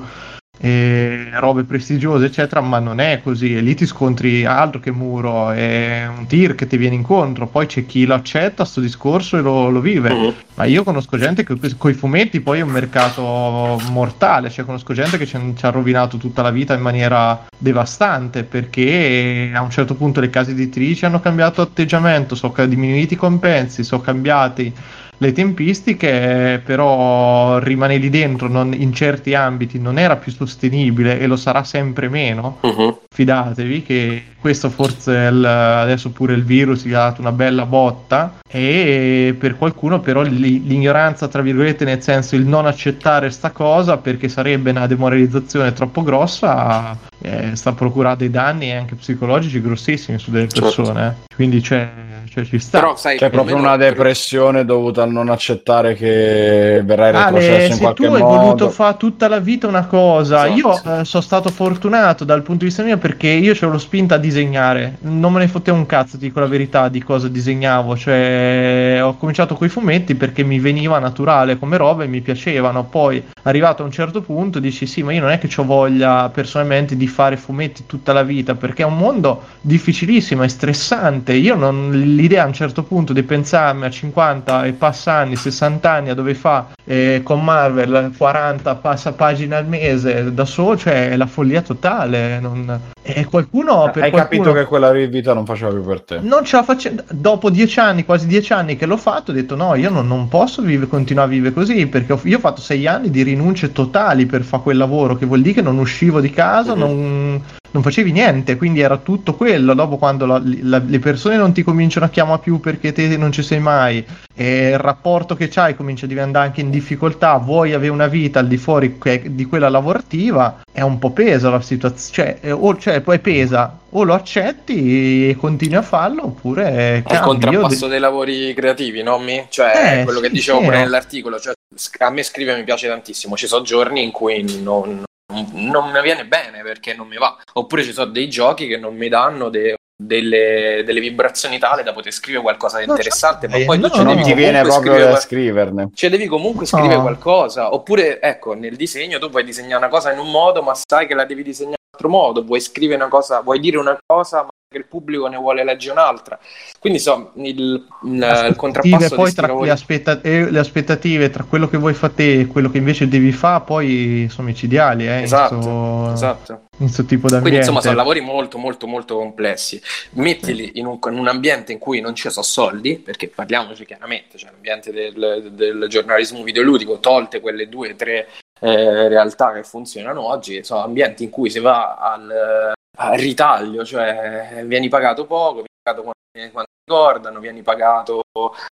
e robe prestigiose eccetera, ma non è così, e lì ti scontri altro che muro, è un tir che ti viene incontro, poi c'è chi lo accetta sto discorso e lo, lo vive, mm. ma io conosco gente che coi fumetti poi è un mercato mortale, cioè conosco gente che ci, ci ha rovinato tutta la vita in maniera devastante, perché a un certo punto le case editrici hanno cambiato atteggiamento, sono diminuiti i compensi, sono cambiati le tempistiche, però rimane lì dentro non, in certi ambiti non era più sostenibile e lo sarà sempre meno. Uh-huh. Fidatevi che questo forse il, adesso pure il virus gli ha dato una bella botta, e per qualcuno però l'ignoranza tra virgolette, nel senso il non accettare sta cosa perché sarebbe una demoralizzazione troppo grossa, eh, sta procurando dei danni anche psicologici grossissimi su delle persone, certo. Quindi c'è, cioè ci sta. Però, sai, c'è proprio una depressione dovuta al non accettare che verrai retrocesso, Ale, in qualche modo. Se tu hai modo. voluto fare tutta la vita una cosa, esatto. Io eh, sono stato fortunato dal punto di vista mio perché io c'ho lo spinta a disegnare, non me ne fottevo un cazzo, ti dico la verità, di cosa disegnavo, cioè ho cominciato coi fumetti perché mi veniva naturale come roba e mi piacevano, poi arrivato a un certo punto dici sì, ma io non è che c'ho voglia personalmente di fare fumetti tutta la vita, perché è un mondo difficilissimo, è stressante, io non l'idea a un certo punto di pensarmi a cinquanta e passa anni, sessanta anni a dove fa eh, con Marvel quaranta passa pagine al mese da solo, cioè è la follia totale, non... e qualcuno per hai qualcuno... capito che quella vita non faceva più per te, non ce la faceva, dopo dieci anni, quasi dieci anni che l'ho fatto ho detto no, io non, non posso vive, continuare a vivere così, perché ho, io ho fatto sei anni di rinunce totali per fare quel lavoro, che vuol dire che non uscivo di casa, mm-hmm. non... non facevi niente, quindi era tutto quello. Dopo quando la, la, le persone non ti cominciano a chiamare più perché te non ci sei mai, e il rapporto che c'hai comincia a andare anche in difficoltà, vuoi avere una vita al di fuori que- di quella lavorativa, è un po' pesa la situazione, cioè, o cioè, poi pesa, o lo accetti e continui a farlo oppure cambio. È il contrappasso de- dei lavori creativi, no? Mi? Cioè eh, quello sì, che dicevo sì, pure no? nell'articolo, cioè, a me scrivere mi piace tantissimo, ci sono giorni in cui non non mi viene bene perché non mi va, oppure ci sono dei giochi che non mi danno de- delle, delle vibrazioni tale da poter scrivere qualcosa di interessante, no, ma poi no, tu ci no, devi ti viene proprio da qual- scriverne, cioè devi comunque scrivere no. qualcosa, oppure ecco nel disegno tu vuoi disegnare una cosa in un modo ma sai che la devi disegnare in un altro modo, vuoi scrivere una cosa, vuoi dire una cosa ma che il pubblico ne vuole leggere un'altra, quindi so il, il, il contrappasso poi tra le, aspetta- le aspettative tra quello che vuoi fare te e quello che invece devi fare poi sono micidiali, eh, esatto, questo... esatto. In questo tipo d'ambiente. Quindi insomma sono lavori molto molto molto complessi, mettili in un, in un ambiente in cui non ci sono soldi, perché parliamoci chiaramente, cioè l'ambiente del, del giornalismo videoludico, tolte quelle due o tre eh, realtà che funzionano oggi, sono ambienti in cui si va al, al ritaglio, cioè vieni pagato poco, vieni pagato quando, quando ti ricordano, vieni pagato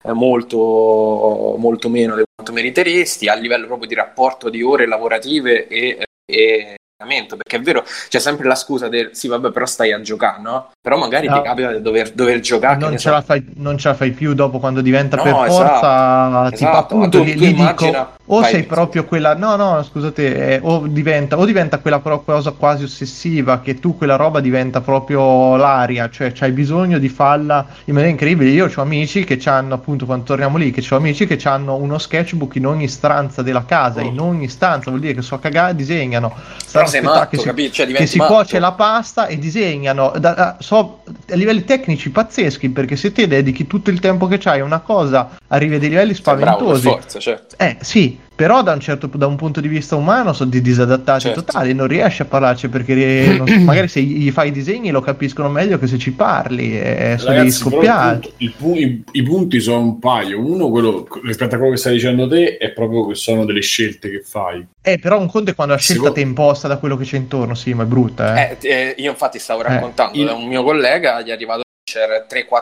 eh, molto molto meno di quanto meriteresti, a livello proprio di rapporto di ore lavorative e, e perché è vero, c'è sempre la scusa del sì vabbè però stai a giocare, no? Però magari no. ti capita di dover, dover giocare, non, ce la fai, non ce la fai più dopo quando diventa no, per esatto, forza esatto. Tipo appunto tu, lì, tu lì immagina, dico o sei proprio quella no no scusate eh, o diventa o diventa quella pro- cosa quasi ossessiva che tu quella roba diventa proprio l'aria, cioè c'hai bisogno di farla in maniera incredibile. Io ho amici che hanno appunto, quando torniamo lì, che ho amici che hanno uno sketchbook in ogni stanza della casa, oh. in ogni stanza, vuol dire che so cagare disegnano. Però sei matto, che si, capisci? Cioè, diventi che si matto. Cuoce la pasta e disegnano da, da, so, a livelli tecnici pazzeschi, perché se te dedichi tutto il tempo che c'hai a una cosa arrivi a dei livelli spaventosi. Bravo, per forza, certo. Eh sì, però da un certo da un punto di vista umano sono di disadattati certo. totali, non riesci a parlarci perché non, magari se gli fai i disegni lo capiscono meglio che se ci parli, e sono devi scoppiare. Il punto, il, i, i punti sono un paio, uno quello rispetto a quello che stai dicendo te è proprio che sono delle scelte che fai. Eh, però un conto è quando la scelta ti è imposta da quello che c'è intorno, sì, ma è brutta. Eh, eh, eh io infatti stavo raccontando eh, il... da un mio collega, gli è arrivato c'era tre quattro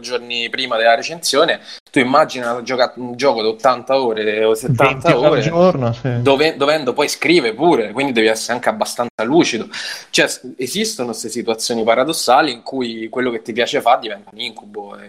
giorni prima della recensione. Tu immagina un gioco da ottanta ore o settanta ore giorno, sì. dove, dovendo poi scrivere pure, quindi devi essere anche abbastanza lucido, cioè esistono queste situazioni paradossali in cui quello che ti piace fare diventa un incubo e,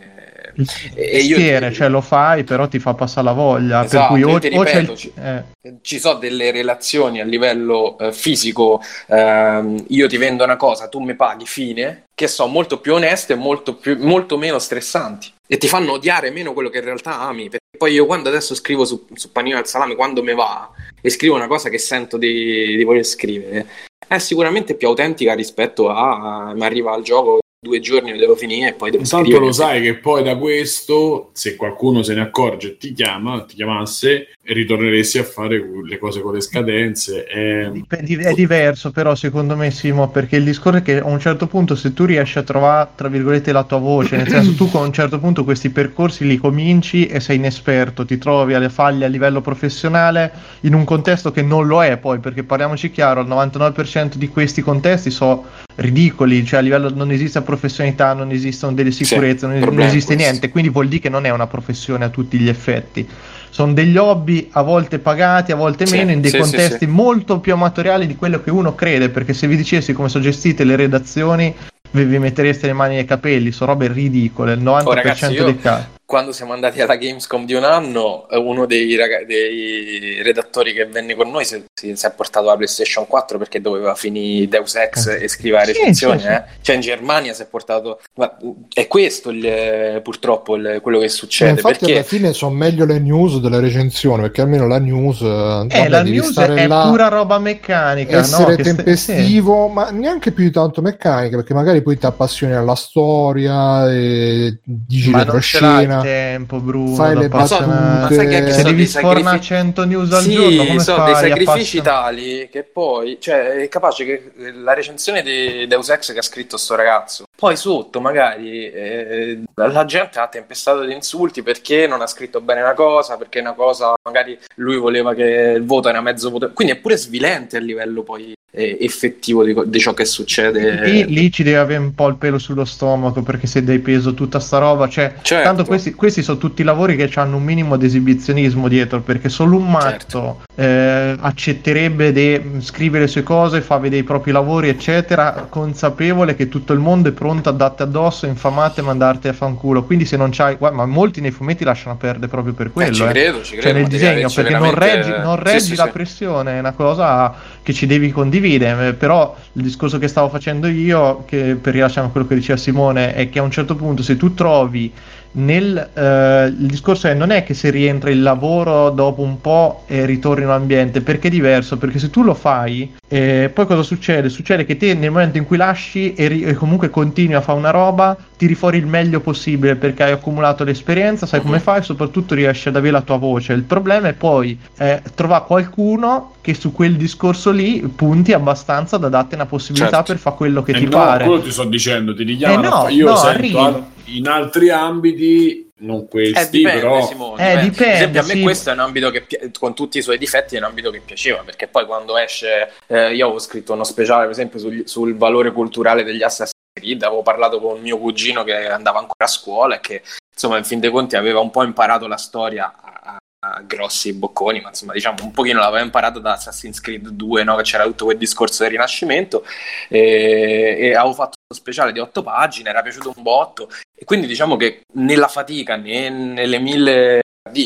il e io stiere, ti... cioè lo fai però ti fa passare la voglia, esatto, per cui o, ti ripeto, o ci, eh. ci sono delle relazioni a livello eh, fisico, eh, io ti vendo una cosa, tu mi paghi, fine, che sono molto più oneste e molto, più, molto meno stressanti. e ti fanno odiare meno quello che in realtà ami. Perché poi io quando adesso scrivo su, su panino al salame, quando me va e scrivo una cosa che sento di, di voler scrivere, è sicuramente più autentica rispetto a, a mi arriva al gioco due giorni, lo devo finire e poi devo intanto scrivere. Lo sai che poi da questo, se qualcuno se ne accorge e ti chiama, ti chiamasse, ritorneresti a fare le cose con le scadenze. È, è diverso però secondo me, Simo, perché il discorso è che a un certo punto se tu riesci a trovare tra virgolette la tua voce, nel senso tu a un certo punto questi percorsi li cominci e sei inesperto, ti trovi alle faglie a livello professionale in un contesto che non lo è poi, perché parliamoci chiaro, il novantanove per cento di questi contesti sono ridicoli, cioè a livello non esiste professionalità, non esistono delle sicurezze, non, non esiste questo. Niente, quindi vuol dire che non è una professione a tutti gli effetti, sono degli hobby a volte pagati, a volte sì, meno, in dei sì, contesti sì, sì. molto più amatoriali di quello che uno crede, perché se vi dicessi come sono gestite le redazioni vi, vi mettereste le mani nei capelli, sono robe ridicole, il novanta per cento oh, ragazzi, io, dei casi. Quando siamo andati alla Gamescom di un anno, uno dei, raga- dei redattori che venne con noi si, si è portato la PlayStation quattro perché doveva finire Deus Ex eh. e scrivere sì, recensioni, sì, eh. sì. Cioè in Germania si è portato, ma è questo il, purtroppo il, quello che succede. Ma infatti perché... alla fine sono meglio le news della recensione, perché almeno la news eh, vabbè, la news è là, pura roba meccanica, essere no? tempestivo st- sì. ma neanche più di tanto meccanica, perché magari poi ti appassioni alla storia e dici ma non ce l'hai tempo, Bruno, fai le battute, so, che se so devi sfornare cento news al sì, giorno come so, fai, dei sacrifici tali che poi, cioè è capace che la recensione di Deus Ex che ha scritto sto ragazzo, poi sotto magari eh, la gente ha tempestato di insulti perché non ha scritto bene una cosa, perché una cosa magari lui voleva che il voto era mezzo voto, quindi è pure svilente a livello poi effettivo di, di ciò che succede. E lì ci deve avere un po' il pelo sullo stomaco, perché se dai peso tutta sta roba, cioè certo. tanto questi, questi sono tutti lavori che hanno un minimo di esibizionismo dietro, perché solo un matto certo. eh, accetterebbe di scrivere le sue cose, fa vedere i propri lavori eccetera, consapevole che tutto il mondo è pronto a darti addosso, infamate e mandarti a fanculo, quindi se non c'hai, guarda, ma molti nei fumetti lasciano perdere proprio per quello eh, ci credo, eh. ci credo, cioè nel disegno, perché veramente... non reggi, non reggi sì, sì, la sì. pressione, è una cosa che ci devi condividere. Però il discorso che stavo facendo io, che per rilasciare quello che diceva Simone, è che a un certo punto se tu trovi nel eh, il discorso è non è che se rientra il lavoro dopo un po' e ritorni in un ambiente, perché è diverso, perché se tu lo fai eh, poi cosa succede? Succede che te nel momento in cui lasci e, ri- e comunque continui a fare una roba tiri fuori il meglio possibile, perché hai accumulato l'esperienza, sai uh-huh. come fai, soprattutto riesci ad avere la tua voce. Il problema è poi eh, trovare qualcuno che su quel discorso lì punti abbastanza da darti una possibilità certo. per fare quello che e ti no, pare quello ti sto dicendo, ti richiamano eh no, io no, sento al- in altri ambiti non questi, eh, dipende, però Simone, eh, dipende. Per esempio a me sì. questo è un ambito che pi- con tutti i suoi difetti è un ambito che piaceva, perché poi quando esce eh, io avevo scritto uno speciale per esempio sul, sul valore culturale degli Assassin's Creed, avevo parlato con mio cugino che andava ancora a scuola e che insomma in fin dei conti aveva un po' imparato la storia a, a grossi bocconi, ma insomma diciamo un pochino l'aveva imparato da Assassin's Creed due, no? Che c'era tutto quel discorso del Rinascimento e, e avevo fatto speciale di otto pagine, era piaciuto un botto, e quindi diciamo che nella fatica né nelle mille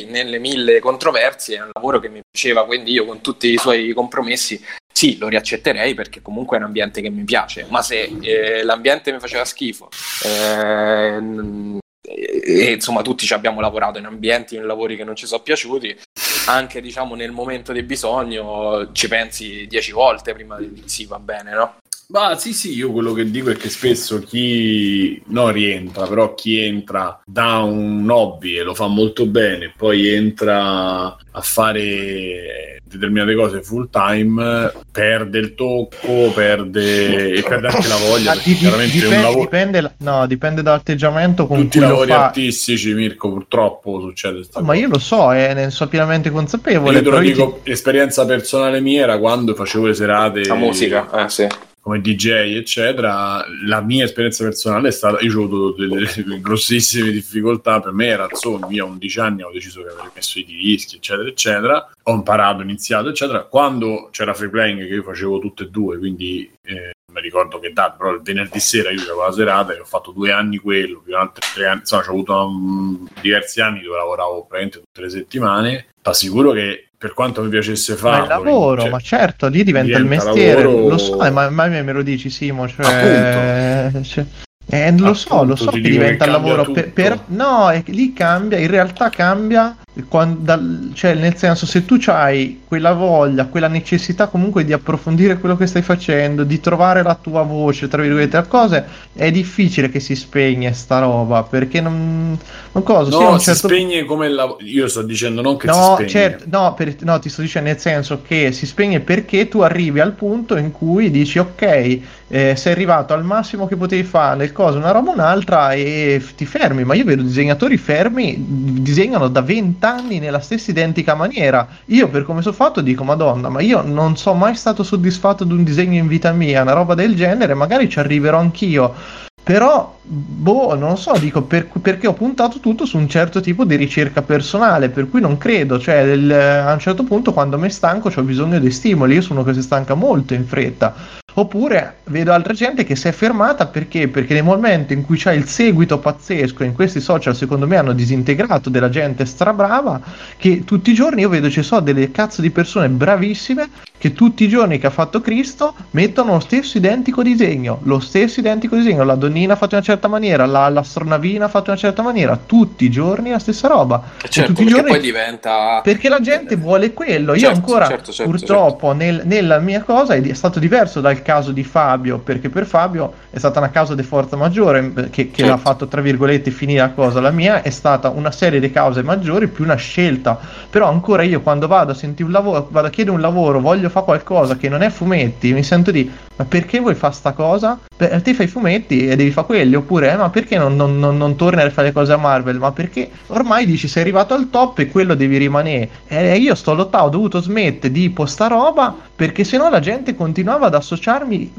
nelle mille controversie è un lavoro che mi piaceva, quindi io con tutti i suoi compromessi sì, lo riaccetterei, perché comunque è un ambiente che mi piace. Ma se eh, l'ambiente mi faceva schifo eh, e insomma tutti ci abbiamo lavorato in ambienti, in lavori che non ci sono piaciuti, anche diciamo nel momento del bisogno ci pensi dieci volte prima di sì va bene, no? Ma sì, sì, io quello che dico è che spesso chi non rientra, però chi entra da un hobby e lo fa molto bene, poi entra a fare determinate cose full time, perde il tocco, perde e perde anche la voglia. Perché chiaramente dipende, è un lavoro... dipende, no, dipende dall'atteggiamento con tutti cui i lavori lo fa. Artistici, Mirko, purtroppo succede sta no, cosa. Ma io lo so e eh, ne sono pienamente consapevole. Io te lo dico, ti... esperienza personale mia era quando facevo le serate la musica, eh, sì. come D J eccetera, la mia esperienza personale è stata, io ho avuto delle, delle grossissime difficoltà, per me era il sogno, io a undici anni ho deciso che avrei messo i dischi eccetera eccetera, ho imparato, ho iniziato eccetera, quando c'era free playing che io facevo tutte e due, quindi eh, mi ricordo che da però il venerdì sera io avevo la serata e ho fatto due anni quello, più altri tre anni, insomma ho avuto um, diversi anni dove lavoravo praticamente tutte le settimane, ma sicuro che per quanto mi piacesse farlo, ma il lavoro, cioè, ma certo, lì diventa, diventa il mestiere, lavoro... lo so, ma, ma me lo dici Simo, cioè, cioè Eh, lo so, lo so che diventa il lavoro per, per... no, è, lì cambia, in realtà cambia quando, dal, cioè nel senso, se tu hai quella voglia, quella necessità comunque di approfondire quello che stai facendo, di trovare la tua voce, tra virgolette, a cose, è difficile che si spegne sta roba, perché non, non cosa, no, sì, un si certo... spegne come il lavoro, io sto dicendo non che no, si spegne certo, no, per, no, ti sto dicendo nel senso che si spegne perché tu arrivi al punto in cui dici ok, eh, sei arrivato al massimo che potevi fare nel cosa, una roba un'altra, e ti fermi. Ma io vedo disegnatori fermi, disegnano da venti anni nella stessa identica maniera. Io per come sono fatto dico madonna, ma io non sono mai stato soddisfatto di un disegno in vita mia, una roba del genere, magari ci arriverò anch'io, però boh, non lo so, dico per, perché ho puntato tutto su un certo tipo di ricerca personale, per cui non credo, cioè il, a un certo punto quando mi stanco ho bisogno di stimoli, io sono uno che si stanca molto in fretta. Oppure vedo altra gente che si è fermata perché? Perché nel momento in cui c'è il seguito pazzesco, in questi social secondo me hanno disintegrato della gente strabrava, che tutti i giorni io vedo ci sono delle cazzo di persone bravissime che tutti i giorni che ha fatto Cristo mettono lo stesso identico disegno, lo stesso identico disegno, la donnina ha fatto in una certa maniera, la, l'astronavina ha fatto in una certa maniera, tutti i giorni la stessa roba, certo, e tutti i giorni poi diventa... perché la gente vuole quello, certo, io ancora certo, certo, purtroppo certo. Nel, nella mia cosa è, è stato diverso dal caso di Fabio, perché per Fabio è stata una causa di forza maggiore che, che certo. l'ha fatto tra virgolette finire la cosa, la mia è stata una serie di cause maggiori più una scelta. Però ancora io quando vado a sentire un lavoro, vado a chiedere un lavoro, voglio fare qualcosa che non è fumetti, mi sento di ma perché vuoi fare sta cosa? Beh, te fai fumetti e devi fare quelli, oppure eh, ma perché non, non, non, non torni a fare le cose a Marvel? Ma perché ormai dici sei arrivato al top e quello devi rimanere, e io sto lottando, ho dovuto smettere di posta roba perché sennò la gente continuava ad associare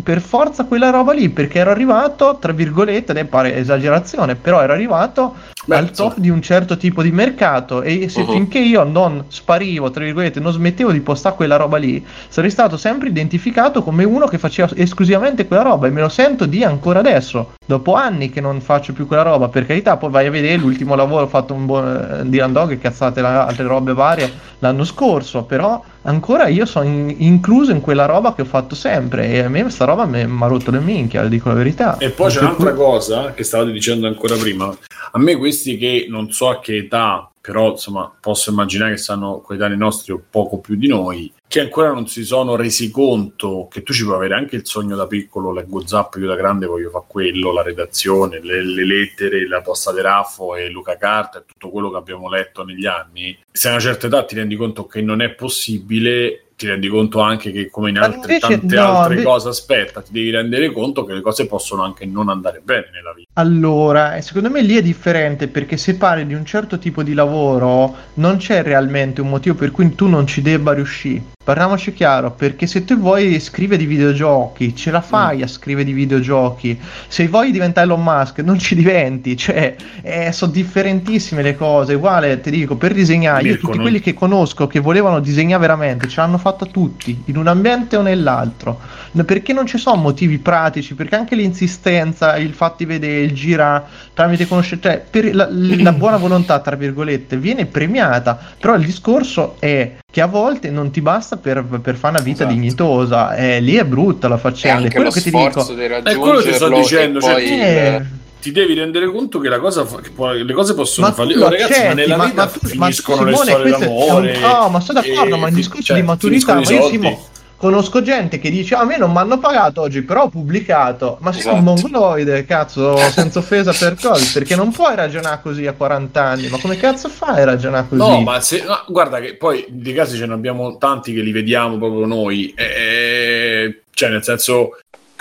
per forza quella roba lì, perché ero arrivato tra virgolette, ne pare esagerazione, però ero arrivato Beh, al top sì. di un certo tipo di mercato, e se uh-huh. finché io non sparivo tra virgolette, non smettevo di postare quella roba lì, sarei stato sempre identificato come uno che faceva esclusivamente quella roba, e me lo sento di ancora adesso dopo anni che non faccio più quella roba. Per carità, poi vai a vedere l'ultimo lavoro ho fatto un buon di Landog e cazzate la, altre robe varie l'anno scorso, però ancora io sono in, incluso in quella roba che ho fatto sempre, e a me questa roba mi ha rotto le minchia, dico la verità. E poi c'è un'altra cosa che stavate dicendo ancora prima, a me questi che non so a che età, però insomma posso immaginare che sanno coetanei nostri o poco più di noi, che ancora non si sono resi conto che tu ci puoi avere anche il sogno da piccolo, leggo Zappo, io da grande voglio fare quello, la redazione, le, le lettere, la posta di Raffo e Luca Carta e tutto quello che abbiamo letto negli anni. Se a una certa età ti rendi conto che non è possibile, ti rendi conto anche che come in altre, invece, tante no, altre invece... cose, aspetta, ti devi rendere conto che le cose possono anche non andare bene nella vita. Allora, secondo me lì è differente, perché se parli di un certo tipo di lavoro non c'è realmente un motivo per cui tu non ci debba riuscire. Parliamoci chiaro, perché se tu vuoi scrivere di videogiochi, ce la fai mm. a scrivere di videogiochi. Se vuoi diventare Elon Musk, non ci diventi, cioè eh, sono differentissime le cose. Uguale, ti dico, per disegnare, Mirko, io tutti non... quelli che conosco che volevano disegnare veramente, ce l'hanno fatta tutti, in un ambiente o nell'altro, perché non ci sono motivi pratici, perché anche l'insistenza, il fatti vedere, il gira tramite conoscenza, cioè per la, la buona volontà, tra virgolette, viene premiata, però il discorso è che a volte non ti basta per, per fare una vita esatto. dignitosa, eh, lì è brutta la faccenda, è quello che ti dico, è quello che sto dicendo, cioè poi... eh... ti devi rendere conto che la cosa fa... le cose possono ma fallire, oh, ragazzi, accetti, ma nella ma, vita ma, finiscono ma, Simone, le storie d'amore un... no ma sono d'accordo e... ma il discorso cioè, di maturità, ma io Simo conosco gente che dice a me non mi hanno pagato oggi però ho pubblicato, ma esatto. sei un mongoloide, cazzo, senza offesa per cosa, perché non puoi ragionare così a quaranta anni, ma come cazzo fai a ragionare così? No, ma se no, guarda che poi di casi ce ne abbiamo tanti che li vediamo proprio noi, e, cioè nel senso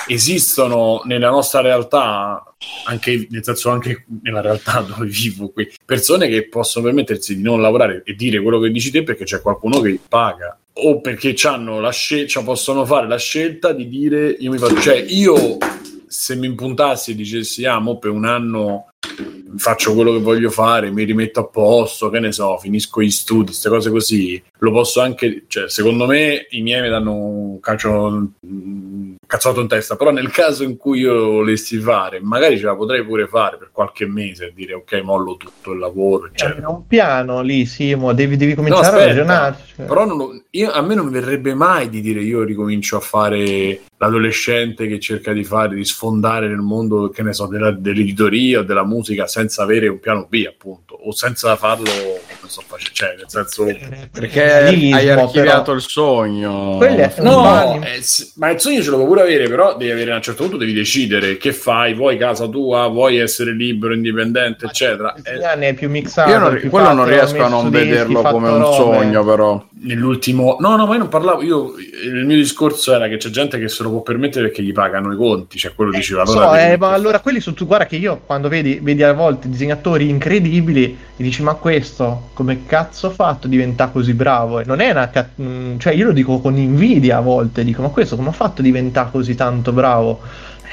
esistono nella nostra realtà, anche nel senso anche nella realtà dove vivo qui, persone che possono permettersi di non lavorare e dire quello che dici te perché c'è qualcuno che paga, o perché c'hanno la scelta, possono fare la scelta di dire io mi faccio, cioè io se mi impuntassi e dicessi ah mo per un anno faccio quello che voglio fare, mi rimetto a posto, che ne so, finisco gli studi, queste cose così, lo posso anche, cioè secondo me i miei mi danno un calcio cazzato in testa, però nel caso in cui io lo volessi fare magari ce la potrei pure fare per qualche mese e dire ok, mollo tutto il lavoro, eccetera. È un piano lì, Simo, devi, devi cominciare, no, aspetta, a ragionarci. Però non lo, io, a me non mi verrebbe mai di dire io ricomincio a fare l'adolescente che cerca di fare, di sfondare nel mondo, che ne so, della, dell'editoria o della musica senza avere un piano B, appunto, o senza farlo come sto facendo, cioè nel senso, perché hai archiviato però il sogno. Quelle, no, no, eh, ma il sogno ce lo puoi pure avere, però devi avere, a un certo punto devi decidere che fai, vuoi casa tua, vuoi essere libero, indipendente, ma eccetera. Gli anni è più mixato, io non, più quello fatto, non riesco a non vederlo come un nove. Sogno, però nell'ultimo, no, no, ma io non parlavo, io il mio discorso era che c'è gente che se lo può permettere perché gli pagano i conti, cioè quello eh, diceva allora, so, eh, ma allora quelli sono tu, guarda che io quando vedi vedi a volte disegnatori incredibili e dici ma questo come cazzo ha fatto diventa così bravo, e non è una ca- cioè io lo dico con invidia a volte, dico ma questo come ha fatto diventa così tanto bravo,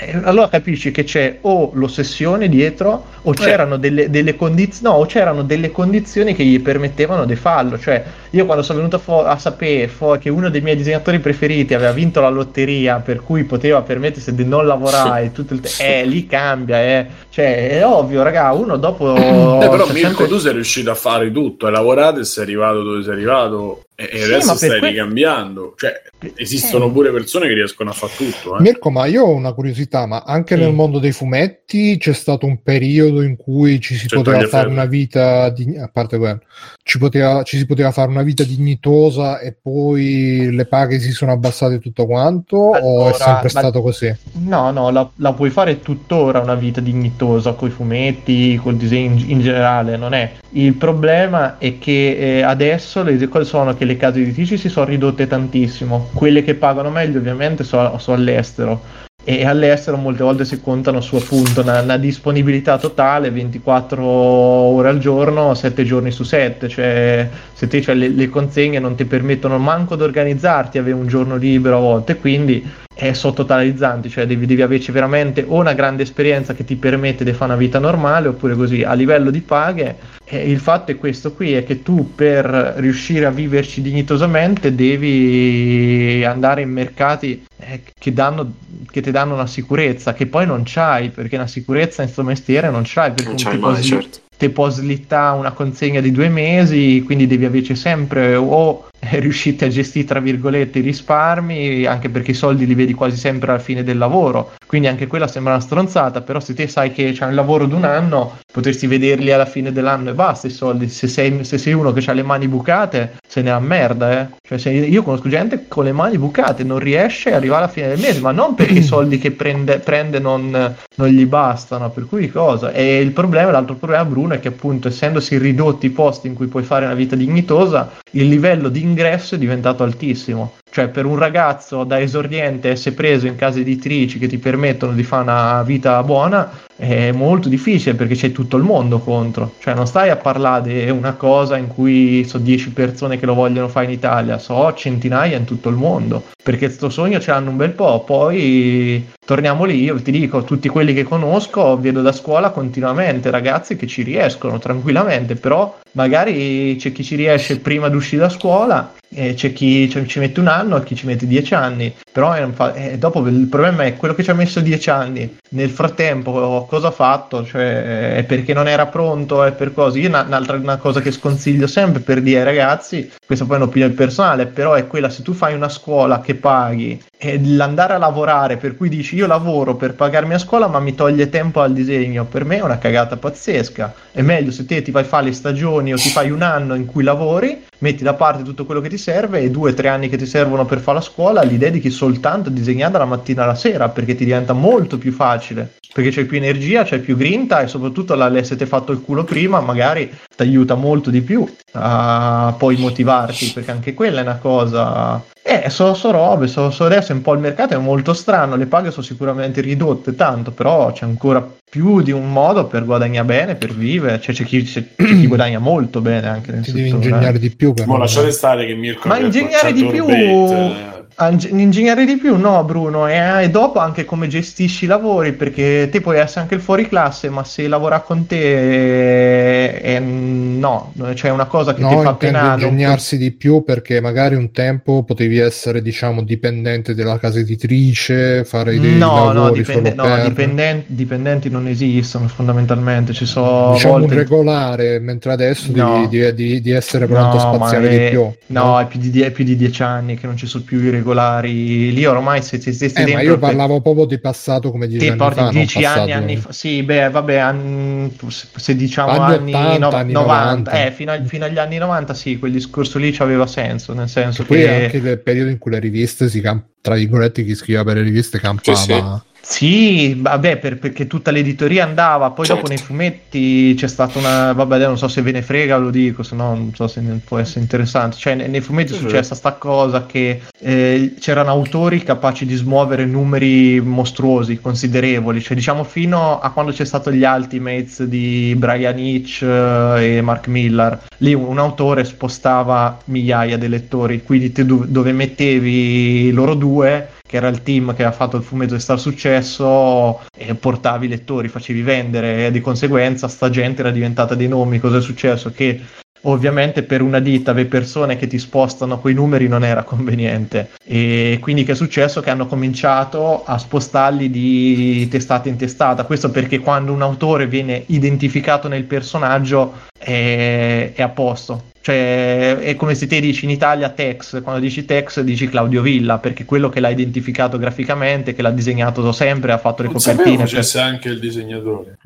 e allora capisci che c'è o l'ossessione dietro o c'erano eh. delle, delle condizioni, no, o c'erano delle condizioni che gli permettevano di farlo. Cioè io quando sono venuto fo- a sapere fo- che uno dei miei disegnatori preferiti aveva vinto la lotteria, per cui poteva permettersi di non lavorare sì. tutto il tempo, eh lì cambia, eh. Cioè è ovvio, raga, uno dopo eh, però Mirko sempre... tu sei riuscito a fare tutto, hai lavorato e sei arrivato dove sei arrivato, e, e sì, adesso stai que... ricambiando, cioè esistono eh. pure persone che riescono a fare tutto eh. Mirko, ma io ho una curiosità, ma anche sì. nel mondo dei fumetti c'è stato un periodo in cui ci si c'è poteva fare una vita di... a parte quello ci, poteva, ci si poteva fare una vita dignitosa e poi le paghe si sono abbassate e tutto quanto, allora, o è sempre ma... stato così? No, no, la, la puoi fare tuttora una vita dignitosa coi fumetti, col disegno in generale, non è il problema, è che eh, adesso le cose sono che le case editrici si sono ridotte tantissimo, quelle che pagano meglio ovviamente sono so all'estero, e all'estero molte volte si contano su appunto una, una disponibilità totale ventiquattro ore al giorno, sette giorni su sette, cioè se te, cioè, le, le consegne non ti permettono manco di organizzarti, avere un giorno libero a volte, quindi è sottotalizzante, cioè devi, devi averci veramente o una grande esperienza che ti permette di fare una vita normale oppure così. A livello di paghe eh, il fatto è questo qui, è che tu per riuscire a viverci dignitosamente devi andare in mercati eh, che danno che ti danno una sicurezza che poi non c'hai, perché una sicurezza in sto mestiere non c'hai, perché non c'hai mai, certo. Te può slittare una consegna di due mesi, quindi devi averci sempre o riuscite a gestire tra virgolette i risparmi, anche perché i soldi li vedi quasi sempre alla fine del lavoro, quindi anche quella sembra una stronzata, però se te sai che c'è un lavoro d'un anno potresti vederli alla fine dell'anno e basta i soldi. Se sei, se sei uno che ha le mani bucate se ne ha merda, eh. Cioè se io conosco gente con le mani bucate, non riesce a arrivare alla fine del mese, ma non perché i soldi che prende, prende non, non gli bastano, per cui cosa? E il problema, l'altro problema, Bruno, è che appunto essendosi ridotti i posti in cui puoi fare una vita dignitosa, il livello di ingresso è diventato altissimo. Cioè per un ragazzo da esordiente essere preso in case editrici che ti permettono di fare una vita buona è molto difficile, perché c'è tutto il mondo contro, cioè non stai a parlare di una cosa in cui so dieci persone che lo vogliono fare in Italia, so centinaia in tutto il mondo, perché sto sogno ce l'hanno un bel po'. Poi torniamo lì, io ti dico, tutti quelli che conosco vedo da scuola continuamente ragazzi che ci riescono tranquillamente, però magari c'è chi ci riesce prima di uscire da scuola, eh, c'è chi cioè, ci mette un anno e chi ci mette dieci anni, però eh, eh, dopo il problema è quello che ci ha messo dieci anni, nel frattempo cosa ha fatto, cioè è perché non era pronto, è per cose. Io un'altra una cosa che sconsiglio sempre per dire ai ragazzi, questa poi è un'opinione personale, però è quella, se tu fai una scuola che paghi e l'andare a lavorare, per cui dici io lavoro per pagarmi a scuola ma mi toglie tempo al disegno, per me è una cagata pazzesca. È meglio se te ti vai a fare le stagioni o ti fai un anno in cui lavori, metti da parte tutto quello che ti serve e due o tre anni che ti servono per fare la scuola li dedichi soltanto a disegnare dalla mattina alla sera, perché ti diventa molto più facile, perché c'è più energia, c'è più grinta, e soprattutto l'avete fatto il culo prima magari ti aiuta molto di più a poi motivarti, perché anche quella è una cosa. Eh, so, so robe, so, so adesso un po' il mercato è molto strano, le paghe sono sicuramente ridotte tanto, però c'è ancora più di un modo per guadagnare bene, per vivere, cioè c'è chi, c'è, c'è chi guadagna molto bene anche nel settore. Ti devi ingegnare di più. Per ma lasciate stare che Mirko... Ma ingegnare di più... Bait, eh. Ingegnere di più no, Bruno, e, e dopo anche come gestisci i lavori, perché te puoi essere anche il fuoriclasse, ma se lavora con te è, è, no, cioè è una cosa che no, ti fa penare. Ingegnarsi di più, perché magari un tempo potevi essere, diciamo, dipendente della casa editrice, fare dei no, lavori no, dipende, solo no, per... dipendenti, dipendenti non esistono fondamentalmente, ci sono, diciamo, volte... un regolare, mentre adesso no. di, di, di essere pronto no, a spaziare è... di più. No, no? È, più di, è più di dieci anni che non ci sono più i regolari. Lì ormai se ti stessi eh, dentro, ma io parlavo per... proprio di passato, come dieci anni fa, dieci anni, anni fa, sì, beh, vabbè, an... se diciamo anni, anni, ottanta, no, anni novanta, eh, fino, a, fino agli anni novanta, sì, quel discorso lì c'aveva senso, nel senso che, che... anche nel periodo in cui le riviste si camp- tra virgolette chi scriveva per le riviste campava. Sì, sì. Sì, vabbè, per, perché tutta l'editoria andava, poi certo. Dopo nei fumetti c'è stata una, vabbè, non so se ve ne frega, lo dico, se no non so se ne può essere interessante, cioè nei, nei fumetti sì, è successa sta cosa che eh, c'erano autori capaci di smuovere numeri mostruosi, considerevoli, cioè diciamo fino a quando c'è stato gli Ultimates di Brian Hitch e Mark Millar, lì un, un autore spostava migliaia di lettori, quindi te do, dove mettevi loro due, che era il team che ha fatto il fumetto di star successo, e portavi lettori, facevi vendere, e di conseguenza sta gente era diventata dei nomi. Cosa è successo? Che ovviamente per una ditta le persone che ti spostano quei numeri non era conveniente, e quindi che è successo? Che hanno cominciato a spostarli di testata in testata. Questo perché quando un autore viene identificato nel personaggio è, è a posto. Cioè è come se te dici in Italia Tex, quando dici Tex dici Claudio Villa, perché quello che l'ha identificato graficamente, che l'ha disegnato sempre, ha fatto le non copertine, c'è per... anche il disegnatore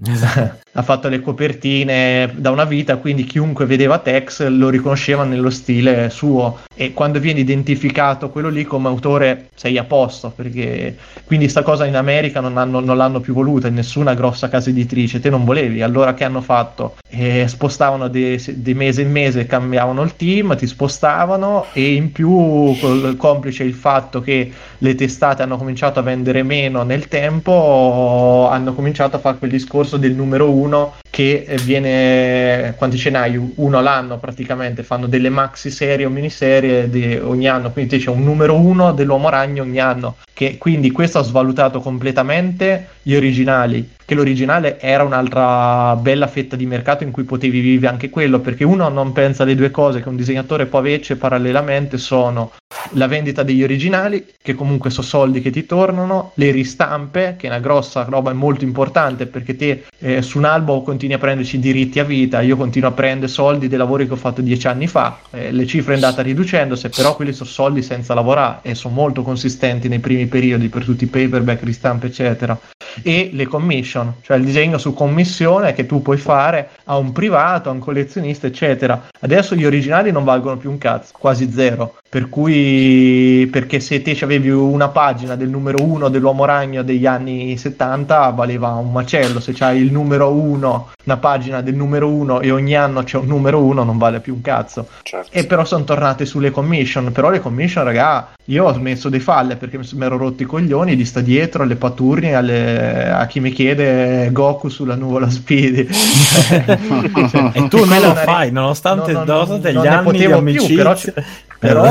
ha fatto le copertine da una vita, quindi chiunque vedeva Tex lo riconosceva nello stile suo, e quando viene identificato quello lì come autore sei a posto, perché quindi sta cosa in America non, hanno, non l'hanno più voluta in nessuna grossa casa editrice, te non volevi, allora che hanno fatto? Eh, spostavano di de... mese in mese, cambiavano cambiavano il team, ti spostavano, e in più col complice il fatto che le testate hanno cominciato a vendere meno nel tempo, hanno cominciato a fare quel discorso del numero uno che viene, quanti ce n'hai? Uno all'anno praticamente, fanno delle maxi serie o miniserie di ogni anno, quindi c'è un numero uno dell'Uomo Ragno ogni anno, che quindi questo ha svalutato completamente gli originali, che l'originale era un'altra bella fetta di mercato in cui potevi vivere anche quello, perché uno non pensa alle due cose che un disegnatore può averci parallelamente, sono la vendita degli originali, che comunque sono soldi che ti tornano, le ristampe, che è una grossa roba molto importante, perché te eh, su un albo continui a prenderci diritti a vita, io continuo a prendere soldi dei lavori che ho fatto dieci anni fa, eh, le cifre è andata riducendosi, però quelli sono soldi senza lavorare, e sono molto consistenti nei primi periodi per tutti i paperback, ristampe eccetera, e le commission, cioè il disegno su commissione che tu puoi fare a un privato, a un collezionista eccetera. Adesso gli originali non valgono più un cazzo, quasi zero, per cui, perché se te c'avevi una pagina del numero uno dell'Uomo Ragno degli anni settanta valeva un macello, se c'hai il numero uno, una pagina del numero uno e ogni anno c'è un numero uno, non vale più un cazzo, certo. E però sono tornate sulle commission, però le commission, raga, io ho smesso dei falle perché mi ero rotto i coglioni di sta dietro alle paturnie, alle... a chi mi chiede Goku sulla nuvola Speedy. Cioè, e tu non lo fai re... nonostante no, no, no, degli non anni di amicizia più, però, c-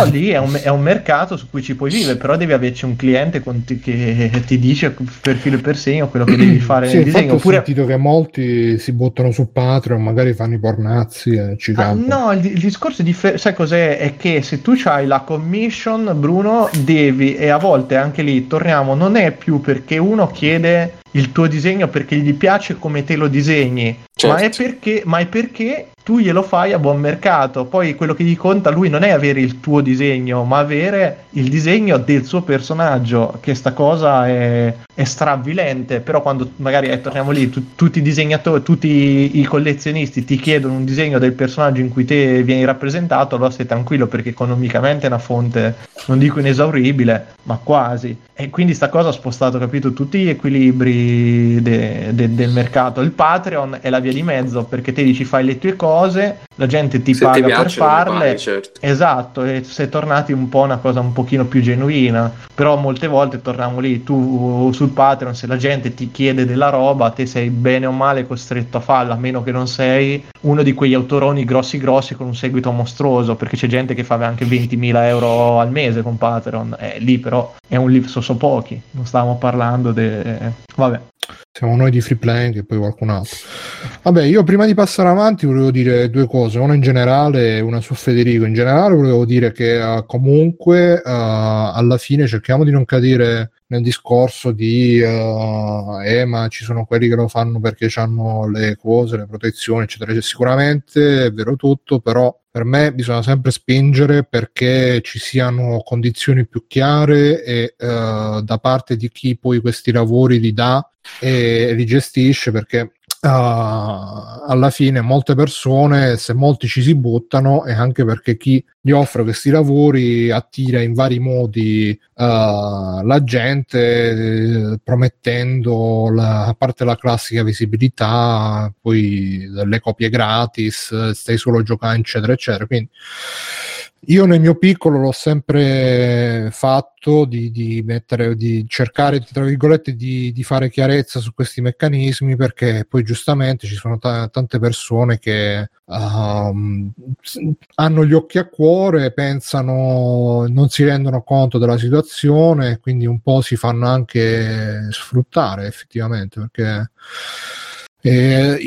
però lì è un, è un mercato su cui ci puoi vivere, però devi averci un cliente con t- che ti dice per filo e per segno quello che devi fare sì, nel disegno. Oppure... ho sentito che molti si buttano su Patreon, magari fanno i pornazzi e ci ah, no, il, il discorso differ- sai cos'è? È che se tu c'hai la commission, Bruno, devi, e a volte anche lì torniamo, non è più perché uno chiede il tuo disegno perché gli piace come te lo disegni, certo. ma, è perché, ma è perché tu glielo fai a buon mercato, poi quello che gli conta lui non è avere il tuo disegno, ma avere il disegno del suo personaggio, che sta cosa è, è straavvilente, però quando magari eh, torniamo lì, tu, tutti i disegnatori, tutti i collezionisti ti chiedono un disegno del personaggio in cui te vieni rappresentato, allora stai tranquillo, perché economicamente è una fonte, non dico inesauribile, ma quasi, e quindi sta cosa ha spostato, capito, tutti gli equilibri De, de, del mercato. Il Patreon è la via di mezzo, perché te dici fai le tue cose, la gente ti se paga piace, per farle, pare, certo. Esatto, e se tornati un po' una cosa un pochino più genuina, però molte volte torniamo lì, tu sul Patreon se la gente ti chiede della roba te sei bene o male costretto a farla, a meno che non sei uno di quegli autoroni grossi grossi con un seguito mostruoso, perché c'è gente che fa anche ventimila euro al mese con Patreon, eh, lì però è un lip so so pochi, non stavamo parlando de... vabbè. Siamo noi di Freeplank e poi qualcun altro. Vabbè, io prima di passare avanti volevo dire due cose, una in generale e una su Federico. In generale volevo dire che uh, comunque uh, alla fine cerchiamo di non cadere nel discorso di uh, eh ma ci sono quelli che lo fanno perché hanno le cose, le protezioni eccetera, cioè, sicuramente è vero tutto, però per me bisogna sempre spingere perché ci siano condizioni più chiare e uh, da parte di chi poi questi lavori li dà e li gestisce, perché uh, alla fine molte persone, se molti ci si buttano, è anche perché chi gli offre questi lavori attira in vari modi uh, la gente, eh, promettendo la, a parte la classica visibilità, poi le copie gratis, stai solo giocando eccetera eccetera. Quindi io nel mio piccolo l'ho sempre fatto di, di mettere, di cercare tra virgolette di, di fare chiarezza su questi meccanismi, perché poi giustamente ci sono t- tante persone che um, hanno gli occhi a cuore, pensano, non si rendono conto della situazione, quindi un po' si fanno anche sfruttare effettivamente, perché Eh,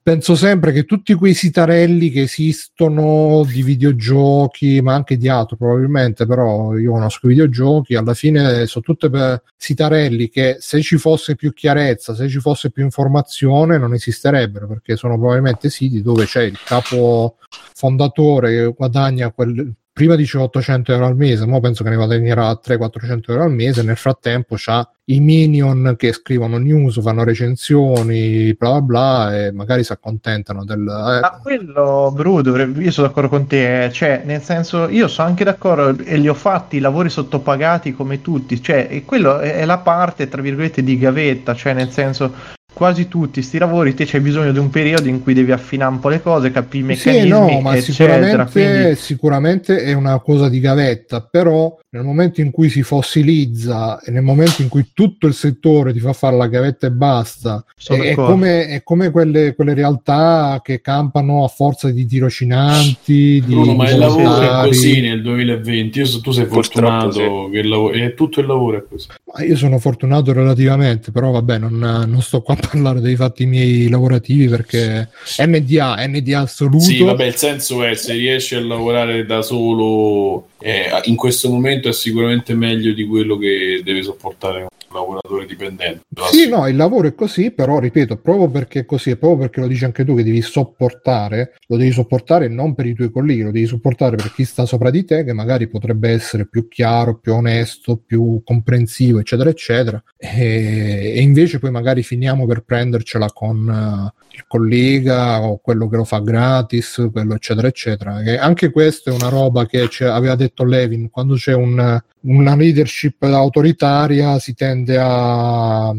penso sempre che tutti quei sitarelli che esistono di videogiochi, ma anche di altro probabilmente, però io conosco i videogiochi, alla fine sono tutte per sitarelli che se ci fosse più chiarezza, se ci fosse più informazione non esisterebbero, perché sono probabilmente siti dove c'è il capo fondatore che guadagna quel... prima diceva ottocento euro al mese, ma penso che ne guadagnerà trecento-quattrocento euro al mese, nel frattempo c'ha i minion che scrivono news, fanno recensioni, bla bla bla, e magari si accontentano del... Eh. Ma quello, Bru, dovrebbe... io sono d'accordo con te, cioè, nel senso, io sono anche d'accordo, e li ho fatti i lavori sottopagati come tutti, cioè, e quello è la parte, tra virgolette, di gavetta, cioè, nel senso... quasi tutti sti lavori te c'è bisogno di un periodo in cui devi affinare un po' le cose, capire i meccanismi, sì, no, ma eccetera, sicuramente, quindi... sicuramente è una cosa di gavetta, però nel momento in cui si fossilizza e nel momento in cui tutto il settore ti fa fare la gavetta e basta, è, è come, è come quelle, quelle realtà che campano a forza di tirocinanti, di Bruno, ma il lavoro è così nel duemilaventi. Io, tu sei fortunato, fortunato che il lavoro, è tutto il lavoro è così. Ma io sono fortunato relativamente, però vabbè, non, non sto qua parlare dei fatti miei lavorativi perché N D A, N D A assoluto. Sì, vabbè, il senso è se riesci a lavorare da solo eh, in questo momento è sicuramente meglio di quello che deve sopportare un lavoratore dipendente. Sì, no, il lavoro è così, però ripeto, proprio perché è così, è proprio perché lo dici anche tu che devi sopportare, lo devi sopportare non per i tuoi colleghi, lo devi sopportare per chi sta sopra di te che magari potrebbe essere più chiaro, più onesto, più comprensivo, eccetera eccetera, e, e invece poi magari finiamo per prendercela con uh, il collega o quello che lo fa gratis, quello eccetera eccetera, che anche questo è una roba che aveva detto Levin, quando c'è un, una leadership autoritaria si tende a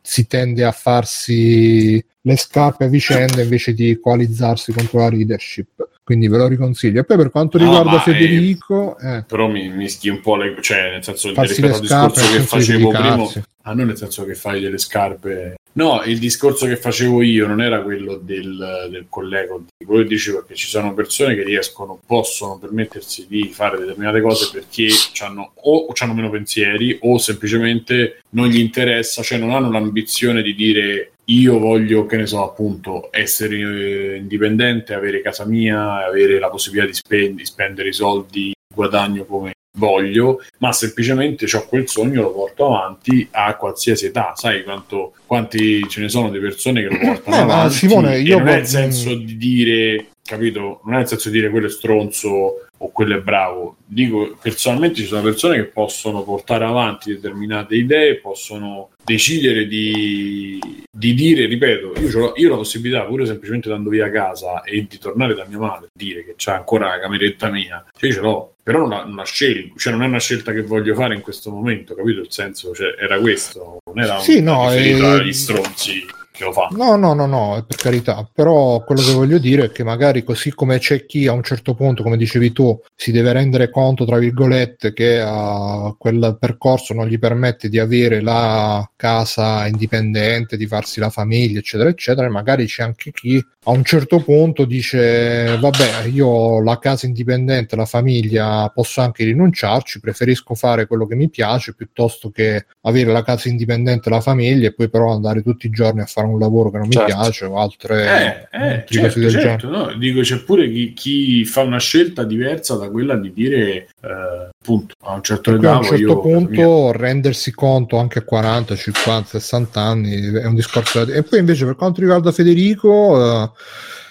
si tende a farsi le scarpe a vicenda invece di coalizzarsi contro la leadership, quindi ve lo riconsiglio. E poi per quanto riguarda no, Federico eh, eh, però mi mischi un po' le, cioè nel senso del discorso che facevo prima, ah non nel senso che fai delle scarpe. No, il discorso che facevo io non era quello del, del collega, quello che dicevo è che ci sono persone che riescono, possono permettersi di fare determinate cose perché c'hanno, o hanno meno pensieri o semplicemente non gli interessa, cioè non hanno l'ambizione di dire io voglio, che ne so, appunto, essere indipendente, avere casa mia, avere la possibilità di, spend- di spendere i soldi, guadagno come voglio, ma semplicemente c'ho quel sogno, lo porto avanti a qualsiasi età. Sai quanto quanti ce ne sono di persone che lo portano eh, avanti, Simone, io non voglio... è il senso di dire, capito, non è il senso di dire quello è stronzo o quello è bravo. Dico, personalmente ci sono persone che possono portare avanti determinate idee, possono decidere di, di dire, ripeto, io ho io la possibilità, pure semplicemente andando via a casa e di tornare da mia madre, dire che c'è ancora la cameretta mia, cioè io ce l'ho, però non la, non la scelgo, cioè non è una scelta che voglio fare in questo momento, capito il senso? Cioè, era questo, non era sì, un no, riferito agli eh... stronzi. che lo fa. No, no, no, no, per carità, però quello che voglio dire è che magari così come c'è chi a un certo punto, come dicevi tu, si deve rendere conto, tra virgolette, che uh, quel percorso non gli permette di avere la casa indipendente, di farsi la famiglia, eccetera, eccetera, magari c'è anche chi a un certo punto dice vabbè, io la casa indipendente, la famiglia, posso anche rinunciarci, preferisco fare quello che mi piace piuttosto che avere la casa indipendente, la famiglia e poi però andare tutti i giorni a fare un lavoro che non certo. mi piace o altre, eh, altre eh, certo, cose del certo, genere. No? Dico, c'è pure chi, chi fa una scelta diversa da quella di dire eh, punto, a un certo, età, a un certo io, punto rendersi conto anche a quaranta, cinquanta, sessanta anni è un discorso. E poi invece per quanto riguarda Federico eh,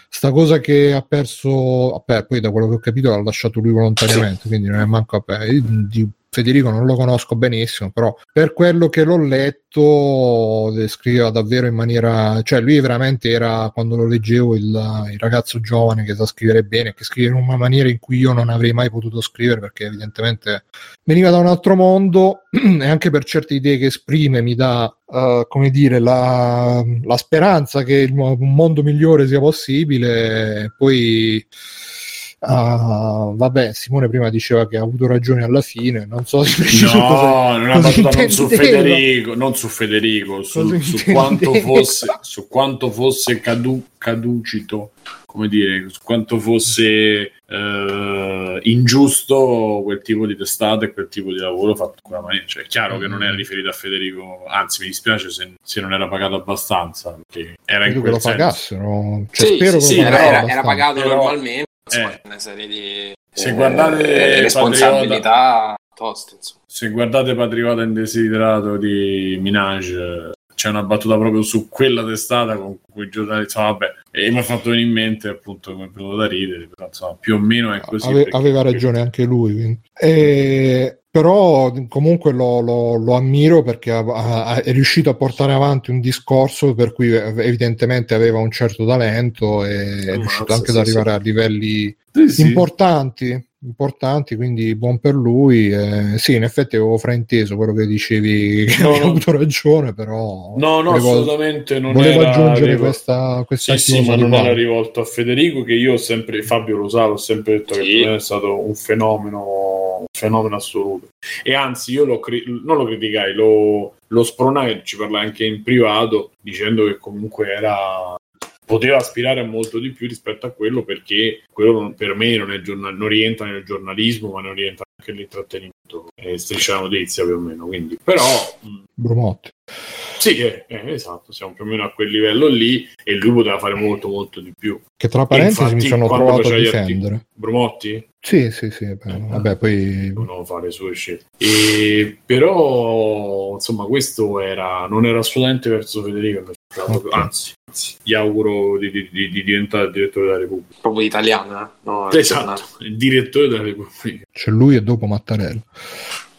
sta cosa che ha perso, vabbè, poi da quello che ho capito l'ha lasciato lui volontariamente, sì. Quindi non è manco di Federico non lo conosco benissimo, però per quello che l'ho letto descriveva davvero in maniera, cioè lui veramente era, quando lo leggevo, il, il ragazzo giovane che sa scrivere bene, che scrive in una maniera in cui io non avrei mai potuto scrivere, perché evidentemente veniva da un altro mondo e anche per certe idee che esprime mi dà Uh, come dire la, la speranza che il, un mondo migliore sia possibile. Poi uh, vabbè, Simone prima diceva che ha avuto ragione alla fine, non so se no, cosa, non, cosa battuta, non su Federico non su Federico su, su quanto fosse su quanto fosse cadu, caducito come dire, su quanto fosse eh, ingiusto quel tipo di testata e quel tipo di lavoro fatto in quella maniera. Cioè, è chiaro mm-hmm. che non era riferito a Federico, anzi mi dispiace se, se non era pagato abbastanza, perché era in quel senso. Che lo pagassero, cioè, sì, spero sì, che lo sì, era, era pagato però, normalmente, insomma, eh, una serie di se eh, guardate responsabilità Patriota, toste, insomma. Se guardate Patriota Indesiderato di Minaj, c'è una battuta proprio su quella testata con cui giornalista, vabbè, e mi ha fatto venire in mente appunto come venuto da ridere, però, insomma, più o meno è così. Ave, aveva ragione anche lui, quindi. E, però comunque lo, lo, lo ammiro perché ha, ha, è riuscito a portare avanti un discorso per cui evidentemente aveva un certo talento e è riuscito anche sì, ad arrivare sì. a livelli sì, importanti. Sì. importanti, quindi buon per lui. Eh, sì, in effetti avevo frainteso quello che dicevi, che no, avevo no. avuto ragione, però no, no, volevo, assolutamente non volevo era aggiungere rivol... questa, questa sì, sì, ma non era rivolto a Federico, che io ho sempre, Fabio lo sa, ho sempre detto sì. che è stato un fenomeno, un fenomeno assoluto, e anzi io lo cri- non lo criticai, lo, lo spronai, ci parlai anche in privato, dicendo che comunque era poteva aspirare a molto di più rispetto a quello, perché quello non, per me non, è giornal- non rientra nel giornalismo, ma non rientra anche nell'intrattenimento e Striscia la Notizia più o meno, quindi però Brumotti sì, eh, eh, esatto, siamo più o meno a quel livello lì, e lui poteva fare molto molto di più, che tra parentesi infatti, mi sono trovato a difendere artic- Brumotti? Sì, sì, sì, beh, vabbè, poi non fare sue scelte. E però, insomma, questo era non era assolutamente verso Federico, okay. anzi, anzi, gli auguro di, di, di diventare direttore della Repubblica. Proprio italiana, no? Esatto, il direttore della Repubblica. C'è lui e dopo Mattarella.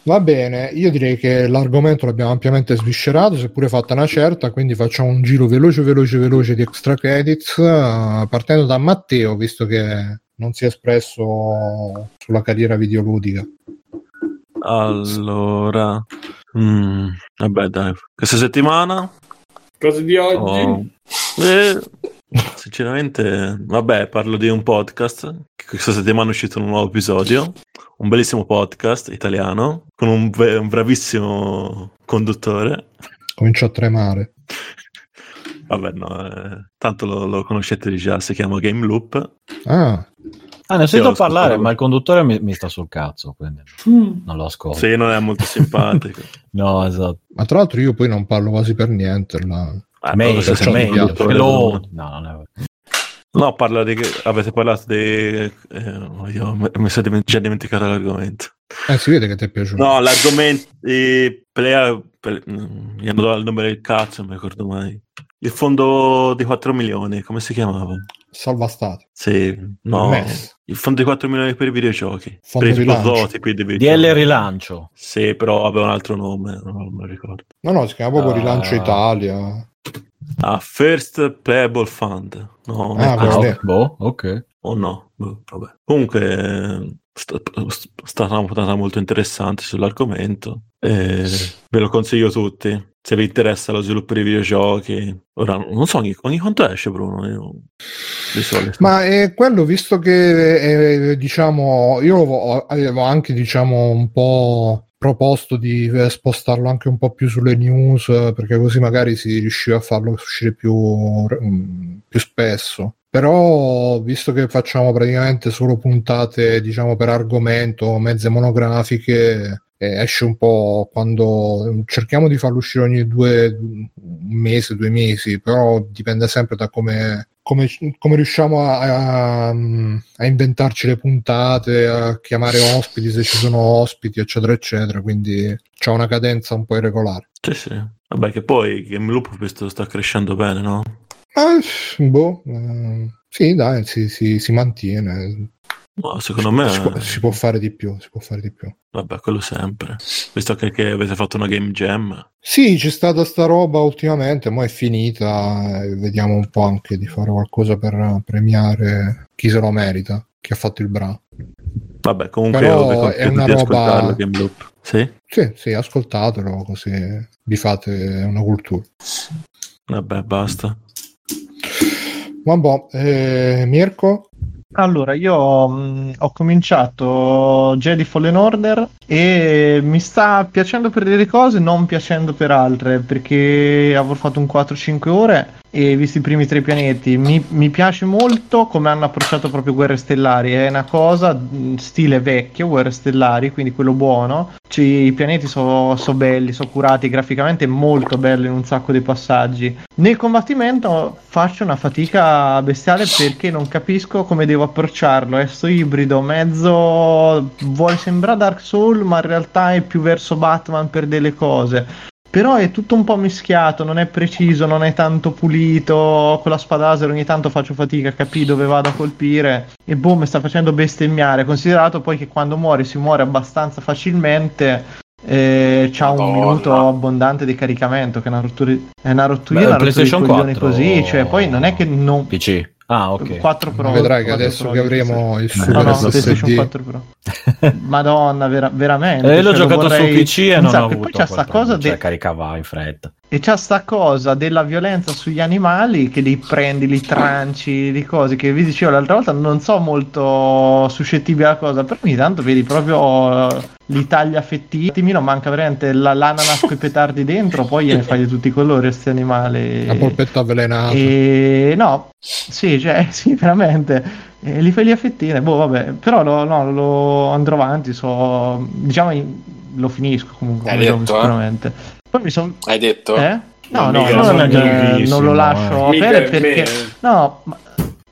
Va bene, io direi che l'argomento l'abbiamo ampiamente sviscerato, seppure fatta una certa, quindi facciamo un giro veloce, veloce, veloce di extra credits, uh, partendo da Matteo, visto che non si è espresso sulla carriera videoludica. Allora, mm, vabbè dai, questa settimana... Cose di oggi? Oh, eh, sinceramente, vabbè, parlo di un podcast, che questa settimana è uscito un nuovo episodio. Un bellissimo podcast italiano con un, be- un bravissimo conduttore. Comincio a tremare. Vabbè, no, eh, tanto lo, lo conoscete già. Si chiama Game Loop. Ah, ah ne ho sentito parlare, ma il conduttore mi, mi sta sul cazzo, quindi mm. non lo ascolto. Sì, non è molto simpatico. No, esatto. Ma tra l'altro, io poi non parlo quasi per niente. La... Ah, meglio, se se meglio, perché lo... No, non è vero. No, parla di che avete parlato di eh, io mi sono già dimenticato l'argomento. Eh, si vede che ti è piaciuto. No, l'argomento eh, player, player, mi hanno dato il nome del cazzo, non mi ricordo mai. Il fondo di quattro milioni, come si chiamava? Salva Stato. Sì, no. Mess. Il fondo di quattro milioni per i videogiochi. Fondo per i prototipi di videogiochi. D L Rilancio. Sì, però aveva un altro nome, non me lo ricordo. No, no, si chiamava proprio uh... Rilancio Italia. Ah, First Playable Fund. No, ah, no. Boh, ok. O oh, no, boh, vabbè. Comunque sta, sta una puntata molto interessante sull'argomento. Eh, ve lo consiglio tutti se vi interessa lo sviluppo dei videogiochi. Ora non so ogni, ogni quanto esce Bruno io, di solito. Ma è quello, visto che è, diciamo, io avevo anche, diciamo, un po' proposto di spostarlo anche un po' più sulle news, perché così magari si riusciva a farlo uscire più, più spesso. Però visto che facciamo praticamente solo puntate, diciamo, per argomento, mezze monografiche, Eh, esce un po' quando cerchiamo di farlo uscire ogni due un mese, due mesi, però dipende sempre da come, come, come riusciamo a, a, a inventarci le puntate, a chiamare ospiti se ci sono ospiti, eccetera eccetera, quindi c'è una cadenza un po' irregolare. Sì sì, vabbè, che poi Game Loop questo sta crescendo bene, no? Eh, boh, eh, sì dai, si, si, si mantiene. No, secondo me si può, si può fare di più, si può fare di più. Vabbè, quello sempre. Visto che, che avete fatto una game jam. Sì, c'è stata sta roba ultimamente, mo è finita. Vediamo un po' anche di fare qualcosa per premiare chi se lo merita, chi ha fatto il bravo. Vabbè, comunque però è una roba. Game Loop. Sì? Sì, sì, ascoltatelo così vi fate una cultura. Vabbè, basta. Buon boh, eh, Mirko. Allora, io mh, ho cominciato Jedi Fallen Order e mi sta piacendo per delle cose, non piacendo per altre, perché avevo fatto un quattro cinque ore e visti i primi tre pianeti. Mi, mi piace molto come hanno approcciato proprio Guerre Stellari, è una cosa mh, stile vecchio, Guerre Stellari, quindi quello buono. Cioè, i pianeti sono so belli, sono curati, graficamente molto bello in un sacco dei passaggi. Nel combattimento faccio una fatica bestiale perché non capisco come devo approcciarlo, è sto ibrido, mezzo vuole sembrare Dark Souls ma in realtà è più verso Batman per delle cose, però è tutto un po' mischiato, non è preciso, non è tanto pulito. Con la spada laser ogni tanto faccio fatica a capire dove vado a colpire e boh, mi sta facendo bestemmiare, considerato poi che quando muori si muore abbastanza facilmente. Eh, c'ha un minuto abbondante di caricamento, che è una rottura, è una rottura, beh, una PlayStation rottura quattro così, cioè poi non è che non P C. Ah, ok. quattro Pro. Vedrai che adesso Pro, che avremo il super, no, no, PlayStation quattro Pro. Madonna, vera- veramente. E eh, l'ho cioè, giocato vorrei... su P C e non ho avuto. Poi c'è sta cosa de... cioè, caricava in fretta. E c'è sta cosa della violenza sugli animali, che li prendi, li tranci, di cose che vi dicevo l'altra volta, non so molto suscettibile alla cosa, però ogni tanto vedi proprio l'Italia fettiti, non manca veramente la, l'ananas con i petardi dentro, poi gliene fai di tutti i colori a sti animali. La polpetta avvelenata. E no, sì, cioè, sì, veramente. E li fai lì a fettine, boh, vabbè, però lo, no, lo andrò avanti, so, diciamo, lo finisco comunque. Hai detto, sicuramente. Eh? Poi mi son... Hai detto? Eh? No, no, no, non, eh, non lo lascio eh. per perché... No, ma...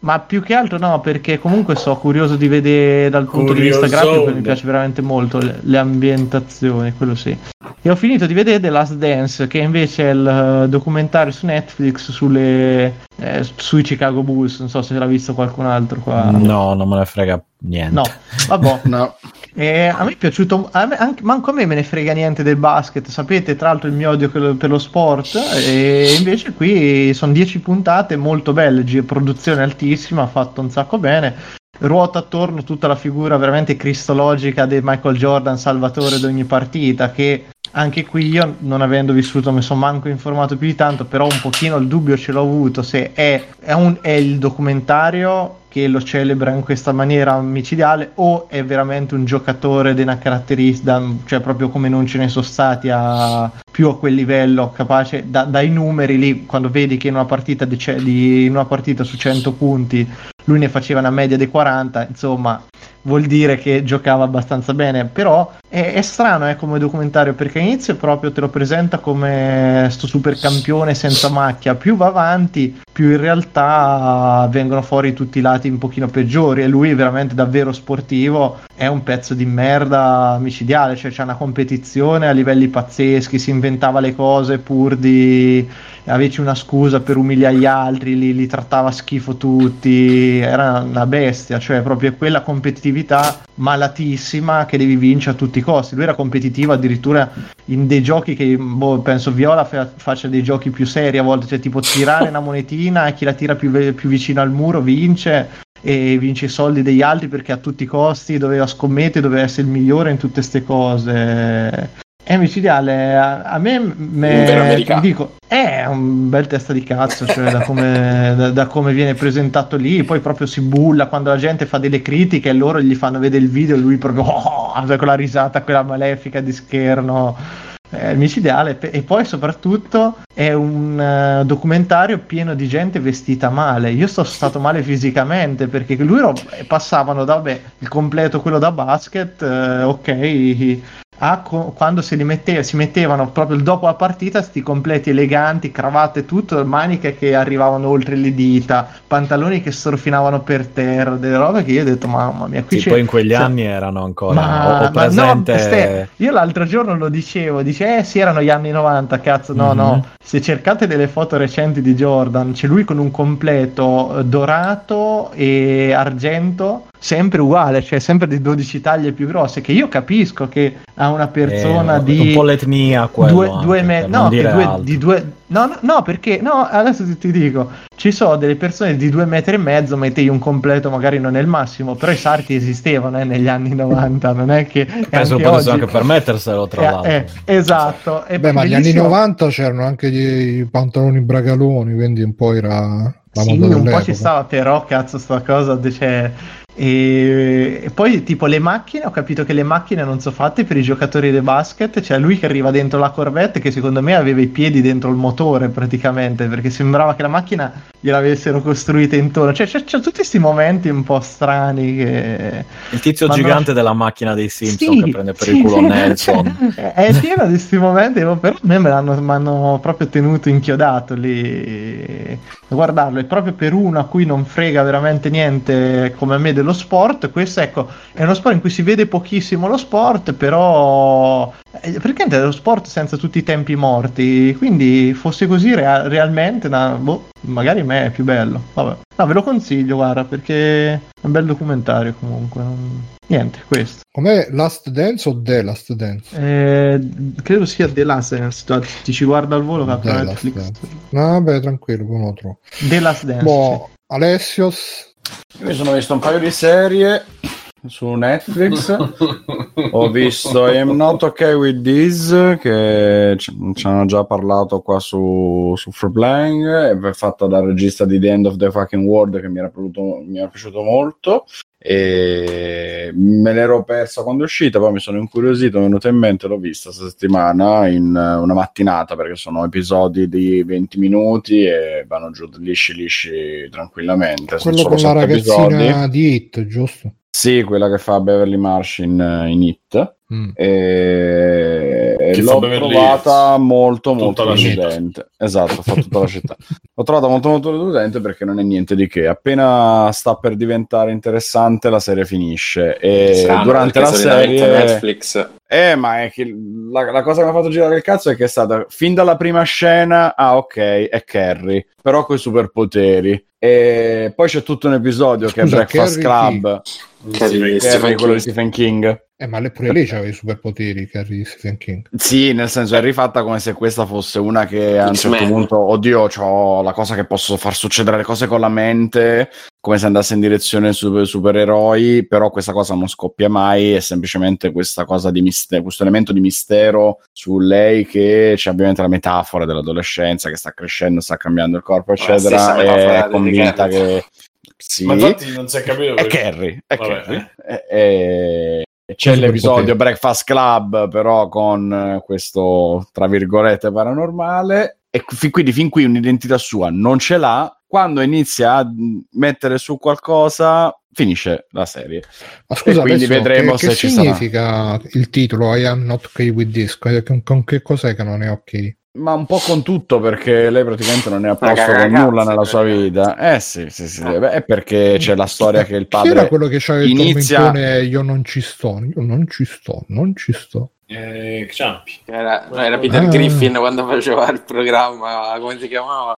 ma più che altro no, perché comunque sono curioso di vedere dal punto curioso di vista grafico, perché mi piace veramente molto le, le ambientazioni, quello sì. E ho finito di vedere The Last Dance, che invece è il documentario su Netflix sulle eh, sui Chicago Bulls, non so se l'ha visto qualcun altro qua. No, non me ne frega niente. No, vabbè. No. E a me è piaciuto, a me, anche, manco a me me ne frega niente del basket, sapete tra l'altro il mio odio per lo sport, e invece qui sono dieci puntate molto belle, produzione altissima, ha fatto un sacco bene, ruota attorno tutta la figura veramente cristologica di Michael Jordan, salvatore di ogni partita, che anche qui io non avendo vissuto mi sono manco informato più di tanto, però un pochino il dubbio ce l'ho avuto se è, è, un, è il documentario che lo celebra in questa maniera micidiale o è veramente un giocatore di una caratteristica, cioè proprio come non ce ne sono stati a, più a quel livello, capace da, dai numeri lì, quando vedi che in una partita di, di in una partita su cento punti lui ne faceva una media di quaranta, insomma vuol dire che giocava abbastanza bene. Però è, è strano eh, come documentario, perché all'inizio proprio te lo presenta come sto super campione senza macchia, più va avanti più in realtà vengono fuori tutti i lati un pochino peggiori, e lui è veramente davvero sportivo, è un pezzo di merda micidiale, cioè c'è una competizione a livelli pazzeschi, si inventava le cose pur di averci una scusa per umiliare gli altri, li, li trattava schifo tutti, era una bestia, cioè proprio quella competitività malatissima che devi vincere a tutti i costi. Lui era competitivo addirittura in dei giochi che boh, penso Viola fa- faccia dei giochi più seri a volte, cioè tipo tirare una monetina e chi la tira più, ve- più vicino al muro vince, e vince i soldi degli altri perché a tutti i costi doveva scommettere, doveva essere il migliore in tutte ste cose. è micidiale. A, a me me dico è un bel testa di cazzo, cioè da come da, da come viene presentato lì. Poi proprio si bulla quando la gente fa delle critiche e loro gli fanno vedere il video e lui proprio oh, con la risata quella malefica di scherno. È micidiale. E poi soprattutto è un uh, documentario pieno di gente vestita male. Io sono stato male fisicamente perché lui ro- passavano da beh, il completo, quello da basket, eh, ok, a co- quando se li metteva, si mettevano proprio dopo la partita sti completi eleganti, cravatte e tutto, maniche che arrivavano oltre le dita, pantaloni che sorfinavano per terra, delle robe che io ho detto mamma mia qui sì, c'è... Poi in quegli cioè... anni erano ancora ma... ho, ho presente... ma no, ste... io l'altro giorno lo dicevo, dice eh sì erano gli anni novanta cazzo no mm-hmm. no se cercate delle foto recenti di Jordan c'è lui con un completo dorato e argento sempre uguale, cioè sempre di dodici taglie più grosse, che io capisco che a una persona eh, di un po' l'etnia quello due, due metri no, due, di due no, no, no perché no adesso ti, ti dico ci sono delle persone di due metri e mezzo, mettevi un completo magari non è il massimo, però i sarti esistevano eh, negli anni novanta, non è che penso potessero anche permetterselo tra eh, l'altro eh, esatto cioè. Beh, ma negli anni novanta c'erano anche i pantaloni bragaloni, quindi un po' era la sì, moda un dell'epoca. Po' ci stava però cazzo sta cosa cioè E... e poi tipo le macchine ho capito che le macchine non sono fatte per i giocatori di basket, cioè lui che arriva dentro la Corvette che secondo me aveva i piedi dentro il motore praticamente perché sembrava che la macchina gliel'avessero costruita intorno, cioè c'è, c'è tutti questi momenti un po' strani che... il tizio ma gigante non... della macchina dei Simpson sì, che prende per sì, il culo Nelson cioè, è pieno di questi momenti, però me mi hanno proprio tenuto inchiodato lì a guardarlo, e proprio per uno a cui non frega veramente niente come a me lo sport, questo ecco è uno sport in cui si vede pochissimo lo sport, però praticamente è lo sport senza tutti i tempi morti, quindi fosse così rea- realmente na- boh, magari me è più bello. Vabbè, no, ve lo consiglio, guarda, perché è un bel documentario comunque. Non... niente, questo com'è Last Dance o The Last Dance? Eh, credo sia The Last Dance, ti ci guarda al volo capita Netflix. No, beh, tranquillo, buono trovo. The Last Dance. Boh, sì. Alessios, io mi sono visto un paio di serie su Netflix. Ho visto I'm Not Okay With This, che ci hanno già parlato qua su, su Free Playing, fatta dal regista di The End of the Fucking World, che mi era, piaciuto, mi era piaciuto molto e me l'ero persa quando è uscita, poi mi sono incuriosito, mi è venuto in mente, l'ho vista questa settimana in una mattinata, perché sono episodi di venti minuti e vanno giù lisci lisci tranquillamente. Quello con la ragazzina episodi. Di It, giusto? Sì, quella che fa Beverly Marsh in, in It. Mm. E... e l'ho trovata molto molto deludente, esatto, fa tutta la città. L'ho trovata molto molto deludente perché non è niente di che, appena sta per diventare interessante la serie finisce e Sano, durante la serie Netflix eh ma è che la, la cosa che mi ha fatto girare il cazzo è che è stata fin dalla prima scena ah ok è Carrie però coi superpoteri, e poi c'è tutto un episodio Scusa, che è Breakfast Carrie Club Carrie, sì, Carrie, quello di Stephen King. Eh, ma pure lei c'aveva i superpoteri, Carrie Stephen King. Sì, nel senso è rifatta come se questa fosse una che a un certo punto, oddio, c'ho la cosa che posso far succedere le cose con la mente, come se andasse in direzione super, supereroi, però questa cosa non scoppia mai, è semplicemente questa cosa di mistero, questo elemento di mistero su lei, che c'è ovviamente la metafora dell'adolescenza che sta crescendo, sta cambiando il corpo, eccetera, e è convinta che... Sì, ma infatti non si è capito perché... È Carrie, è Vabbè. Carrie. È, è... C'è l'episodio Breakfast Club però con questo tra virgolette paranormale, e fin, quindi fin qui un'identità sua non ce l'ha, quando inizia a mettere su qualcosa finisce la serie. Ma scusa, e quindi vedremo che, se che ci significa sarà. Il titolo I Am Not Okay With This con, con che cos'è che non è ok? Ma un po' con tutto, perché lei praticamente non è a posto con ragazza, nulla nella sua vita. Eh sì, sì, sì. Beh, è perché c'è la storia che il padre. Chi era quello che c'aveva il inizia... io non ci sto, io non ci sto, non ci sto. Eh, Ciampi. Era, era Peter ah. Griffin quando faceva il programma, come si chiamava?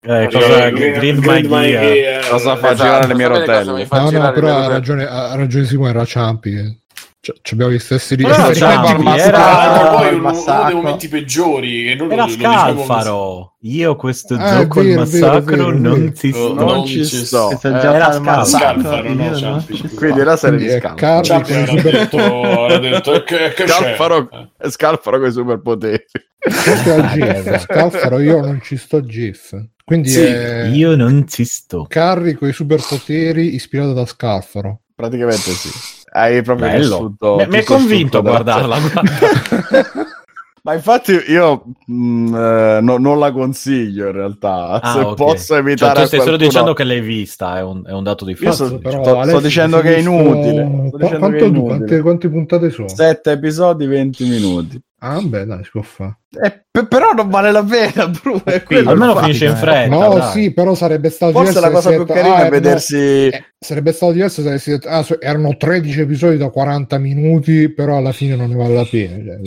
Eh, cosa, Green, Green Green Gear. Cosa fa esatto, girare le mie rotelle? No, no, però ha ragione, ha ragione Simone, era Ciampi. Cioè, abbiamo gli stessi di era, era poi uno, uno dei momenti peggiori e non era lo, Scalfaro. Io questo eh, gioco il massacro vero, non vero. Ti sto, non ci sto. sto. Eh, era Scalfaro, Scalfaro no, Ciampi. Quindi era serie Scalfaro. Ciampi era detto, era detto che, che Scalfaro, c'è? Scalfaro con i superpoteri. Scalfaro io non ci sto gif. Quindi sì, è... io non ci sto. Carri con i superpoteri ispirato da Scalfaro. Praticamente sì. Hai proprio vissuto, mi è convinto a guardarla, guarda. Ma infatti io mh, eh, no, non la consiglio in realtà. Ah, se okay. Posso evitare, cioè, tu stai qualcuno... solo dicendo che l'hai vista, è un, è un dato di fatto. So, diciamo. Sto, sto dicendo che è inutile. Sto Qu- quanto, che è inutile. Quante, quante puntate sono? Sette episodi, venti minuti. Ah, beh, dai, si può fare. Eh, p- però non vale la pena, Bruno. È quello, almeno finisce in fretta. No, dai. Sì, però sarebbe stato forse diverso. Forse la cosa più carina ah, è vedersi. Eh, sarebbe stato diverso se detto, ah, erano tredici episodi da quaranta minuti, però alla fine non ne vale la pena. Cioè.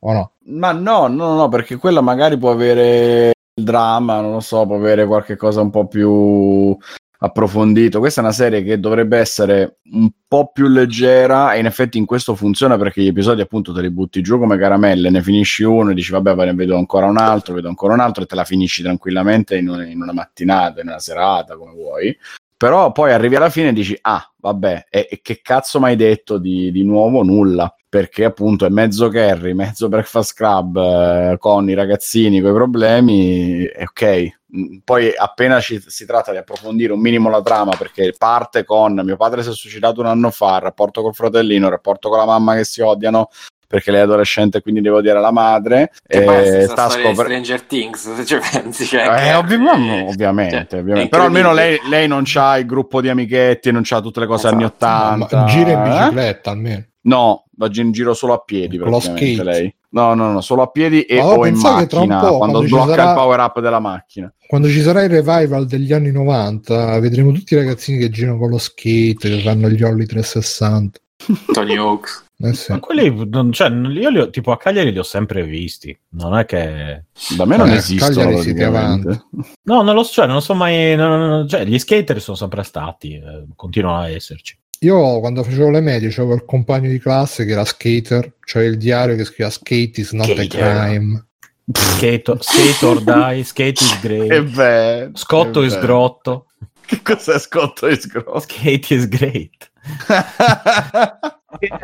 O no? Ma no, no, no, perché quella magari può avere il dramma, non lo so, può avere qualche cosa un po' più approfondito. Questa è una serie che dovrebbe essere un po' più leggera e in effetti in questo funziona, perché gli episodi appunto te li butti giù come caramelle, ne finisci uno e dici vabbè, ne vedo ancora un altro, vedo ancora un altro e te la finisci tranquillamente in una, in una mattinata, in una serata, come vuoi. Però poi arrivi alla fine e dici ah vabbè, e, e che cazzo m'hai detto di, di nuovo? Nulla, perché appunto è mezzo Carry, mezzo Breakfast Club, eh, con i ragazzini, coi problemi, e ok. Poi appena ci, si tratta di approfondire un minimo la trama, perché parte con mio padre si è suicidato un anno fa, il rapporto col fratellino, il rapporto con la mamma che si odiano perché lei è adolescente, quindi devo dire alla madre che e è sta scop- Stranger Things, se ci pensi, cioè, eh, ovvi- no, ovviamente, cioè, ovviamente. Però almeno lei, lei non c'ha il gruppo di amichetti, non c'ha tutte le cose, esatto, anni ottanta, gira in bicicletta, eh? Almeno no, va in giro solo a piedi praticamente lei. No, no, no, solo a piedi e o oh, in macchina, po', quando, quando blocca sarà... il power up della macchina. Quando ci sarà il revival degli anni novanta, vedremo tutti i ragazzini che girano con lo skate, che fanno gli olli trecentosessanta. Tony Hawk. Eh sì. Ma quelli, non, cioè, io li ho, tipo a Cagliari li ho sempre visti, non è che da me non eh, esistono. No, non lo so, cioè, non so mai, no, no, no, cioè, gli skater sono sempre stati, eh, continuano a esserci. Io quando facevo le medie c'avevo il compagno di classe che era skater, cioè il diario che scriveva skate is not a crime. Skate, skate or die, skate is great, scotto is grotto. Che cos'è scotto is grotto? Skate is great.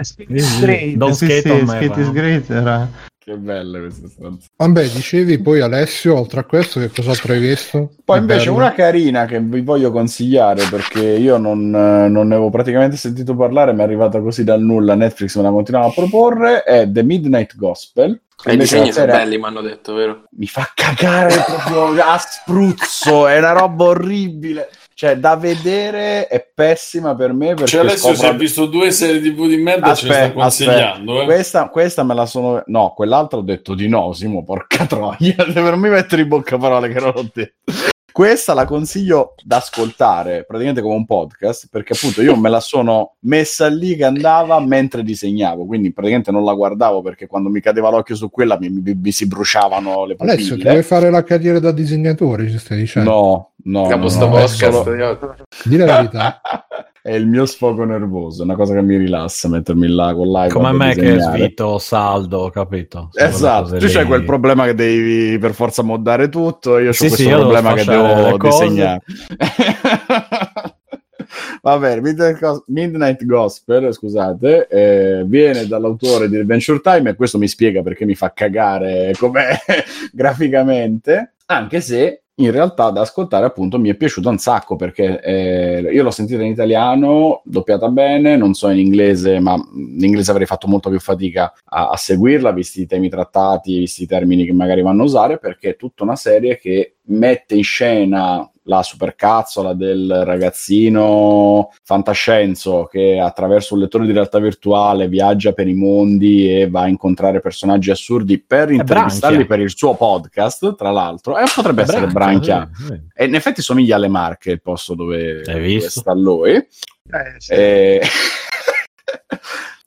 Skate is great. Don't skate, sì, on my skate is great era. Che bello questo stanza. Vabbè, dicevi poi Alessio, oltre a questo che cosa hai visto? Poi invece bello. Una carina che vi voglio consigliare, perché io non, non ne avevo praticamente sentito parlare, mi è arrivata così dal nulla, Netflix me la continuava a proporre, è The Midnight Gospel. E i disegni sono belli, mi hanno detto, vero? Mi fa cagare proprio a spruzzo, è una roba orribile. Cioè, da vedere è pessima per me. Perché cioè, adesso scopro... se ha visto due serie tivù di merda, aspetta, ce le sta consigliando. Eh. Questa, questa me la sono. No, quell'altra ho detto di no, Simo, porca troia. Non mi mettere in bocca parole che non ho detto. Questa la consiglio da ascoltare praticamente come un podcast, perché appunto io me la sono messa lì che andava mentre disegnavo, quindi praticamente non la guardavo, perché quando mi cadeva l'occhio su quella mi, mi, mi si bruciavano le pupille. Adesso ti vuoi fare la carriera da disegnatore, ci stai dicendo? No, no, no, no, no, solo... Dì la verità. È il mio sfogo nervoso, è una cosa che mi rilassa mettermi là con l'iPhone. Come me che svito saldo, capito? Sono esatto, tu c'hai quel problema che devi per forza moddare tutto, io sì, ho questo sì, problema che devo disegnare. Vabbè, Midnight Gospel, scusate, eh, viene dall'autore di Adventure Time e questo mi spiega perché mi fa cagare com'è graficamente, anche se in realtà da ascoltare appunto mi è piaciuto un sacco, perché eh, io l'ho sentita in italiano, doppiata bene, non so in inglese, ma in inglese avrei fatto molto più fatica a, a seguirla, visti i temi trattati, visti i termini che magari vanno a usare, perché è tutta una serie che mette in scena la supercazzola del ragazzino fantascienzo che attraverso un lettore di realtà virtuale viaggia per i mondi e va a incontrare personaggi assurdi per intervistarli per il suo podcast, tra l'altro, e eh, potrebbe è essere Branchia, Branchia. Eh, eh. E in effetti somiglia alle Marche, il posto dove, dove sta lui eh, sì. e...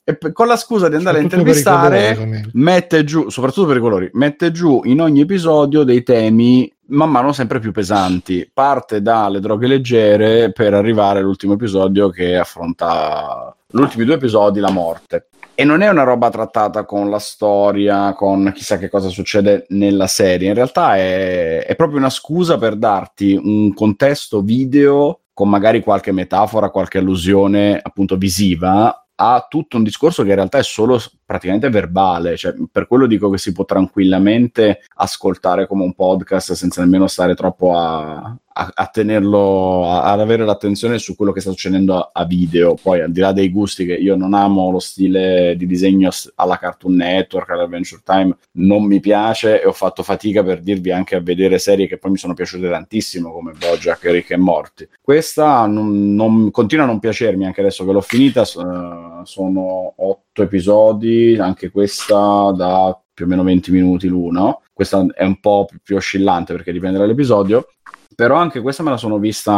E con la scusa di andare a intervistare, colori, mette giù, soprattutto per i colori, mette giù in ogni episodio dei temi man mano sempre più pesanti. Parte dalle droghe leggere per arrivare all'ultimo episodio che affronta l'ultimi due episodi la morte, e non è una roba trattata con la storia, con chissà che cosa succede nella serie. In realtà è, è proprio una scusa per darti un contesto video con magari qualche metafora, qualche allusione appunto visiva a tutto un discorso che in realtà è solo praticamente verbale, cioè per quello dico che si può tranquillamente ascoltare come un podcast senza nemmeno stare troppo a, a, a tenerlo, a, ad avere l'attenzione su quello che sta succedendo a, a video. Poi al di là dei gusti, che io non amo lo stile di disegno alla Cartoon Network, all'Adventure Time, non mi piace, e ho fatto fatica, per dirvi, anche a vedere serie che poi mi sono piaciute tantissimo come BoJack e Rick e Morty. Questa non, non, continua a non piacermi anche adesso che l'ho finita. Uh, sono otto episodi, anche questa da più o meno venti minuti l'uno. Questa è un po' più oscillante perché dipende dall'episodio, però anche questa me la sono vista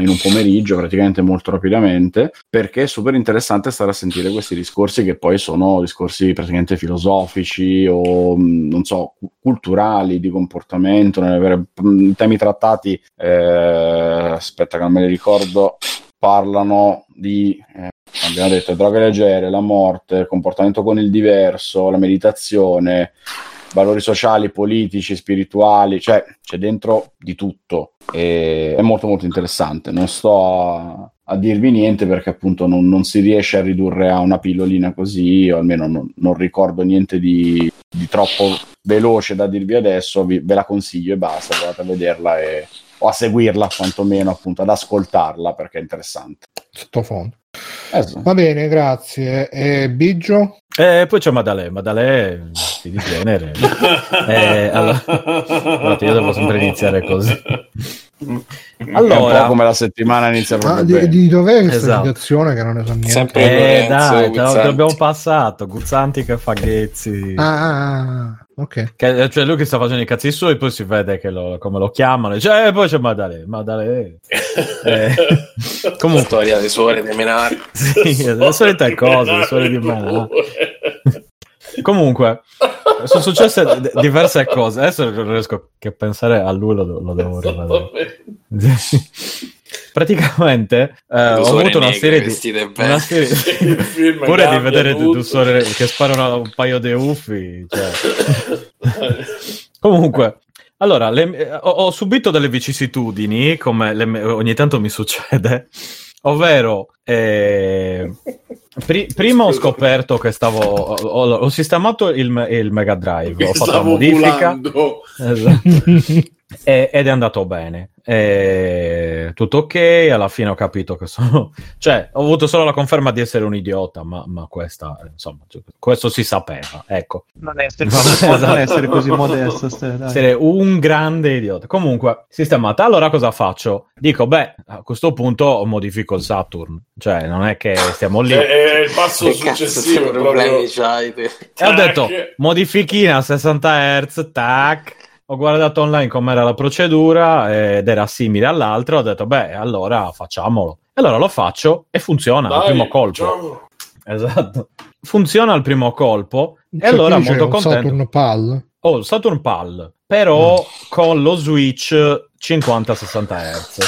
in un pomeriggio, praticamente molto rapidamente, perché è super interessante stare a sentire questi discorsi, che poi sono discorsi praticamente filosofici o, non so, culturali, di comportamento, i temi trattati, eh, aspetta che non me li ricordo, parlano di... Eh, abbiamo detto droghe leggere, la morte, comportamento con il diverso, la meditazione, valori sociali, politici, spirituali, cioè c'è dentro di tutto, e è molto molto interessante. Non sto a, a dirvi niente perché appunto non, non si riesce a ridurre a una pillolina così, o almeno non, non ricordo niente di, di troppo veloce da dirvi adesso. Vi, ve la consiglio e basta, provate a vederla e, o a seguirla quantomeno, appunto ad ascoltarla, perché è interessante sottofondo. Esatto. Va bene, grazie. E Biggio? Eh, poi c'è Madalè, Madalè di genere. eh, allora, io devo sempre iniziare così. Allora, un po' come la settimana inizia proprio di, bene. Di dov'è questa esatto. Situazione che non ne so niente? Sempre eh, Lorenzo, dai, te l'abbiamo passato, Guzzanti che fa Ghezzi. Ah, ok. Che, cioè lui che sta facendo i cazzi suoi, poi si vede che lo, come lo chiamano, e cioè, eh, poi c'è Madalè, Madalè. Eh, comunque storia delle suore dei menari. Sì, le solite cose, le suore di menari. Comunque sono successe d- diverse cose. Adesso non riesco che a pensare a lui, lo, do- lo devo rivedere. Praticamente eh, ho avuto una serie di una serie pure di vedere due sorelle che sparano un paio di uffi, cioè. Comunque allora le, ho, ho subito delle vicissitudini, come le, ogni tanto mi succede, ovvero eh, pri- prima ho scoperto che stavo ho, ho, ho sistemato il, il Mega Drive, ho fatto la modifica, esatto. E, ed è andato bene, e, tutto ok, alla fine ho capito che sono, cioè ho avuto solo la conferma di essere un idiota, ma, ma questa insomma, questo si sapeva, ecco, non essere, esatto. Non essere così modesto, stai, dai. Essere un grande idiota. Comunque sistemata, allora cosa faccio? Dico beh, a questo punto modifico il Saturn, cioè non è che stiamo lì, è il passo successivo, problemi c'hai te. E ho detto modifichina a sessanta hertz, tac. Ho guardato online com'era la procedura ed era simile all'altra, ho detto beh, allora facciamolo. E allora lo faccio e funziona al primo colpo. Ciao. Esatto. Funziona al primo colpo e c'è, allora molto contento. Saturn P A L. Oh, Saturn P A L, però mm. con lo switch cinquanta sessanta hertz.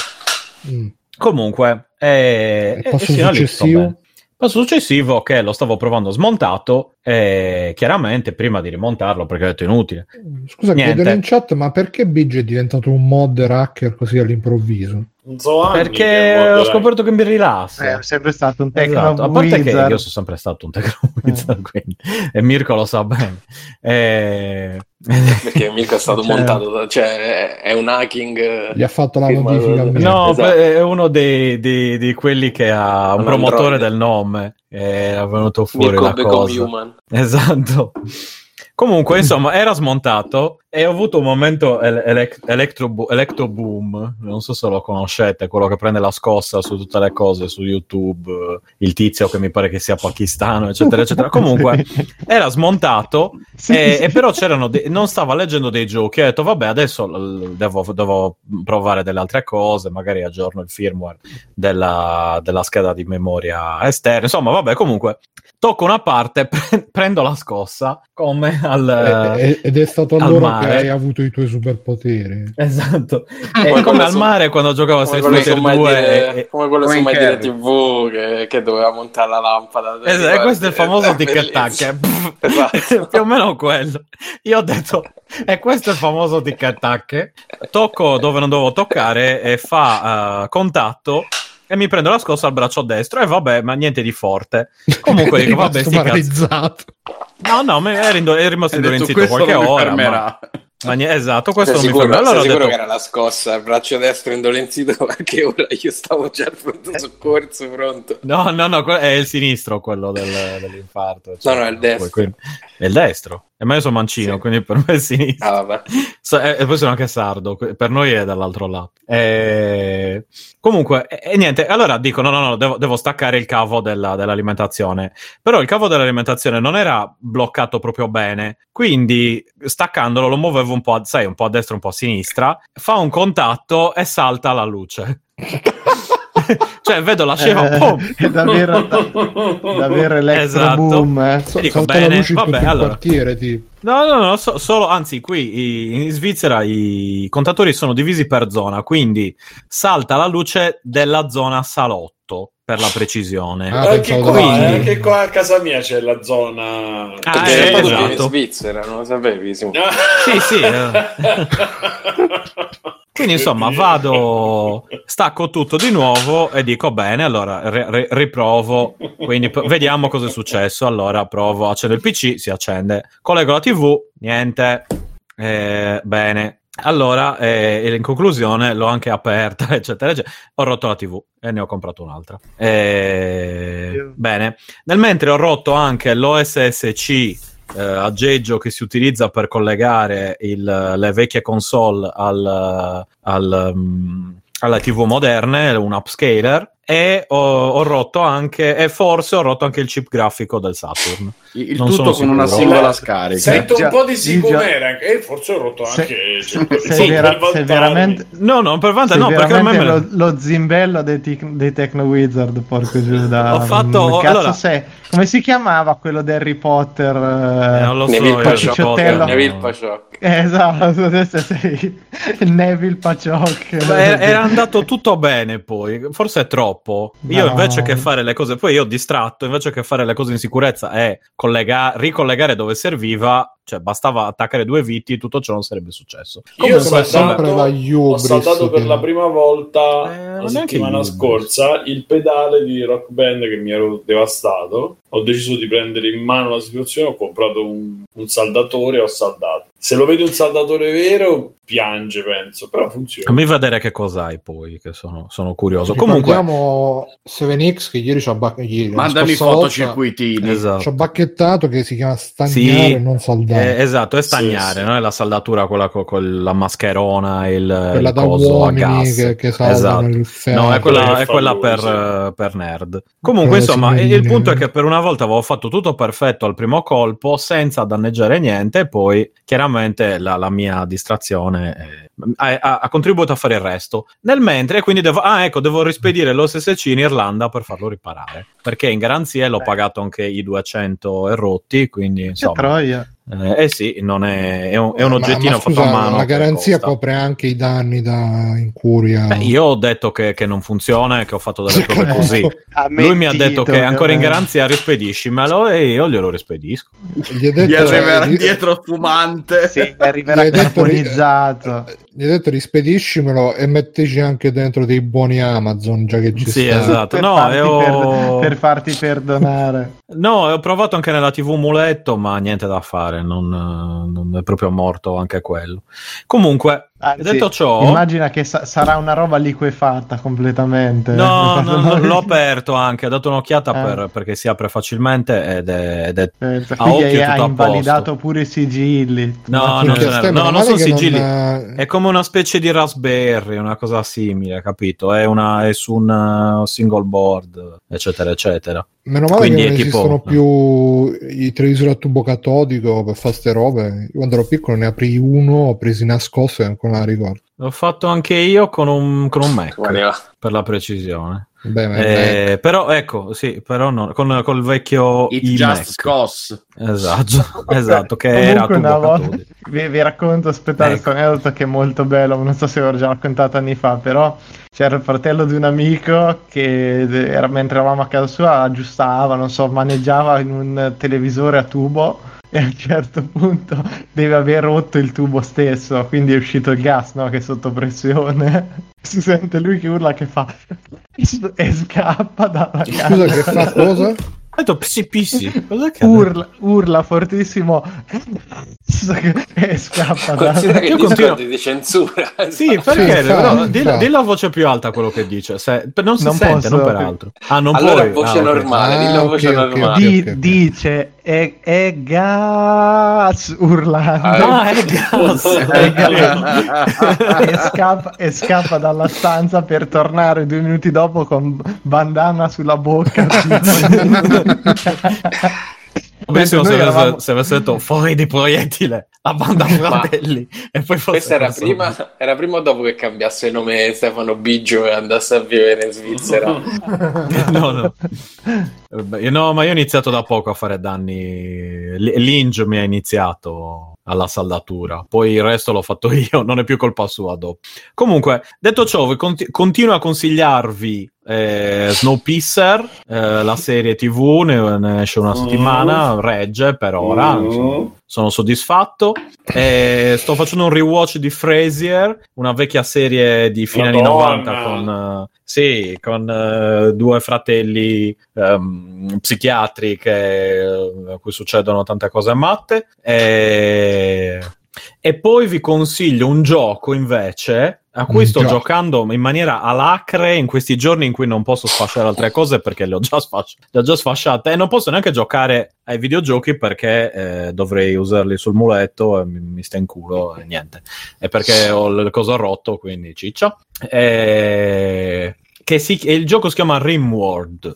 Mm. Comunque è eh, fino a lì sto bene. Passo successivo che lo stavo provando smontato, e chiaramente prima di rimontarlo perché ho detto inutile. Scusa, chiedo in chat, ma perché Biggio è diventato un modder hacker così all'improvviso? Non so, perché ho scoperto che mi rilassa. Eh, è sempre stato un tecno esatto. A parte wizard. Che io sono sempre stato un tecno wizard, eh. Quindi, e Mirko lo sa bene. E... perché Mirko è stato cioè... montato, cioè è un hacking. Gli ha fatto la modifica. No, esatto. È uno dei, dei, di quelli che ha un, un promotore androide. Del nome. È venuto fuori Mirko la cosa. Human. Esatto. Comunque, insomma, era smontato e ho avuto un momento ele- ele- electro- electroboom, non so se lo conoscete, quello che prende la scossa su tutte le cose, su YouTube, il tizio che mi pare che sia pakistano, eccetera, eccetera. Comunque, era smontato sì, e-, sì. E però c'erano de- non stava leggendo dei giochi, ho detto vabbè, adesso l- devo, devo provare delle altre cose, magari aggiorno il firmware della, della scheda di memoria esterna, insomma, vabbè, comunque... Tocco una parte, pre- prendo la scossa come al ed è stato allora mare. Hai avuto i tuoi superpoteri. Esatto. È come, come al su... mare quando giocavo a Street Fighter due. E... Come quello su Mai Dire tivù che, che doveva montare la lampada. Esatto, e questo è il famoso tic e tac. Esatto. Più o meno quello. Io ho detto, e questo è il famoso tic e tac. Tocco dove non dovevo toccare e fa uh, contatto. E mi prendo la scossa al braccio destro e vabbè, ma niente di forte. Comunque dico, vabbè, sti cazzo. No, no, mi è, rindo- è rimasto indolenzito qualche ora. Ma... ma ne- esatto, questo sei non sicuro, mi fermerà. Allora ho detto... che era la scossa, il braccio destro indolenzito qualche ora, io stavo già al pronto soccorso, pronto. No, no, no, è il sinistro quello del, dell'infarto. Cioè, no, no, è il destro. Poi, è il destro. E ma io sono mancino, sì. Quindi per me è sinistro. Ah, vabbè. So, e, e poi sono anche sardo, per noi è dall'altro lato. E... comunque, e, e niente, allora dico, no, no, no, devo, devo staccare il cavo della, dell'alimentazione. Però il cavo dell'alimentazione non era bloccato proprio bene, quindi staccandolo lo muovevo un po', a, sai, un po' a destra, un po' a sinistra, fa un contatto e salta la luce. Cioè vedo la scema eh, boom. È davvero davvero elettroboom, esatto. eh. so, dico, bene, vabbè, allora. Quartiere, tipo. No, no, no, so, solo, anzi, qui in Svizzera i contatori sono divisi per zona, quindi salta la luce della zona salotto, per la precisione. Ah, anche, qua, quindi... anche qua a casa mia c'è la zona... Ah, eh, esatto. In Svizzera, non lo sapevi? Sì, sì. sì eh. Quindi insomma vado, stacco tutto di nuovo e dico bene, allora re- riprovo, quindi p- vediamo cosa è successo. Allora provo, accendo il P C, si accende, collego la tivù, niente, eh, bene. Allora eh, in conclusione l'ho anche aperta, eccetera, eccetera, ho rotto la tivù e ne ho comprato un'altra. Eh, yeah. Bene, nel mentre ho rotto anche l'O S S C, Eh, aggeggio che si utilizza per collegare il, le vecchie console al, al, um, alla tivù moderne, un upscaler, e ho, ho rotto anche e forse ho rotto anche il chip grafico del Saturn. Il non tutto con sicuro. Una singola scarica. Sento un po' di sicumera e forse ho rotto anche se, se, se, sì, vera, se veramente no no per vanta, no perché a me lo, lo zimbello dei, tic, dei Techno Wizard, porco giù da ho fatto ho, cazzo allora... sei, come si chiamava quello di Harry Potter? Eh, non lo so, Neville Paciocco. Neville Paciocco. Esatto, adesso sei Neville Paciocco. Era, era andato tutto bene poi, forse è troppo. Io no. invece che fare le cose, poi io ho distratto, invece che fare le cose in sicurezza è Collega- ricollegare dove serviva, cioè bastava attaccare due viti, tutto ciò non sarebbe successo. Io sono saltato, saltato per la prima volta eh, la settimana scorsa il pedale di Rock Band che mi ero devastato. Ho deciso di prendere in mano la situazione, ho comprato un, un saldatore e ho saldato. Se lo vedi un saldatore vero piange, penso, però funziona. A me vedere che cos'hai poi, che sono, sono curioso. Comunque sette X che ieri ci ha bacchettato, mandami fotocircuitini, esatto. Ci ha bacchettato, che si chiama stagnare, sì, non saldare. Eh, esatto, è stagnare, sì, no? È la saldatura quella con, con la mascherona, il, quella il da coso uomini a gas. Che, che esatto. Il ferro, no, è quella, è quella per, sì, per nerd. Comunque insomma il, il punto è che per una Una volta avevo fatto tutto perfetto al primo colpo senza danneggiare niente e poi chiaramente la, la mia distrazione è, ha, ha contribuito a fare il resto nel mentre, quindi devo ah ecco devo rispedire l'O S S C in Irlanda per farlo riparare perché in garanzia l'ho Beh. pagato anche i duecento e rotti, quindi insomma che troia. Eh, eh sì, non è, è un, è un ma, oggettino ma scusa, fatto a mano. La garanzia copre anche i danni da incuria. Beh, io ho detto che, che non funziona e che ho fatto delle cose così. Lui mi ha detto che è ancora in garanzia, rispediscimelo e io glielo rispedisco. Gli ha detto, arriverà gli... dietro fumante. Sì, arriverà carbonizzato. Gli ho detto rispediscimelo e metteci anche dentro dei buoni Amazon, già che ci sì, sta. Esatto. Per, no, farti ho... per, per farti perdonare. No, ho provato anche nella tivù muletto, ma niente da fare, non, non è proprio morto anche quello. Comunque, ah, detto sì, ciò... Immagina che sa- sarà una roba liquefatta completamente. No, no, no, l'ho aperto anche, ho dato un'occhiata eh. per, perché si apre facilmente ed è, ed è certo, a occhio tutto a posto. Ha invalidato pure i sigilli. No, no, no, no, non sono sigilli. Non... È come una specie di Raspberry, una cosa simile, capito? È, una, è su un single board, eccetera, eccetera. Meno male quindi che non esistono tipo, più no. i televisori a tubo catodico per fare ste robe. Io quando ero piccolo ne aprii uno, ho preso nascosto e ancora non la ricordo. L'ho fatto anche io con un, con un Mac, per la precisione. Beh, beh, eh, però ecco, sì, però no, con col vecchio It iMac. Just Scoss. Esatto, esatto, che era tutto. Vi, vi racconto, aspettate, ecco, questa aneddoto che è molto bello, non so se l'ho già raccontato anni fa, però c'era il fratello di un amico che era, mentre eravamo a casa sua, aggiustava, non so, maneggiava in un televisore a tubo. E a un certo punto deve aver rotto il tubo stesso, quindi è uscito il gas, no? Che è sotto pressione. Si sente lui che urla, che fa e scappa dalla casa. Scusa, che fa cosa? Ha detto pissi pissi. Cosa che urla, urla fortissimo e scappa. Considera che continuo di censura. Sì, esatto. Perché? Sì, no, dillo, dillo a voce più alta quello che dice. Se, non si non sente, posso, non peraltro. Ah, non allora puoi. Voce ah, normale, ah, dillo okay, voce okay, normale. Okay, okay. Dice è, è gas urlando. Ah, è gas. È gas. e, scappa, e scappa dalla stanza per tornare due minuti dopo con bandana sulla bocca. Benissimo, se eravamo... avesse detto fuori di proiettile a banda fratelli, e poi questa era prima, era prima o dopo che cambiasse nome Stefano Biggio e andasse a vivere in Svizzera? no no Beh, no ma io ho iniziato da poco a fare danni. L'Inge mi ha iniziato alla saldatura, poi il resto l'ho fatto io, non è più colpa sua dopo. Comunque, detto ciò, cont- continuo a consigliarvi Eh, Snowpiercer, eh, la serie tivù, ne, ne esce una settimana, regge per ora, insomma, sono soddisfatto. Eh, sto facendo un rewatch di Frasier, una vecchia serie di fine anni novanta con uh, sì, con uh, due fratelli um, psichiatri che, uh, a cui succedono tante cose matte. Eh, e poi vi consiglio un gioco invece a cui sto Gio- giocando in maniera alacre in questi giorni in cui non posso sfasciare altre cose perché le ho già, sfasci- le ho già sfasciate, e non posso neanche giocare ai videogiochi perché eh, dovrei usarli sul muletto e mi, mi sta in culo e niente, è perché ho le cose rotto, quindi ciccia. E... che si- il gioco si chiama Rimworld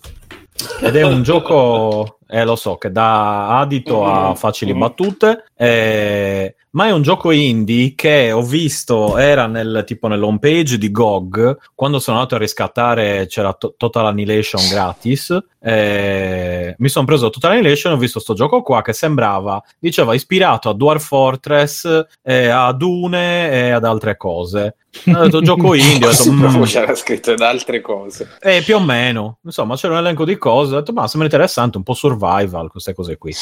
ed è un gioco... Eh, lo so che dà adito a facili battute, eh, ma è un gioco indie che ho visto, era nel tipo nell'home page di G O G, quando sono andato a riscattare c'era to- Total Annihilation gratis, eh, mi sono preso Total Annihilation e ho visto sto gioco qua che sembrava, diceva, ispirato a Dwarf Fortress, eh, a Dune e ad altre cose. Ho detto gioco indie, ho detto, mmm. c'era scritto ad altre cose, eh, più o meno, insomma c'era un elenco di cose, ho detto ma sembra interessante, un po' survival, queste cose qui,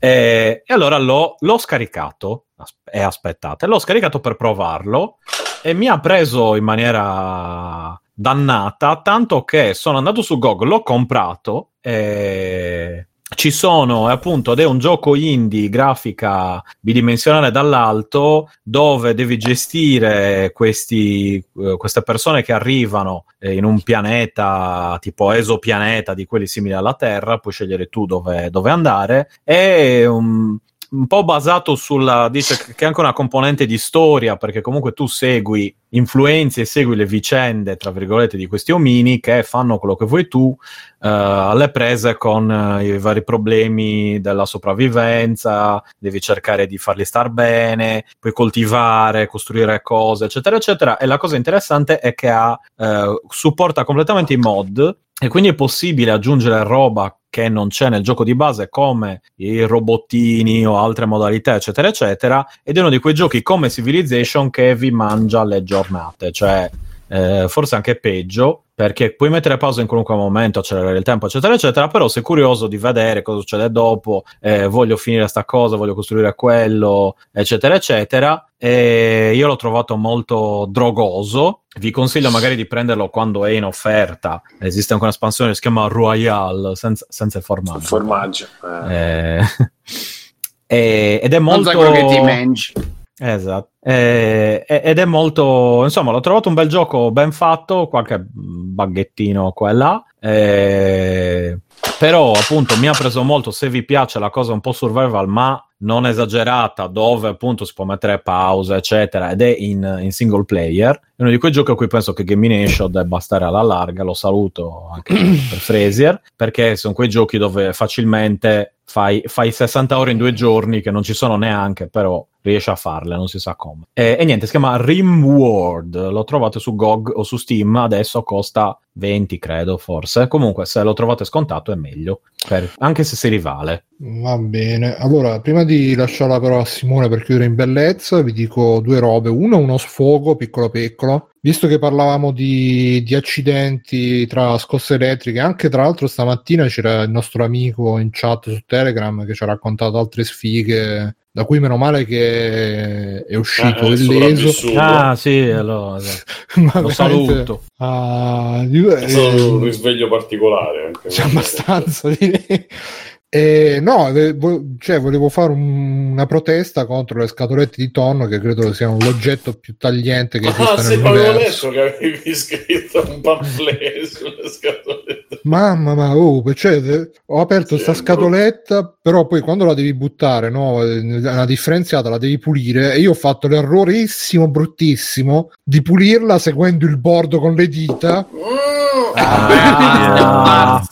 eh, e allora l'ho, l'ho scaricato e aspettate, l'ho scaricato per provarlo e mi ha preso in maniera dannata, tanto che sono andato su G O G, l'ho comprato e ci sono, appunto, ed è un gioco indie, grafica bidimensionale dall'alto, dove devi gestire questi, eh, queste persone che arrivano eh, in un pianeta, tipo esopianeta, di quelli simili alla Terra, puoi scegliere tu dove, dove andare, e... Um, un po' basato sulla, dice che è anche una componente di storia, perché comunque tu segui influenze e segui le vicende, tra virgolette, di questi omini che fanno quello che vuoi tu, eh, alle prese con eh, i vari problemi della sopravvivenza, devi cercare di farli star bene, puoi coltivare, costruire cose, eccetera eccetera, e la cosa interessante è che ha eh, supporta completamente i mod, e quindi è possibile aggiungere roba che non c'è nel gioco di base, come i robottini o altre modalità, eccetera eccetera, ed è uno di quei giochi come Civilization che vi mangia le giornate, cioè eh, forse anche peggio, perché puoi mettere pausa in qualunque momento, accelerare il tempo, eccetera eccetera, però sei curioso di vedere cosa succede dopo, eh, voglio finire sta cosa, voglio costruire quello, eccetera eccetera, e io l'ho trovato molto drogoso. Vi consiglio magari di prenderlo quando è in offerta, esiste anche un'espansione che si chiama Royal, senza, senza il formaggio, formaggio eh. Eh, ed è molto, non so che ti mangi. Esatto, eh, ed è molto, insomma, l'ho trovato un bel gioco, ben fatto, qualche baghettino qua e là, eh, però appunto mi ha preso molto, se vi piace la cosa un po' survival ma non esagerata, dove appunto si può mettere pausa eccetera, ed è in, in single player, è uno di quei giochi a cui penso che Gamination debba stare alla larga, lo saluto anche per Frasier, perché sono quei giochi dove facilmente fai, fai sessanta ore in due giorni che non ci sono neanche, però riesce a farle, non si sa come. E, e niente, si chiama Rim World, lo trovate su G O G o su Steam, adesso costa venti credo forse, comunque se lo trovate scontato è meglio, per, anche se si rivale. Va bene, allora prima di lasciare la parola a Simone per chiudere in bellezza vi dico due robe, uno uno sfogo piccolo piccolo, visto che parlavamo di, di accidenti tra scosse elettriche, anche tra l'altro stamattina c'era il nostro amico in chat su Telegram che ci ha raccontato altre sfighe da cui meno male che è uscito ah, illeso. Ah sì, allora, allora. Lo saluto. Ah, è stato un risveglio particolare anche c'è abbastanza direi. Eh, no, cioè volevo fare un, una protesta contro le scatolette di tonno che credo siano l'oggetto più tagliente che esista ah, nell'universo. Ah, sì, avevo letto che avevi scritto un pamphlet sulle scatolette. Mamma ma oh, cioè, ho aperto questa sì, scatoletta, bro. Però poi quando la devi buttare, no, una differenziata la devi pulire e io ho fatto l'errorissimo bruttissimo di pulirla seguendo il bordo con le dita. Ah, ah.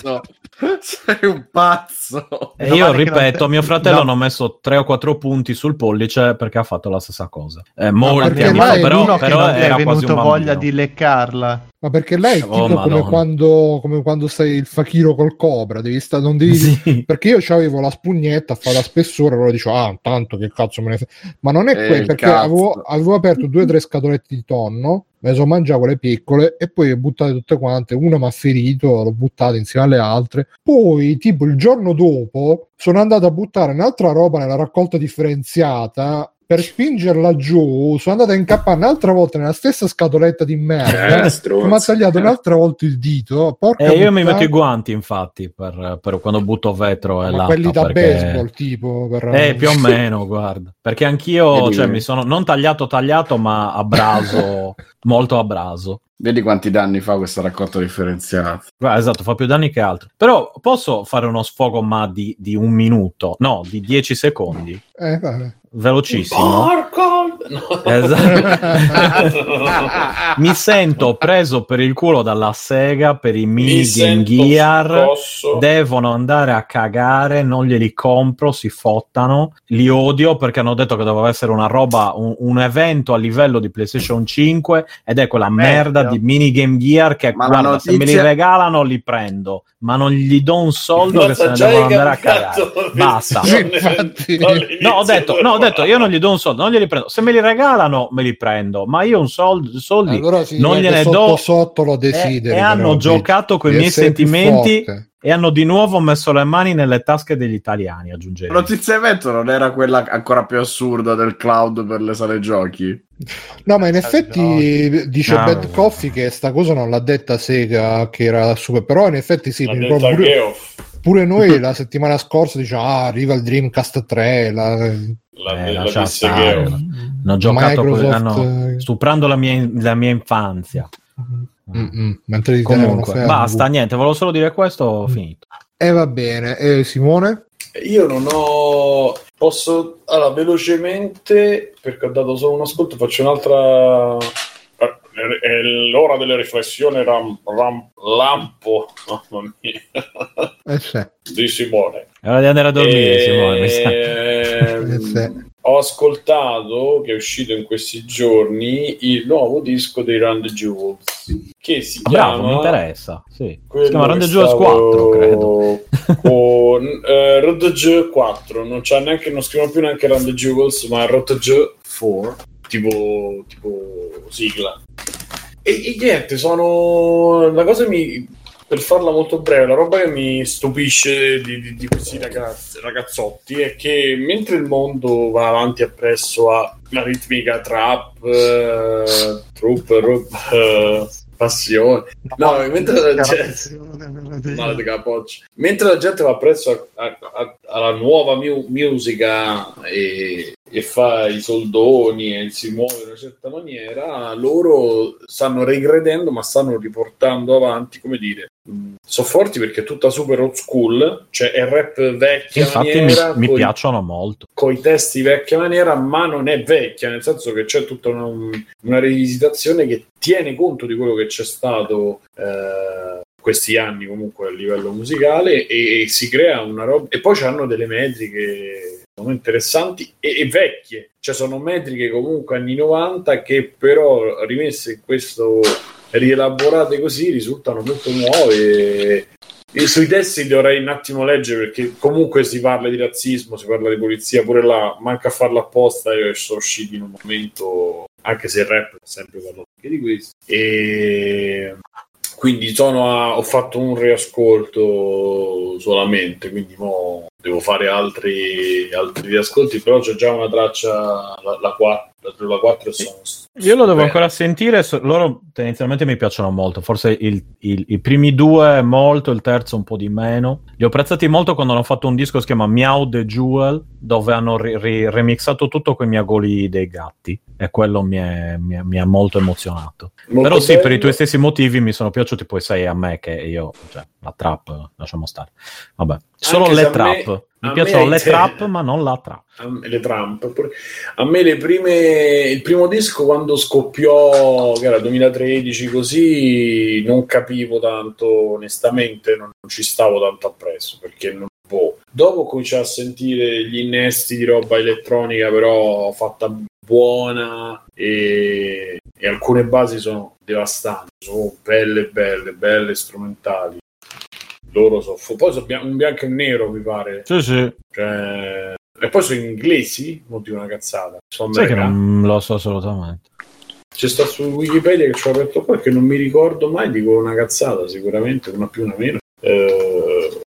Sei un pazzo. E non io ripeto, te... mio fratello no. non ha messo tre o quattro punti sul pollice perché ha fatto la stessa cosa. Eh, molti anni fa, però, però era è quasi un bambino. Voglia di leccarla. Ma perché lei è tipo oh, come, quando, come quando sei il fakiro col cobra, devi sta, non devi sì. Perché io c'avevo la spugnetta a fare la spessura, allora dicevo ah tanto che cazzo me ne frega. Ma non è eh, quello, perché avevo, avevo aperto due o tre scatolette di tonno, me so mangiavo le piccole e poi le buttate tutte quante, una mi ha ferito, l'ho buttata insieme alle altre, poi tipo il giorno dopo sono andato a buttare un'altra roba nella raccolta differenziata per spingerla giù, sono andata a incappare un'altra volta nella stessa scatoletta di merda, eh, mi ha tagliato un'altra volta il dito, porca eh, io mi metto i guanti infatti per, per quando butto vetro e ma latta, quelli da perché... baseball tipo per... eh più o meno guarda, perché anch'io cioè, mi sono non tagliato tagliato ma a braso molto a braso. Vedi quanti danni fa questa raccolta differenziata. Ah, esatto, fa più danni che altro. Però posso fare uno sfogo ma di, di un minuto? No, di dieci secondi. Eh, vabbè. Velocissimo. Porco! No. Esatto. Mi sento preso per il culo dalla Sega per i mini Game Gear. Posso. Devono andare a cagare, non glieli compro, si fottano. Li odio perché hanno detto che doveva essere una roba, un, un evento a livello di PlayStation cinque ed è quella merda di mini Game Gear che ma guarda notizia... se me li regalano li prendo ma non gli do un soldo che se ne devono andare a cagare basta no ho detto no ho detto io non gli do un soldo non glieli prendo se me li regalano me li prendo ma io un soldo soldi allora non gliene sotto, do sotto lo desideri e, e hanno giocato con i miei sentimenti e hanno di nuovo messo le mani nelle tasche degli italiani aggiungevo. La notizia evento non era quella ancora più assurda del cloud per le sale giochi? No, ma in effetti dice no, Bad no. Coffee che sta cosa non l'ha detta Sega che era super, però in effetti sì, pure, pure noi la settimana scorsa diciamo ah, arriva il Dreamcast tre la... La, eh, la ho giocato Microsoft... no, stuprando la mia, la mia infanzia. Mm-mm. Mentre comunque basta niente volevo solo dire questo ho finito e eh, va bene eh, Simone io non ho posso allora velocemente perché ho dato solo un ascolto faccio un'altra è l'ora delle riflessioni ram, ram, lampo mamma mia eh, sì. Di Simone è ora di andare a dormire e... Simone mi sa. Eh, sì. Ho ascoltato che è uscito in questi giorni il nuovo disco dei Run the Jewels che si chiama bravo, mi interessa sì. Si chiama Run the Jewels quattro credo con eh, Run the Jewels quattro non c'è neanche non scrivono più neanche Run the Jewels ma Run the Jewels quattro tipo tipo sigla e, e niente sono la cosa mi per farla molto breve, la roba che mi stupisce di, di, di questi ragazzi, ragazzotti è che mentre il mondo va avanti appresso alla ritmica trap, eh, trup, rup, eh, passione, no, no mentre la gente, no, mentre la gente va appresso a, a, a, alla nuova mu- musica e e fa i soldoni e si muove in una certa maniera loro stanno regredendo ma stanno riportando avanti come dire sono forti perché è tutta super old school cioè è rap vecchia infatti maniera, mi, mi coi, piacciono molto con i testi vecchia maniera ma non è vecchia nel senso che c'è tutta una, una rivisitazione che tiene conto di quello che c'è stato eh, questi anni comunque a livello musicale e, e si crea una roba e poi c'hanno delle metriche sono interessanti e, e vecchie, cioè sono metriche comunque anni novanta che però rimesse in questo, rielaborate così, risultano molto nuove. E sui testi dovrei un attimo leggere, perché comunque si parla di razzismo, si parla di polizia pure là, manca a farla apposta. Io sono usciti in un momento, anche se il rap sempre parlato anche di questo, e quindi sono a, ho fatto un riascolto solamente, quindi mo devo fare altri altri riascolti, però c'è già una traccia, la quattro la quattro sono... Io lo devo Beh. ancora sentire, loro tendenzialmente mi piacciono molto, forse il, il, i primi due molto, il terzo un po' di meno. Li ho apprezzati molto quando hanno fatto un disco che si chiama Meow the Jewel, dove hanno ri, ri, remixato tutto con i miagoli dei gatti, e quello mi è, mi è, mi è molto emozionato. Molto però bello. Sì, per i tuoi stessi motivi mi sono piaciuti, poi sai a me che io, cioè, la trap, lasciamo stare, vabbè, solo anche le trap me... Mi a piacciono le te... trap, ma non la trap. Le Trump. A me le prime, il primo disco quando scoppiò, che era duemilatredici, così, non capivo tanto, onestamente, non, non ci stavo tanto appresso, perché non boh. Dopo cominciai a sentire gli innesti di roba elettronica, però fatta buona, e, e alcune basi sono devastanti, sono belle, belle, belle strumentali. Loro soffo. Poi sono un bianco e un nero, mi pare. Sì, sì. Cioè... E poi sono inglesi, non dico una cazzata. Sono sai che non lo so assolutamente. C'è sta su Wikipedia che ci ho aperto poi, che non mi ricordo mai, dico una cazzata, sicuramente, una più una meno. Eh...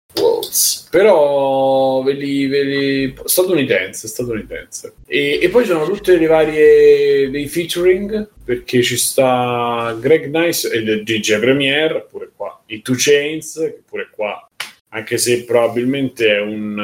Però ve li, ve li... statunitense, statunitense. E, e poi sono tutte le varie dei featuring, perché ci sta Greg Nice e il D J Premier, pure qua, i Two Chainz, pure qua, anche se probabilmente è un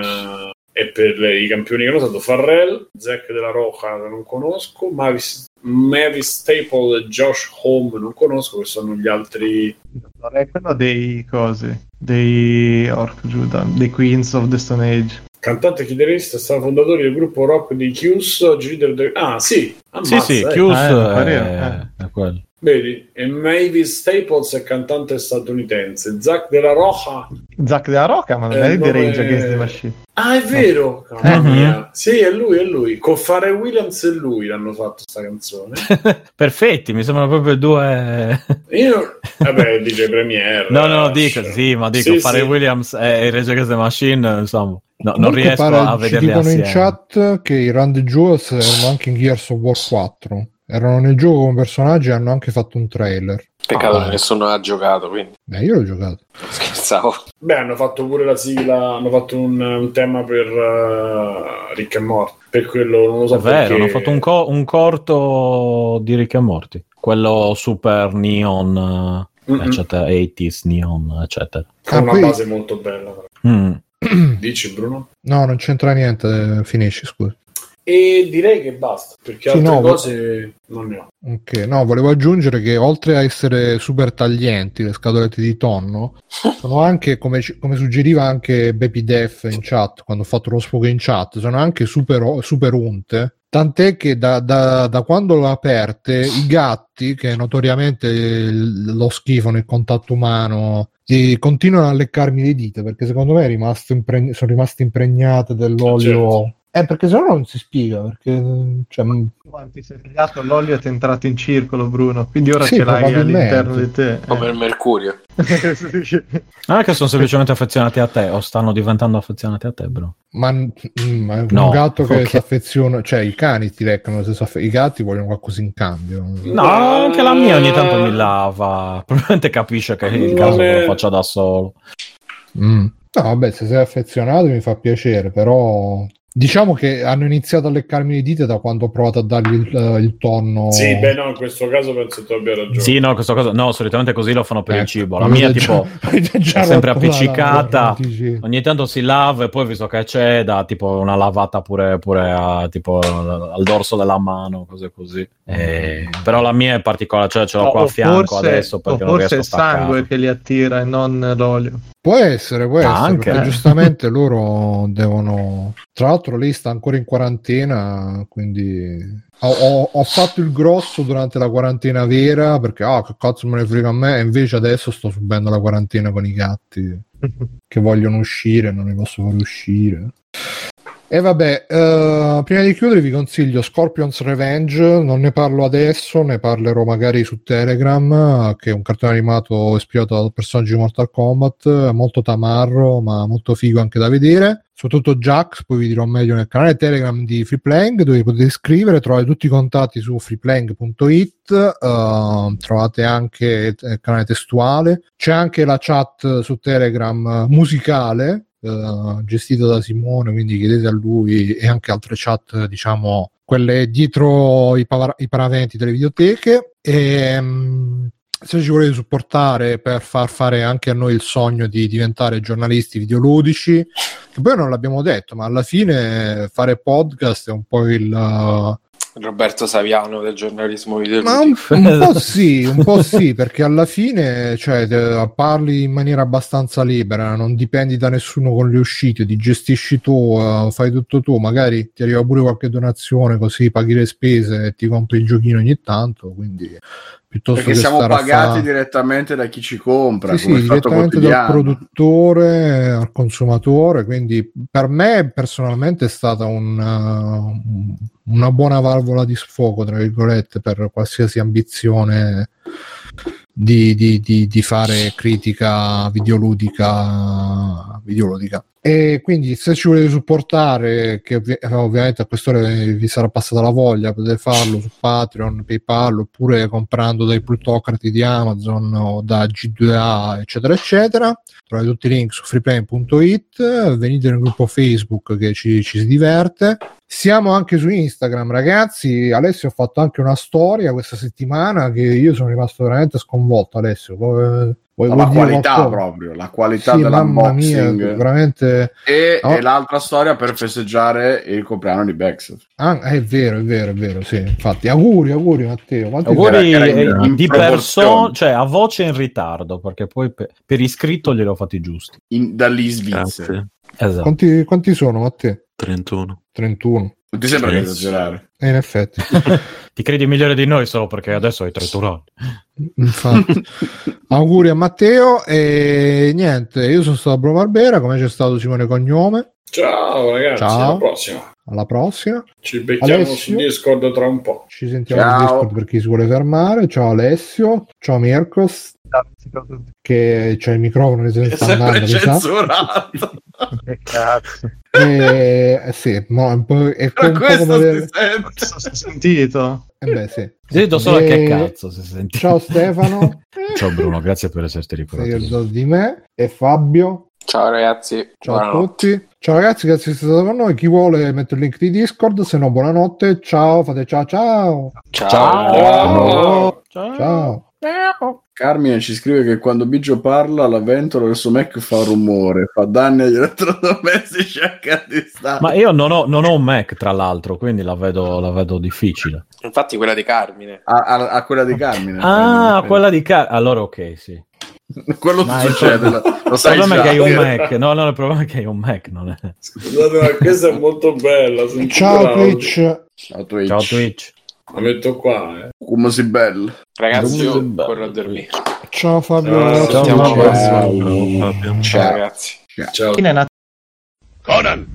è per le, i campioni che hanno usato Farrell, Zack della Roja non conosco, Mavis, Mavis Staple e Josh Home non conosco, che sono gli altri. Non è quello dei cosi dei Orc Judah, dei Queens of the Stone Age. Cantante e chitarrista, sono fondatori del gruppo rock di Q's, oggi leader del... Ah, sì, ammazza, sì, sì, eh. Q's ah, è, è, è quello. Vedi, e Mavis Staples è cantante statunitense, Zack della Roja. Zack della Roja, ma non è, è di Rage è... Against the Machine. Ah, è vero! No. Eh. Mia. Sì, è lui, è lui. Con Pharrell Williams e lui l'hanno fatto sta canzone. Perfetti, mi sembrano proprio due... Io... Vabbè, dice Premiere. No, no, dico, cioè... sì, ma dico, sì, Pharrell sì. Williams e Rage Against the Machine, insomma... No, non riesco pare, a vederli assieme. Ci dicono in chat che i Run the Jewels erano anche in Gears of War quattro. Erano nel gioco con personaggi e hanno anche fatto un trailer. Peccato che ah, nessuno ha giocato, quindi. Beh, io l'ho giocato. Scherzavo. Beh, hanno fatto pure la sigla, hanno fatto un, un tema per uh, Rick e Morty. Per quello non lo so. È vero, perché... hanno fatto un, co- un corto di Rick e Morty. Quello super neon, mm-hmm. eccetera, ottanta neon, eccetera. È ah, una qui... base molto bella. Però. Mm. Dici, Bruno? No, non c'entra niente, finisci, scusa. E direi che basta, perché altre sì, no, cose non ne ho. Ok, no, volevo aggiungere che oltre a essere super taglienti le scatolette di tonno, sono anche, come, come suggeriva anche Baby Def in chat, quando ho fatto lo sfogo in chat, sono anche super, super unte. Tant'è che da, da, da quando l'ho aperte, i gatti, che notoriamente lo schifano il contatto umano, e continuano a leccarmi le dita, perché secondo me è rimasto impreg- sono rimaste impregnate dell'olio. Certo. Eh, perché sennò non si spiega, perché cioè... ti sei tagliato l'olio e ti è entrato in circolo, Bruno, quindi ora sì, ce l'hai all'interno di te. Come eh. il mercurio. Ah, che sono semplicemente affezionati a te, o stanno diventando affezionati a te, Bruno. Ma, ma un no, gatto che okay. si affeziona, cioè i cani ti leccano, aff... i gatti vogliono qualcosa in cambio. No, anche la mia ogni tanto mi lava, probabilmente capisce che il caso che lo faccia da solo. Mm. No, vabbè, se sei affezionato mi fa piacere, però... Diciamo che hanno iniziato a leccarmi le dita da quando ho provato a dargli il, il tonno. Sì, beh, no, in questo caso penso tu abbia ragione. Sì, no, in questo caso no, solitamente così lo fanno per eh, il cibo. La mia, tipo, già, già è sempre appiccicata. La... Ogni tanto si lava e poi, visto che c'è, dà tipo una lavata pure, pure a, tipo al dorso della mano, cose così. E... Però la mia è particolare, cioè ce l'ho no, qua a fianco forse, adesso perché non riesco a staccare. Forse è il sangue che li attira e non l'olio. Può essere, può essere, anche, perché eh. giustamente loro devono... Tra l'altro lei sta ancora in quarantena, quindi... Ho, ho, ho fatto il grosso durante la quarantena vera, perché ah, oh, che cazzo me ne frega a me, e invece adesso sto subendo la quarantena con i gatti, che vogliono uscire, non li posso far uscire... E vabbè, uh, prima di chiudere vi consiglio Scorpion's Revenge, non ne parlo adesso, ne parlerò magari su Telegram, che è un cartone animato ispirato dal personaggio di Mortal Kombat, molto tamarro ma molto figo anche da vedere. Soprattutto Jax, poi vi dirò meglio nel canale Telegram di Freeplaying, dove potete iscrivere, trovate tutti i contatti su freeplaying punto it, uh, trovate anche il canale testuale, c'è anche la chat su Telegram musicale, uh, gestita da Simone, quindi chiedete a lui, e anche altre chat, diciamo, quelle dietro i, pav- i paraventi delle videoteche. E um, se ci volete supportare per far fare anche a noi il sogno di diventare giornalisti videoludici, che poi non l'abbiamo detto, ma alla fine fare podcast è un po' il uh... Roberto Saviano del giornalismo videoludico. Ma un, un po' sì, un po' sì, perché alla fine, cioè, te, parli in maniera abbastanza libera, non dipendi da nessuno con le uscite, ti gestisci tu, uh, fai tutto tu, magari ti arriva pure qualche donazione così paghi le spese e ti compri il giochino ogni tanto, quindi... Perché siamo pagati fa... direttamente da chi ci compra, sì, come sì, fatto direttamente dal produttore al consumatore, quindi per me personalmente è stata un, una buona valvola di sfogo, tra virgolette, per qualsiasi ambizione di, di, di, di fare critica videoludica videoludica. E quindi se ci volete supportare, che ovvi- ovviamente a quest'ora vi sarà passata la voglia, potete farlo su Patreon, PayPal, oppure comprando dai plutocrati di Amazon o da G due A, eccetera eccetera. Trovate tutti i link su freeplan punto it, venite nel gruppo Facebook che ci, ci si diverte. Siamo anche su Instagram, ragazzi. Alessio ha fatto anche una storia questa settimana che io sono rimasto veramente sconvolto. Alessio, vuoi, vuoi la qualità qualcosa? Proprio la qualità, sì, dell'unboxing, mamma mia, veramente. E, no? E l'altra storia per festeggiare il compleanno di Bex. Ah, è vero, è vero, è vero, sì. Infatti, auguri, auguri Matteo. Quanti auguri era, era in, in di persona, cioè a voce in ritardo, perché poi per, per iscritto gliel'ho fatti giusti. In, dagli Svizzera. Esatto. Quanti, quanti sono, Matteo? trentuno. trentuno. Non ti sembra esagerare? Eh, in effetti. Ti credi migliore di noi solo perché adesso hai trentuno anni. Infatti. Auguri a Matteo. E niente, io sono stato a Bruno Barbera, come c'è stato Simone Cognome. Ciao ragazzi, ciao. Alla prossima. Alla prossima. Ci becchiamo Alessio. Su Discord tra un po'. Ci sentiamo ciao. Su Discord per chi si vuole fermare. Ciao Alessio, ciao Mirkos. Che c'è il microfono che è sempre andando, censurato. Che cazzo. Eh, eh, sì, no, è per questo come... si è sentito. Eh beh, sì. Sento solo e... che cazzo si sente. Ciao Stefano. Ciao Bruno, grazie per esserti ricordato di me. E Fabio. Ciao ragazzi. Ciao a tutti. Ciao ragazzi, grazie di essere stato con noi. Chi vuole mettere il link di Discord, se no buonanotte. Ciao, fate ciao ciao. Ciao. Ciao. Ciao. Ciao. Carmine ci scrive che quando Biggio parla la ventola del suo Mac fa rumore, fa danni agli elettrodomestici a casa. Ma io non ho, non ho un Mac, tra l'altro, quindi la vedo, la vedo difficile. Infatti quella di Carmine. A, a, a quella di Carmine. Ah, a quella di Carmine. Allora ok, sì. Quello ma succede, il, lo sai il problema già. È che hai un Mac, no, no, il problema è che hai un Mac, non è. Scusate, ma questa è molto bella. Ciao Twitch. Ciao Twitch. Ciao Twitch. La metto qua, eh. Come si bello. Ragazzi, come io corro a dormire. Ciao Fabio. Ciao, ciao, ciao. Ciao ragazzi. Ciao. Ciao. Conan,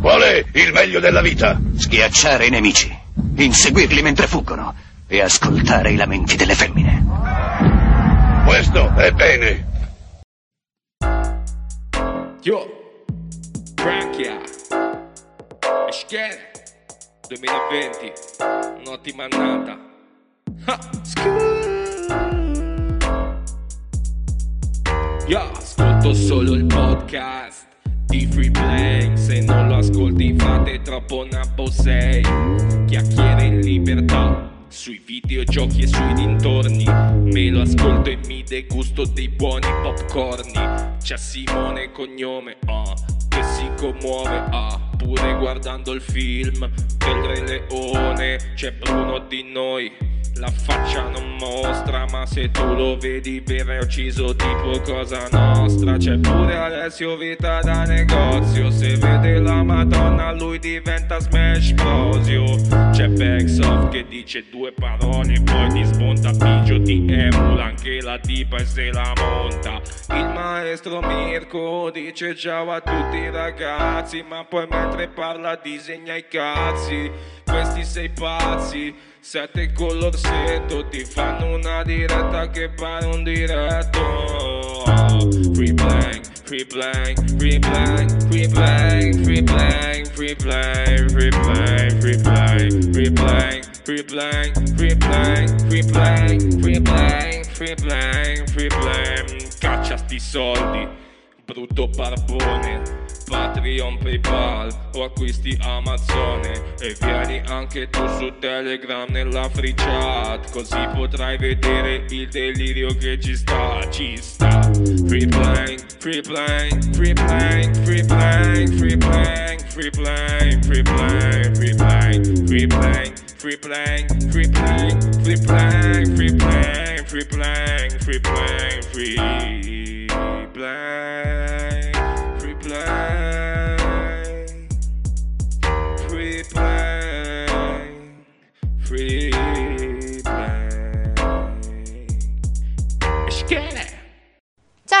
qual è il meglio della vita? Schiacciare i nemici, inseguirli mentre fuggono e ascoltare i lamenti delle femmine. Questo è bene. Io Franchia Eschere duemilaventi, un'ottima annata. Ha! Io ascolto solo il podcast di Free Play. Se non lo ascolti fate troppo nabbo sei. Chiacchiere in libertà sui videogiochi e sui dintorni. Me lo ascolto e mi degusto dei buoni popcorni. C'è Simone Cognome, oh, che si commuove, ah, oh, pure guardando il film del Re Leone. C'è Bruno di noi, la faccia non mostra, ma se tu lo vedi bere è ucciso tipo Cosa Nostra. C'è pure Alessio Vita da negozio, se vede la Madonna lui diventa Smash Brosio. C'è Backsoft che dice due parole poi ti smonta. Biggio ti emula anche la tipa e se la monta. Il maestro Mirko dice ciao a tutti ragazzi, ma poi me mentre parla disegna i cazzi. Questi sei pazzi, sette con l'orsetto, ti fanno una diretta che pare un diretto. Free play, free play, free play, free play, free play, free play, free play, free play, free play, free play, free play, free play, free play, free play, free play. Caccia sti soldi, brutto barbone. Patreon, PayPal o acquisti Amazon. E vieni anche tu su Telegram nella free chat, così potrai vedere il delirio che ci sta, ci sta. Free play, free play, free play, free play, free play, free play, free play, free play, free play, free play, free play, free play, free play, free play, free play, free play, free play. Free play. Ciao